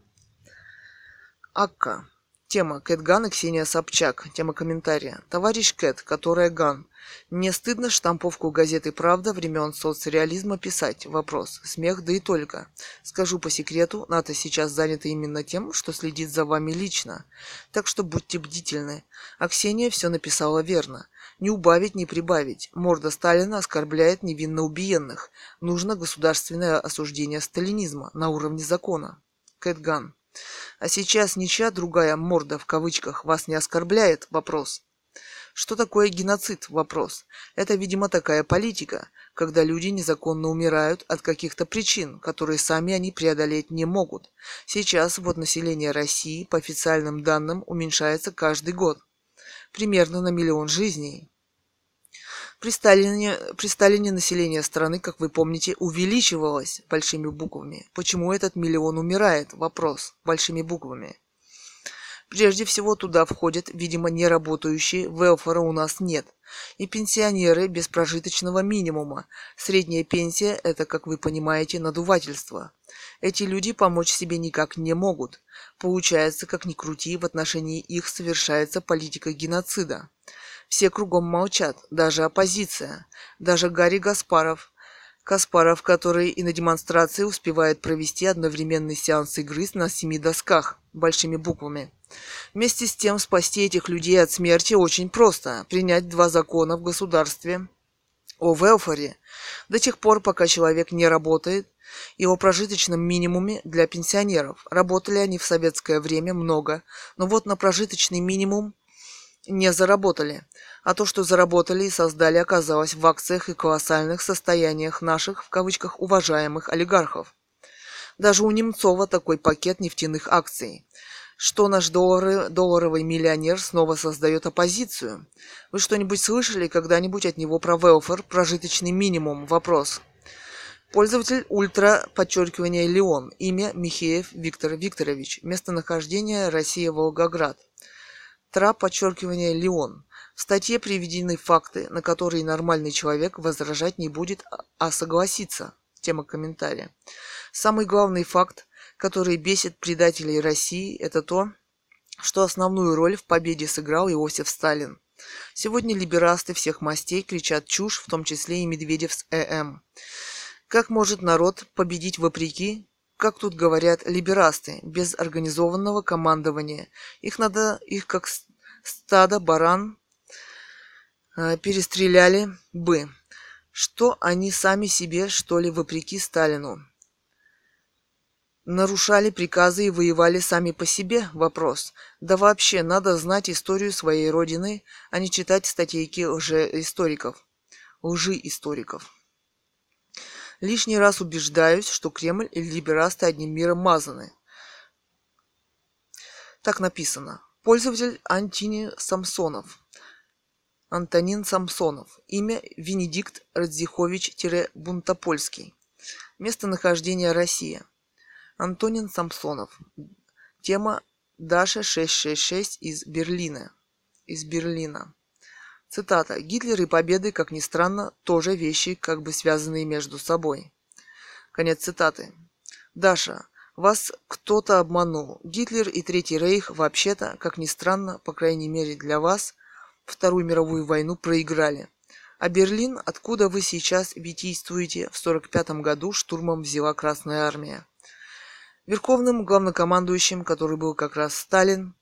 Акка. Тема. Кэт Ганн и Ксения Собчак. Тема комментария. Товарищ Кэт, которая Ганн. Мне стыдно штамповку газеты «Правда» времен соцреализма писать. Вопрос. Смех, да и только. Скажу по секрету, НАТО сейчас занято именно тем, что следит за вами лично. Так что будьте бдительны. А Ксения все написала верно. Не убавить, не прибавить. Морда Сталина оскорбляет невинно убиенных. Нужно государственное осуждение сталинизма на уровне закона. Кэт Ганн. А сейчас ничья другая «морда» в кавычках вас не оскорбляет? Вопрос. Что такое геноцид? Вопрос. Это, видимо, такая политика, когда люди незаконно умирают от каких-то причин, которые сами они преодолеть не могут. Сейчас вот население России, по официальным данным, уменьшается каждый год. Примерно на 1 миллион жизней. При Сталине население страны, как вы помните, увеличивалось большими буквами. Почему этот 1 миллион умирает? Вопрос. Большими буквами. Прежде всего туда входят, видимо, неработающие, велфора у нас нет. И пенсионеры без прожиточного минимума. Средняя пенсия – это, как вы понимаете, надувательство. Эти люди помочь себе никак не могут. Получается, как ни крути, в отношении их совершается политика геноцида. Все кругом молчат, даже оппозиция, даже Гарри Каспаров, который и на демонстрации успевает провести одновременный сеанс игры на 7 досках, большими буквами. Вместе с тем, спасти этих людей от смерти очень просто, принять 2 закона в государстве о велфаре до тех пор, пока человек не работает, и о прожиточном минимуме для пенсионеров. Работали они в советское время много, но вот на прожиточный минимум не заработали. А то, что заработали и создали, оказалось в акциях и колоссальных состояниях наших, в кавычках, уважаемых олигархов. Даже у Немцова такой пакет нефтяных акций. Что наш долларовый миллионер снова создает оппозицию? Вы что-нибудь слышали когда-нибудь от него про велфер, прожиточный минимум? Вопрос. Пользователь ультра, подчеркивание, Леон. Имя Михеев Виктор Викторович. Местонахождение Россия, Волгоград. Тра, подчеркивание, Леон. В статье приведены факты, на которые нормальный человек возражать не будет, а согласится. Тема комментария. Самый главный факт, который бесит предателей России, это то, что основную роль в победе сыграл Иосиф Сталин. Сегодня либерасты всех мастей кричат чушь, в том числе и Медведев с ЭМ. Как может народ победить вопреки, как тут говорят либерасты, без организованного командования? Их как стадо баран перестреляли бы. Что они сами себе, что ли, вопреки Сталину? Нарушали приказы и воевали сами по себе? Вопрос. Да вообще, надо знать историю своей родины, а не читать статейки лжеисториков. Лишний раз убеждаюсь, что Кремль и либерасты одним миром мазаны. Так написано. Пользователь Антонин Самсонов. Имя Венедикт Радзихович-Бунтопольский. Местонахождение Россия. Антонин Самсонов. Тема Даша 666 из Берлина. Цитата. «Гитлер и победы, как ни странно, тоже вещи, как бы связанные между собой». Конец цитаты. Даша. Вас кто-то обманул. Гитлер и Третий Рейх вообще-то, как ни странно, по крайней мере для вас, Вторую мировую войну проиграли. А Берлин, откуда вы сейчас витийствуете, в 1945 году штурмом взяла Красная Армия. Верховным главнокомандующим, который был как раз Сталин.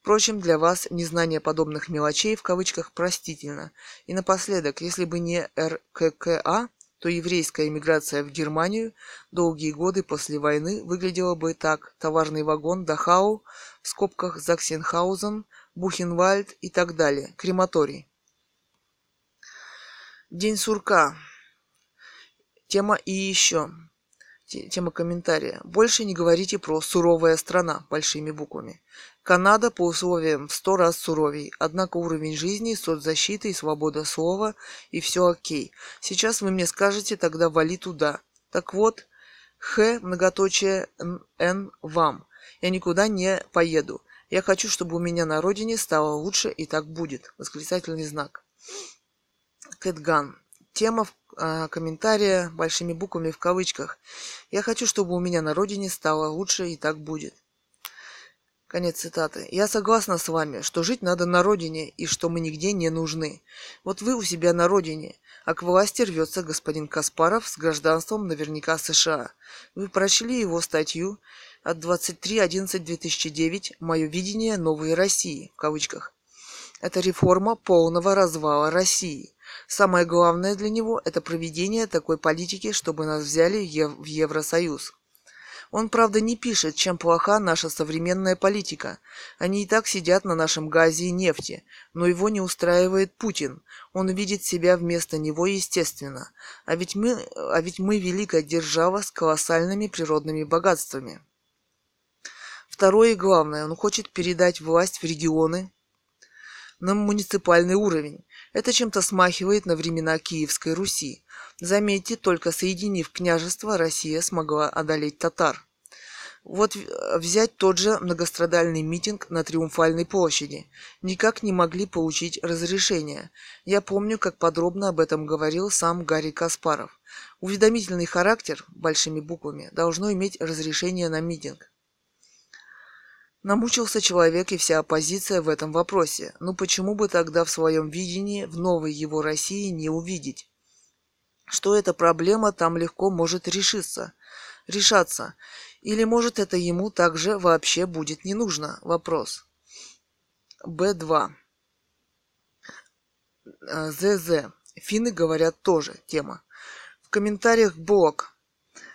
Впрочем, для вас незнание подобных мелочей в кавычках простительно. И напоследок, если бы не РККА, то еврейская эмиграция в Германию долгие годы после войны выглядела бы так. Товарный вагон Дахау, в скобках Заксенхаузен, Бухенвальд и так далее. Крематорий. День сурка. Тема и еще. Тема комментария. Больше не говорите про «суровая страна» большими буквами. Канада по условиям в 100 раз суровей, однако уровень жизни, соцзащита и свобода слова, и все окей. Сейчас вы мне скажете, тогда вали туда. Так вот, Х, многоточие, Н, вам. Я никуда не поеду. Я хочу, чтобы у меня на родине стало лучше, и так будет. Восклицательный знак. Кэт Ганн. Тема комментария большими буквами в кавычках. Я хочу, чтобы у меня на родине стало лучше, и так будет. Конец цитаты. Я согласна с вами, что жить надо на родине и что мы нигде не нужны. Вот вы у себя на родине, а к власти рвется господин Каспаров с гражданством наверняка США. Вы прочли его статью от 23.11.2009 «Мое видение новой России» в кавычках. Это реформа полного развала России. Самое главное для него – это проведение такой политики, чтобы нас взяли в Евросоюз. Он, правда, не пишет, чем плоха наша современная политика. Они и так сидят на нашем газе и нефти, но его не устраивает Путин. Он видит себя вместо него, естественно. А ведь мы великая держава с колоссальными природными богатствами. Второе и главное – он хочет передать власть в регионы на муниципальный уровень. Это чем-то смахивает на времена Киевской Руси. Заметьте, только соединив княжество, Россия смогла одолеть татар. Вот взять тот же многострадальный митинг на Триумфальной площади. Никак не могли получить разрешение. Я помню, как подробно об этом говорил сам Гарри Каспаров. Уведомительный характер, большими буквами, должно иметь разрешение на митинг. Намучился человек и вся оппозиция в этом вопросе. Ну почему бы тогда в своем видении в новой его России не увидеть, что эта проблема там легко может решаться? Или может это ему также вообще будет не нужно? Вопрос. Б2. ЗЗ. Финны говорят тоже. Тема. В комментариях блог.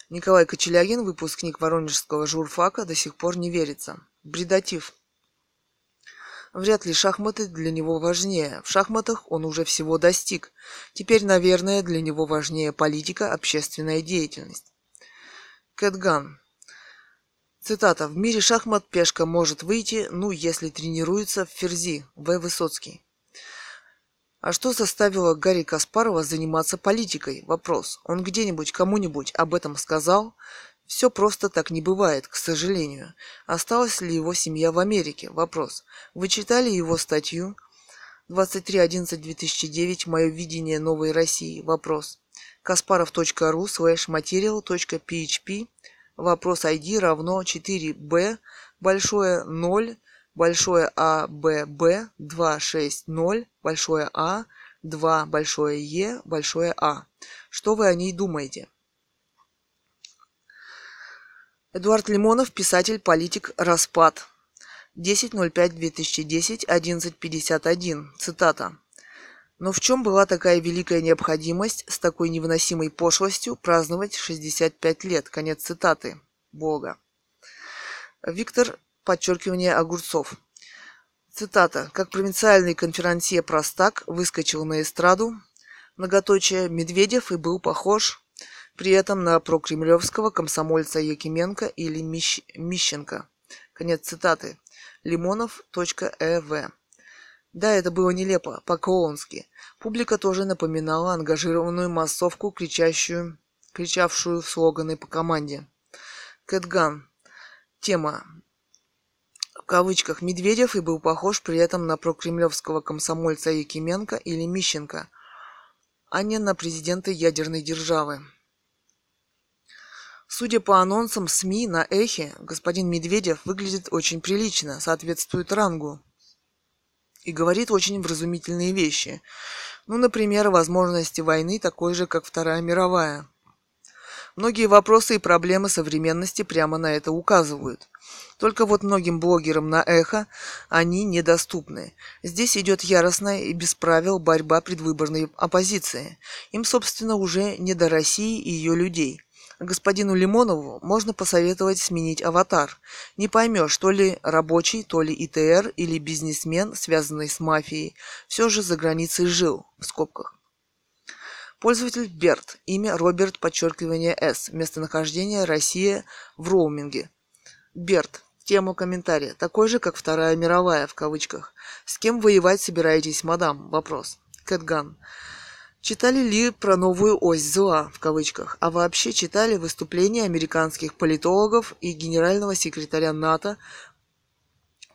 Николай Кочелягин, выпускник Воронежского журфака, до сих пор не верится. Бредатив. Вряд ли шахматы для него важнее. В шахматах он уже всего достиг. Теперь, наверное, для него важнее политика, общественная деятельность. Кэт Ганн. Цитата. «В мире шахмат пешка может выйти, ну, если тренируется в ферзи». В. Высоцкий. А что заставило Гарри Каспарова заниматься политикой? Вопрос. Он где-нибудь кому-нибудь об этом сказал? Все просто так не бывает, к сожалению. Осталась ли его семья в Америке? Вопрос. Вы читали его статью 23.11.2009 «Мое видение новой России»? Вопрос. Kasparov.ru/material.php. Вопрос ID равно 4b большое 0 большое А Б Б 260 большое А 2 большое Е большое А. Что вы о ней думаете? Эдуард Лимонов, писатель, политик, распад. 10.05.2010, 11.51. Цитата. «Но в чем была такая великая необходимость с такой невыносимой пошлостью праздновать 65 лет?» Конец цитаты. Бога. Виктор, подчеркивание, Огурцов. Цитата. «Как провинциальный конферансье простак выскочил на эстраду, многоточие, Медведев, и был похож при этом на прокремлевского комсомольца Якименко или Мищенко». Конец цитаты. Лимонов.эв. Да, это было нелепо, по-клоунски. Публика тоже напоминала ангажированную массовку, кричавшую в слоганы по команде. Кэт Ганн. Тема. В кавычках «Медведев» и был похож при этом на прокремлевского комсомольца Якименко или Мищенко, а не на президента ядерной державы. Судя по анонсам СМИ на Эхе, господин Медведев выглядит очень прилично, соответствует рангу и говорит очень вразумительные вещи. Ну, например, о возможности войны такой же, как Вторая мировая. Многие вопросы и проблемы современности прямо на это указывают. Только вот многим блогерам на Эхо они недоступны. Здесь идет яростная и без правил борьба предвыборной оппозиции. Им, собственно, уже не до России и ее людей. Господину Лимонову можно посоветовать сменить аватар. Не поймешь, то ли рабочий, то ли ИТР или бизнесмен, связанный с мафией. Все же за границей жил, в скобках. Пользователь Берт, имя Роберт, подчеркивание С, местонахождение Россия в роуминге. Берт, тема комментария, такой же, как Вторая мировая, в кавычках. С кем воевать собираетесь, мадам? Вопрос. Кэт Ганн. Читали ли про новую ось зла, в кавычках, а вообще читали выступления американских политологов и генерального секретаря НАТО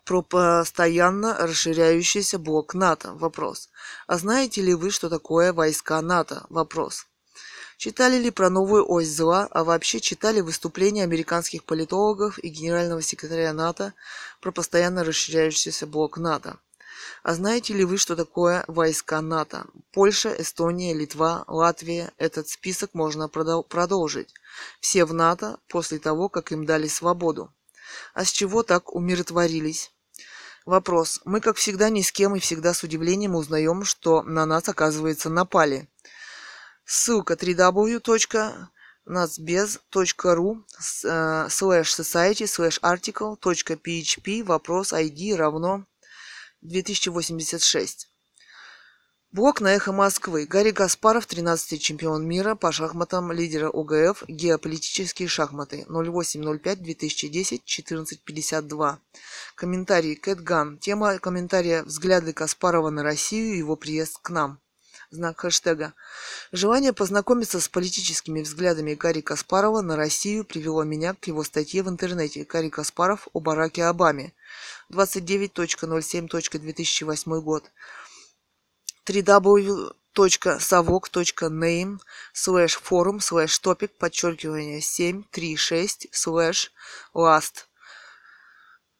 про постоянно расширяющийся блок НАТО? Вопрос. А знаете ли вы, что такое войска НАТО? Вопрос. Читали ли про новую ось зла, а вообще читали выступления американских политологов и генерального секретаря НАТО про постоянно расширяющийся блок НАТО? А знаете ли вы, что такое войска НАТО? Польша, Эстония, Литва, Латвия. Этот список можно продолжить. Все в НАТО после того, как им дали свободу. А с чего так умиротворились? Вопрос. Мы, как всегда, ни с кем и всегда с удивлением узнаем, что на нас, оказывается, напали. Ссылка www.nacbez.ru/society/article.php. Вопрос ID равно 2086. Блог на Эхо Москвы. Гарри Каспаров, 13-й чемпион мира по шахматам, лидера ОГФ, геополитические шахматы. 08.05.2010, 14.52. Комментарий. Кэт Ганн. Тема комментария «Взгляды Каспарова на Россию и его приезд к нам». Знак хэштега. Желание познакомиться с политическими взглядами Гарри Каспарова на Россию привело меня к его статье в интернете «Гарри Каспаров о Бараке Обаме». 29.07.2008 год. www.savok.name/forum/topic_736/last.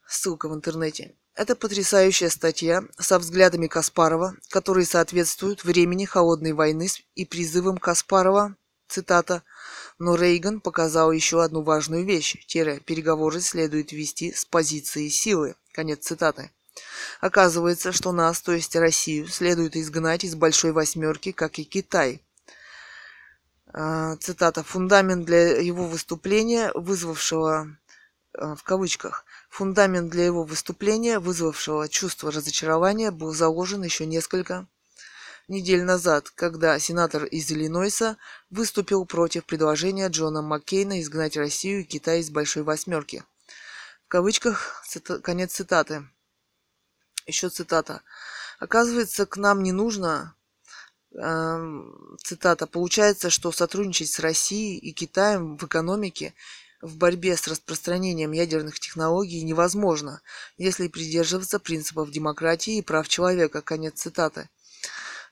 Ссылка в интернете. Это потрясающая статья со взглядами Каспарова, которые соответствуют времени холодной войны и призывам Каспарова, цитата, «но Рейган показал еще одну важную вещь, переговоры следует вести с позиции силы». Конец цитаты. Оказывается, что нас, то есть Россию, следует изгнать из большой восьмерки, как и Китай. Цитата, «фундамент для его выступления, вызвавшего в кавычках Фундамент для его выступления, вызвавшего чувство разочарования, был заложен еще несколько недель назад, когда сенатор из Иллинойса выступил против предложения Джона Маккейна изгнать Россию и Китай из «Большой восьмерки». В кавычках, конец цитаты. Еще цитата. «Оказывается, к нам не нужно, цитата, получается, что сотрудничать с Россией и Китаем в экономике в борьбе с распространением ядерных технологий невозможно, если придерживаться принципов демократии и прав человека». Конец цитаты.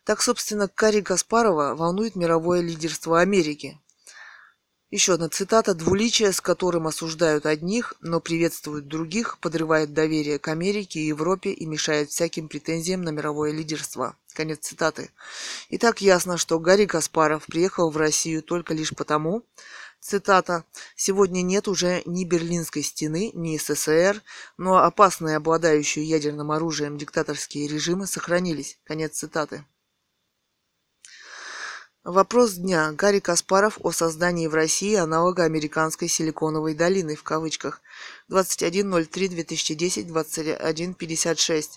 Так, собственно, Гарри Каспарова волнует мировое лидерство Америки. Еще одна цитата. «Двуличие, с которым осуждают одних, но приветствуют других, подрывает доверие к Америке и Европе и мешает всяким претензиям на мировое лидерство». Конец цитаты. И так ясно, что Гарри Каспаров приехал в Россию только лишь потому, цитата, «Сегодня нет уже ни Берлинской стены, ни СССР, но опасные, обладающие ядерным оружием диктаторские режимы сохранились». Конец цитаты. Вопрос дня. Гарри Каспаров о создании в России аналога американской «Силиконовой долины» в кавычках. 21.03.2010, 21.56.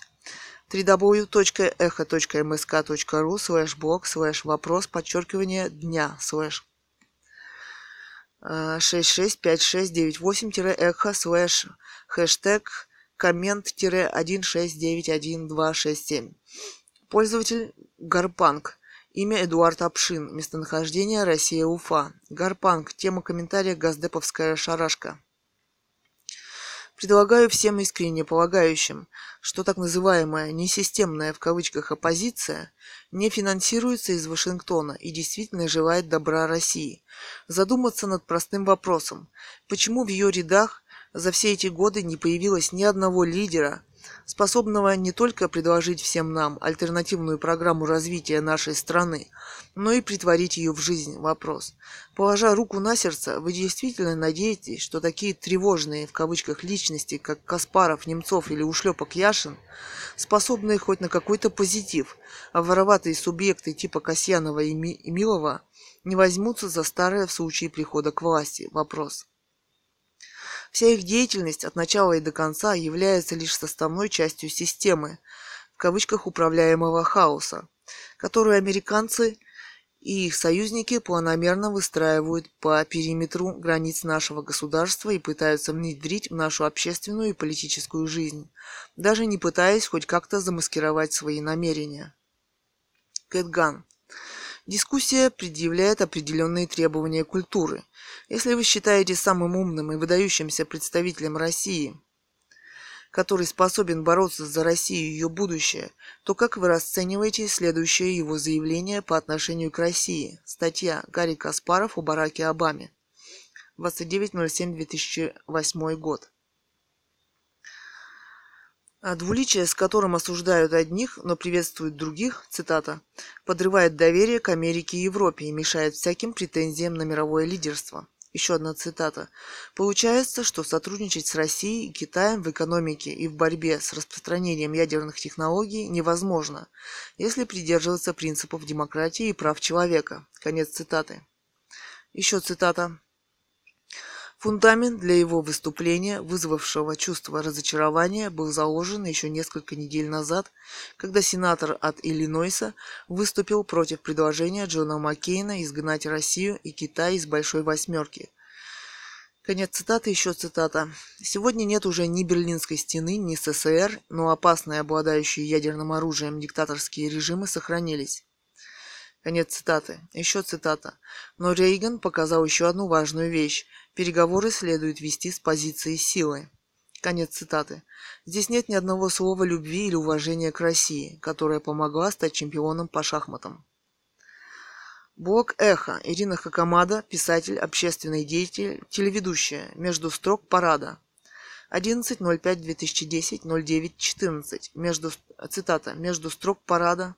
www.echo.msk.ru/blog/вопрос_дня/ 665698-эхо/#comment-1691-267. Пользователь Гарпанк. Имя Эдуард Апшин. Местонахождение Россия, Уфа. Гарпанк. Тема комментария «Газдеповская шарашка». Предлагаю всем искренне полагающим, что так называемая «несистемная» в кавычках оппозиция не финансируется из Вашингтона и действительно желает добра России, задуматься над простым вопросом, почему в ее рядах за все эти годы не появилось ни одного лидера, способного не только предложить всем нам альтернативную программу развития нашей страны, но и притворить ее в жизнь. Вопрос. Положа руку на сердце, вы действительно надеетесь, что такие «тревожные» в кавычках личности, как Каспаров, Немцов или ушлепок Яшин, способные хоть на какой-то позитив, а вороватые субъекты типа Касьянова и Милова не возьмутся за старое в случае прихода к власти? Вопрос. Вся их деятельность от начала и до конца является лишь составной частью системы, в кавычках, управляемого хаоса, которую американцы и их союзники планомерно выстраивают по периметру границ нашего государства и пытаются внедрить в нашу общественную и политическую жизнь, даже не пытаясь хоть как-то замаскировать свои намерения. Кэт Ганн. Дискуссия предъявляет определенные требования культуры. Если вы считаете самым умным и выдающимся представителем России, который способен бороться за Россию и ее будущее, то как вы расцениваете следующее его заявление по отношению к России? Статья «Гарри Каспаров о Бараке Обаме». 29.07.2008 год. «Двуличие, с которым осуждают одних, но приветствуют других», цитата, «подрывает доверие к Америке и Европе и мешает всяким претензиям на мировое лидерство». Еще одна цитата. «Получается, что сотрудничать с Россией и Китаем в экономике и в борьбе с распространением ядерных технологий невозможно, если придерживаться принципов демократии и прав человека». Конец цитаты. Еще цитата. Фундамент для его выступления, вызвавшего чувство разочарования, был заложен еще несколько недель назад, когда сенатор от Иллинойса выступил против предложения Джона Маккейна изгнать Россию и Китай из «Большой восьмерки». Конец цитаты, еще цитата. «Сегодня нет уже ни Берлинской стены, ни СССР, но опасные, обладающие ядерным оружием диктаторские режимы сохранились». Конец цитаты. Еще цитата. Но Рейган показал еще одну важную вещь. Переговоры следует вести с позиции силы. Конец цитаты. Здесь нет ни одного слова любви или уважения к России, которая помогла стать чемпионом по шахматам. Блог «Эхо». Ирина Хакамада, писатель, общественный деятель, телеведущая. Между строк парада. 11.05.2010, 09.14. Цитата. «Между строк парада.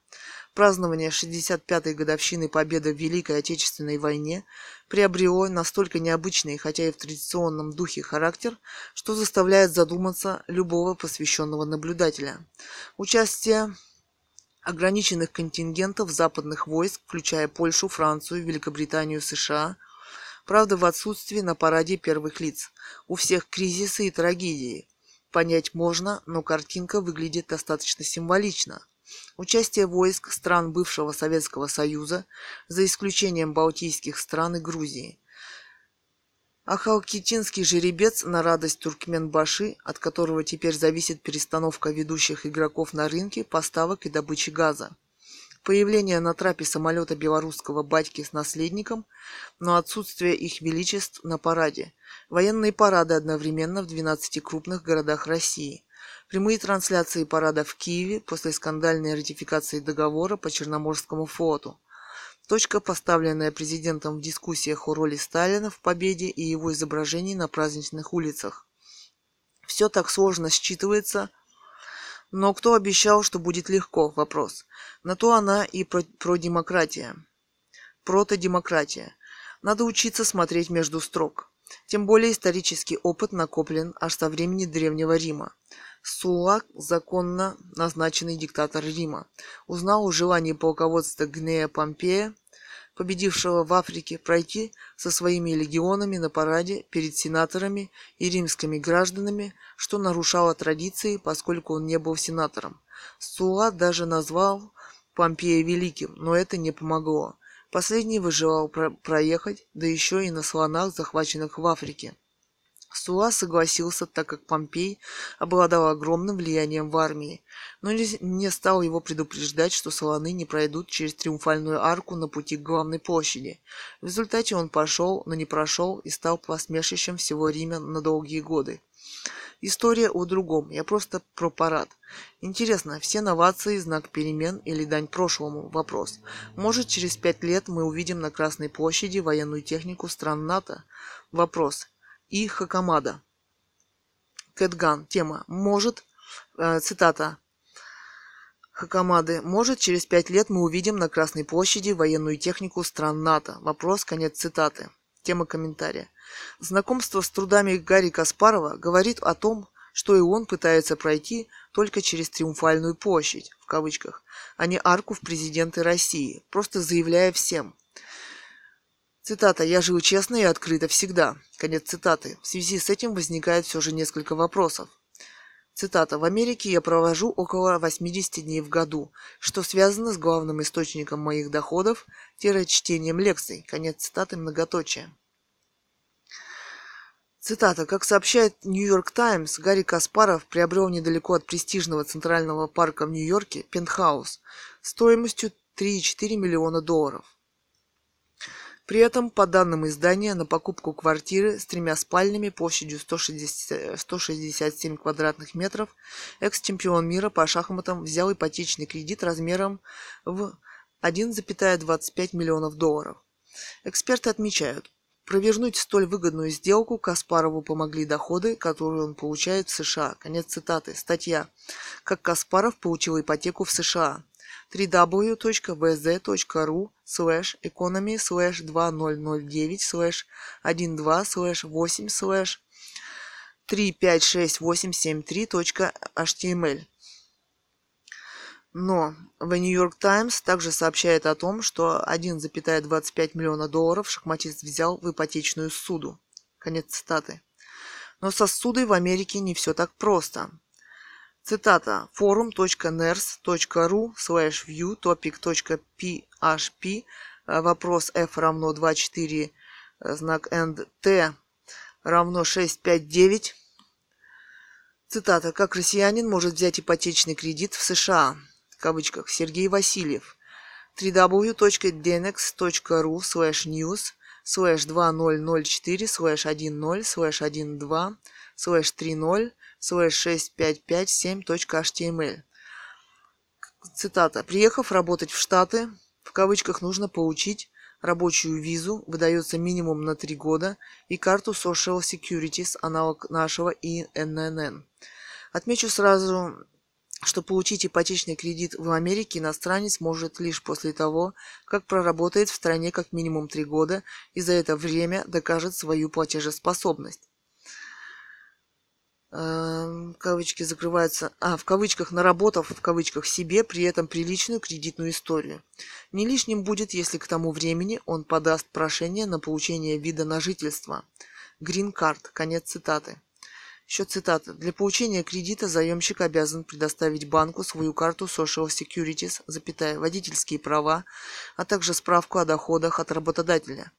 Празднование 65-й годовщины победы в Великой Отечественной войне приобрело настолько необычный, хотя и в традиционном духе, характер, что заставляет задуматься любого посвященного наблюдателя. Участие ограниченных контингентов западных войск, включая Польшу, Францию, Великобританию, США, правда, в отсутствии на параде первых лиц. У всех кризисы и трагедии. понять можно, но картинка выглядит достаточно символично. Участие войск стран бывшего Советского Союза, за исключением балтийских стран и Грузии. А халкидинский жеребец на радость Туркменбаши, от которого теперь зависит перестановка ведущих игроков на рынке, поставок и добычи газа. Появление на трапе самолета белорусского батьки с наследником, но отсутствие их величеств на параде. Военные парады одновременно в 12 крупных городах России. Прямые трансляции парада в Киеве после скандальной ратификации договора по Черноморскому флоту. Точка, поставленная президентом в дискуссиях о роли Сталина в победе и его изображений на праздничных улицах. Все так сложно считывается, но кто обещал, что будет легко? Вопрос. На то она и продемократия. Протодемократия. Надо учиться смотреть между строк. Тем более исторический опыт накоплен аж со времени Древнего Рима. Сулла, законно назначенный диктатор Рима, узнал о желании полководца Гнея Помпея, победившего в Африке, пройти со своими легионами на параде перед сенаторами и римскими гражданами, что нарушало традиции, поскольку он не был сенатором. Сулла даже назвал Помпея великим, но это не помогло. Последний выжелал проехать, да еще и на слонах, захваченных в Африке. Сула согласился, так как Помпей обладал огромным влиянием в армии, но не стал его предупреждать, что слоны не пройдут через триумфальную арку на пути к главной площади. В результате он пошел, но не прошел и стал посмешищем всего Рима на долгие годы. История о другом, я просто про парад. Интересно, все новации, знак перемен или дань прошлому? Вопрос. Может, через 5 лет мы увидим на Красной площади военную технику стран НАТО? Вопрос. И Хакамада. Кэт Ганн. Тема. Может, цитата Хакамады. Может, через 5 лет мы увидим на Красной площади военную технику стран НАТО. Вопрос. Конец цитаты. Тема комментария. Знакомство с трудами Гарри Каспарова говорит о том, что и он пытается пройти только через «триумфальную площадь», в кавычках, а не арку в президенты России, просто заявляя всем. Цитата «Я жил честно и открыто всегда». Конец цитаты. В связи с этим возникает все же несколько вопросов. Цитата «В Америке я провожу около 80 дней в году, что связано с главным источником моих доходов – чтением лекций». Конец цитаты многоточия. Цитата «Как сообщает Нью-Йорк Таймс, Гарри Каспаров приобрел недалеко от престижного центрального парка в Нью-Йорке пентхаус стоимостью $3,4 миллиона. При этом, по данным издания, на покупку квартиры с 3 спальнями площадью 167 квадратных метров экс-чемпион мира по шахматам взял ипотечный кредит размером в $1,25 миллиона. Эксперты отмечают, провернуть столь выгодную сделку Каспарову помогли доходы, которые он получает в США. Конец цитаты. Статья «Как Каспаров получил ипотеку в США». www.vz.ru/economy/2009/8/128/35687.html. Но The New York Times также сообщает о том, что $1,25 миллиона шахматист взял в ипотечную ссуду. Конец цитаты. Но со ссудой в Америке не все так просто. Цитата forum.ners.ru/view-topic.php вопрос f=24 and t=659. Цитата «Как россиянин может взять ипотечный кредит в США?» в кавычках Сергей Васильев www.denex.ru/news/2004/10/30/655.7.html. Цитата. «Приехав работать в Штаты, в кавычках нужно получить рабочую визу, выдается минимум на 3 года, и карту Social Security, аналог нашего ИНН. Отмечу сразу, что получить ипотечный кредит в Америке иностранец может лишь после того, как проработает в стране как минимум 3 года и за это время докажет свою платежеспособность». Кавычки закрываются, в кавычках наработав, в кавычках себе, при этом приличную кредитную историю. Не лишним будет, если к тому времени он подаст прошение на получение вида на жительство. Green Card. Конец цитаты. Еще цитата. Для получения кредита заемщик обязан предоставить банку свою карту Social Securities, водительские права, а также справку о доходах от работодателя.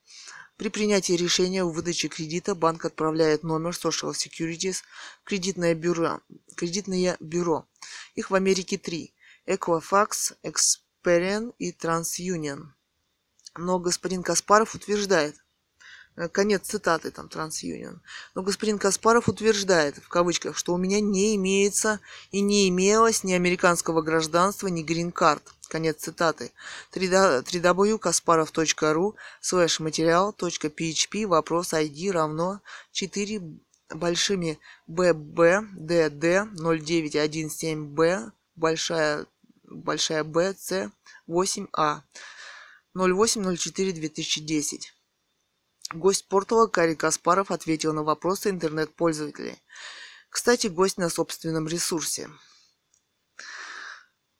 При принятии решения о выдаче кредита банк отправляет номер Social Securities в кредитное бюро. Их в Америке 3. Equifax, Experian и TransUnion. Но господин Каспаров утверждает, конец цитаты, там, TransUnion. Но господин Каспаров утверждает, в кавычках, что у меня не имеется и не имелось ни американского гражданства, ни грин-карт. Конец цитаты. www.kasparov.ru/material.php вопрос ID равно 4BBDD0917B Б С 8А 08.04.2010. Гость портала Гарри Каспаров ответил на вопросы интернет-пользователей. Кстати, гость на собственном ресурсе.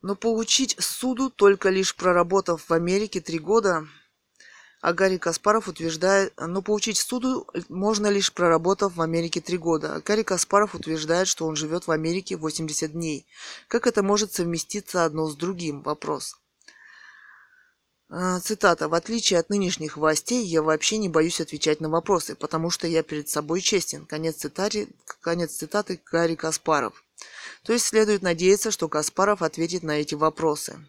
Но получить суду только лишь проработав в Америке 3 года, а Гарри Каспаров утверждает, что он живет в Америке 80 дней. Как это может совместиться одно с другим? Вопрос. Цитата. «В отличие от нынешних властей, я вообще не боюсь отвечать на вопросы, потому что я перед собой честен». Конец цитаты Гарри Каспаров. То есть следует надеяться, что Каспаров ответит на эти вопросы.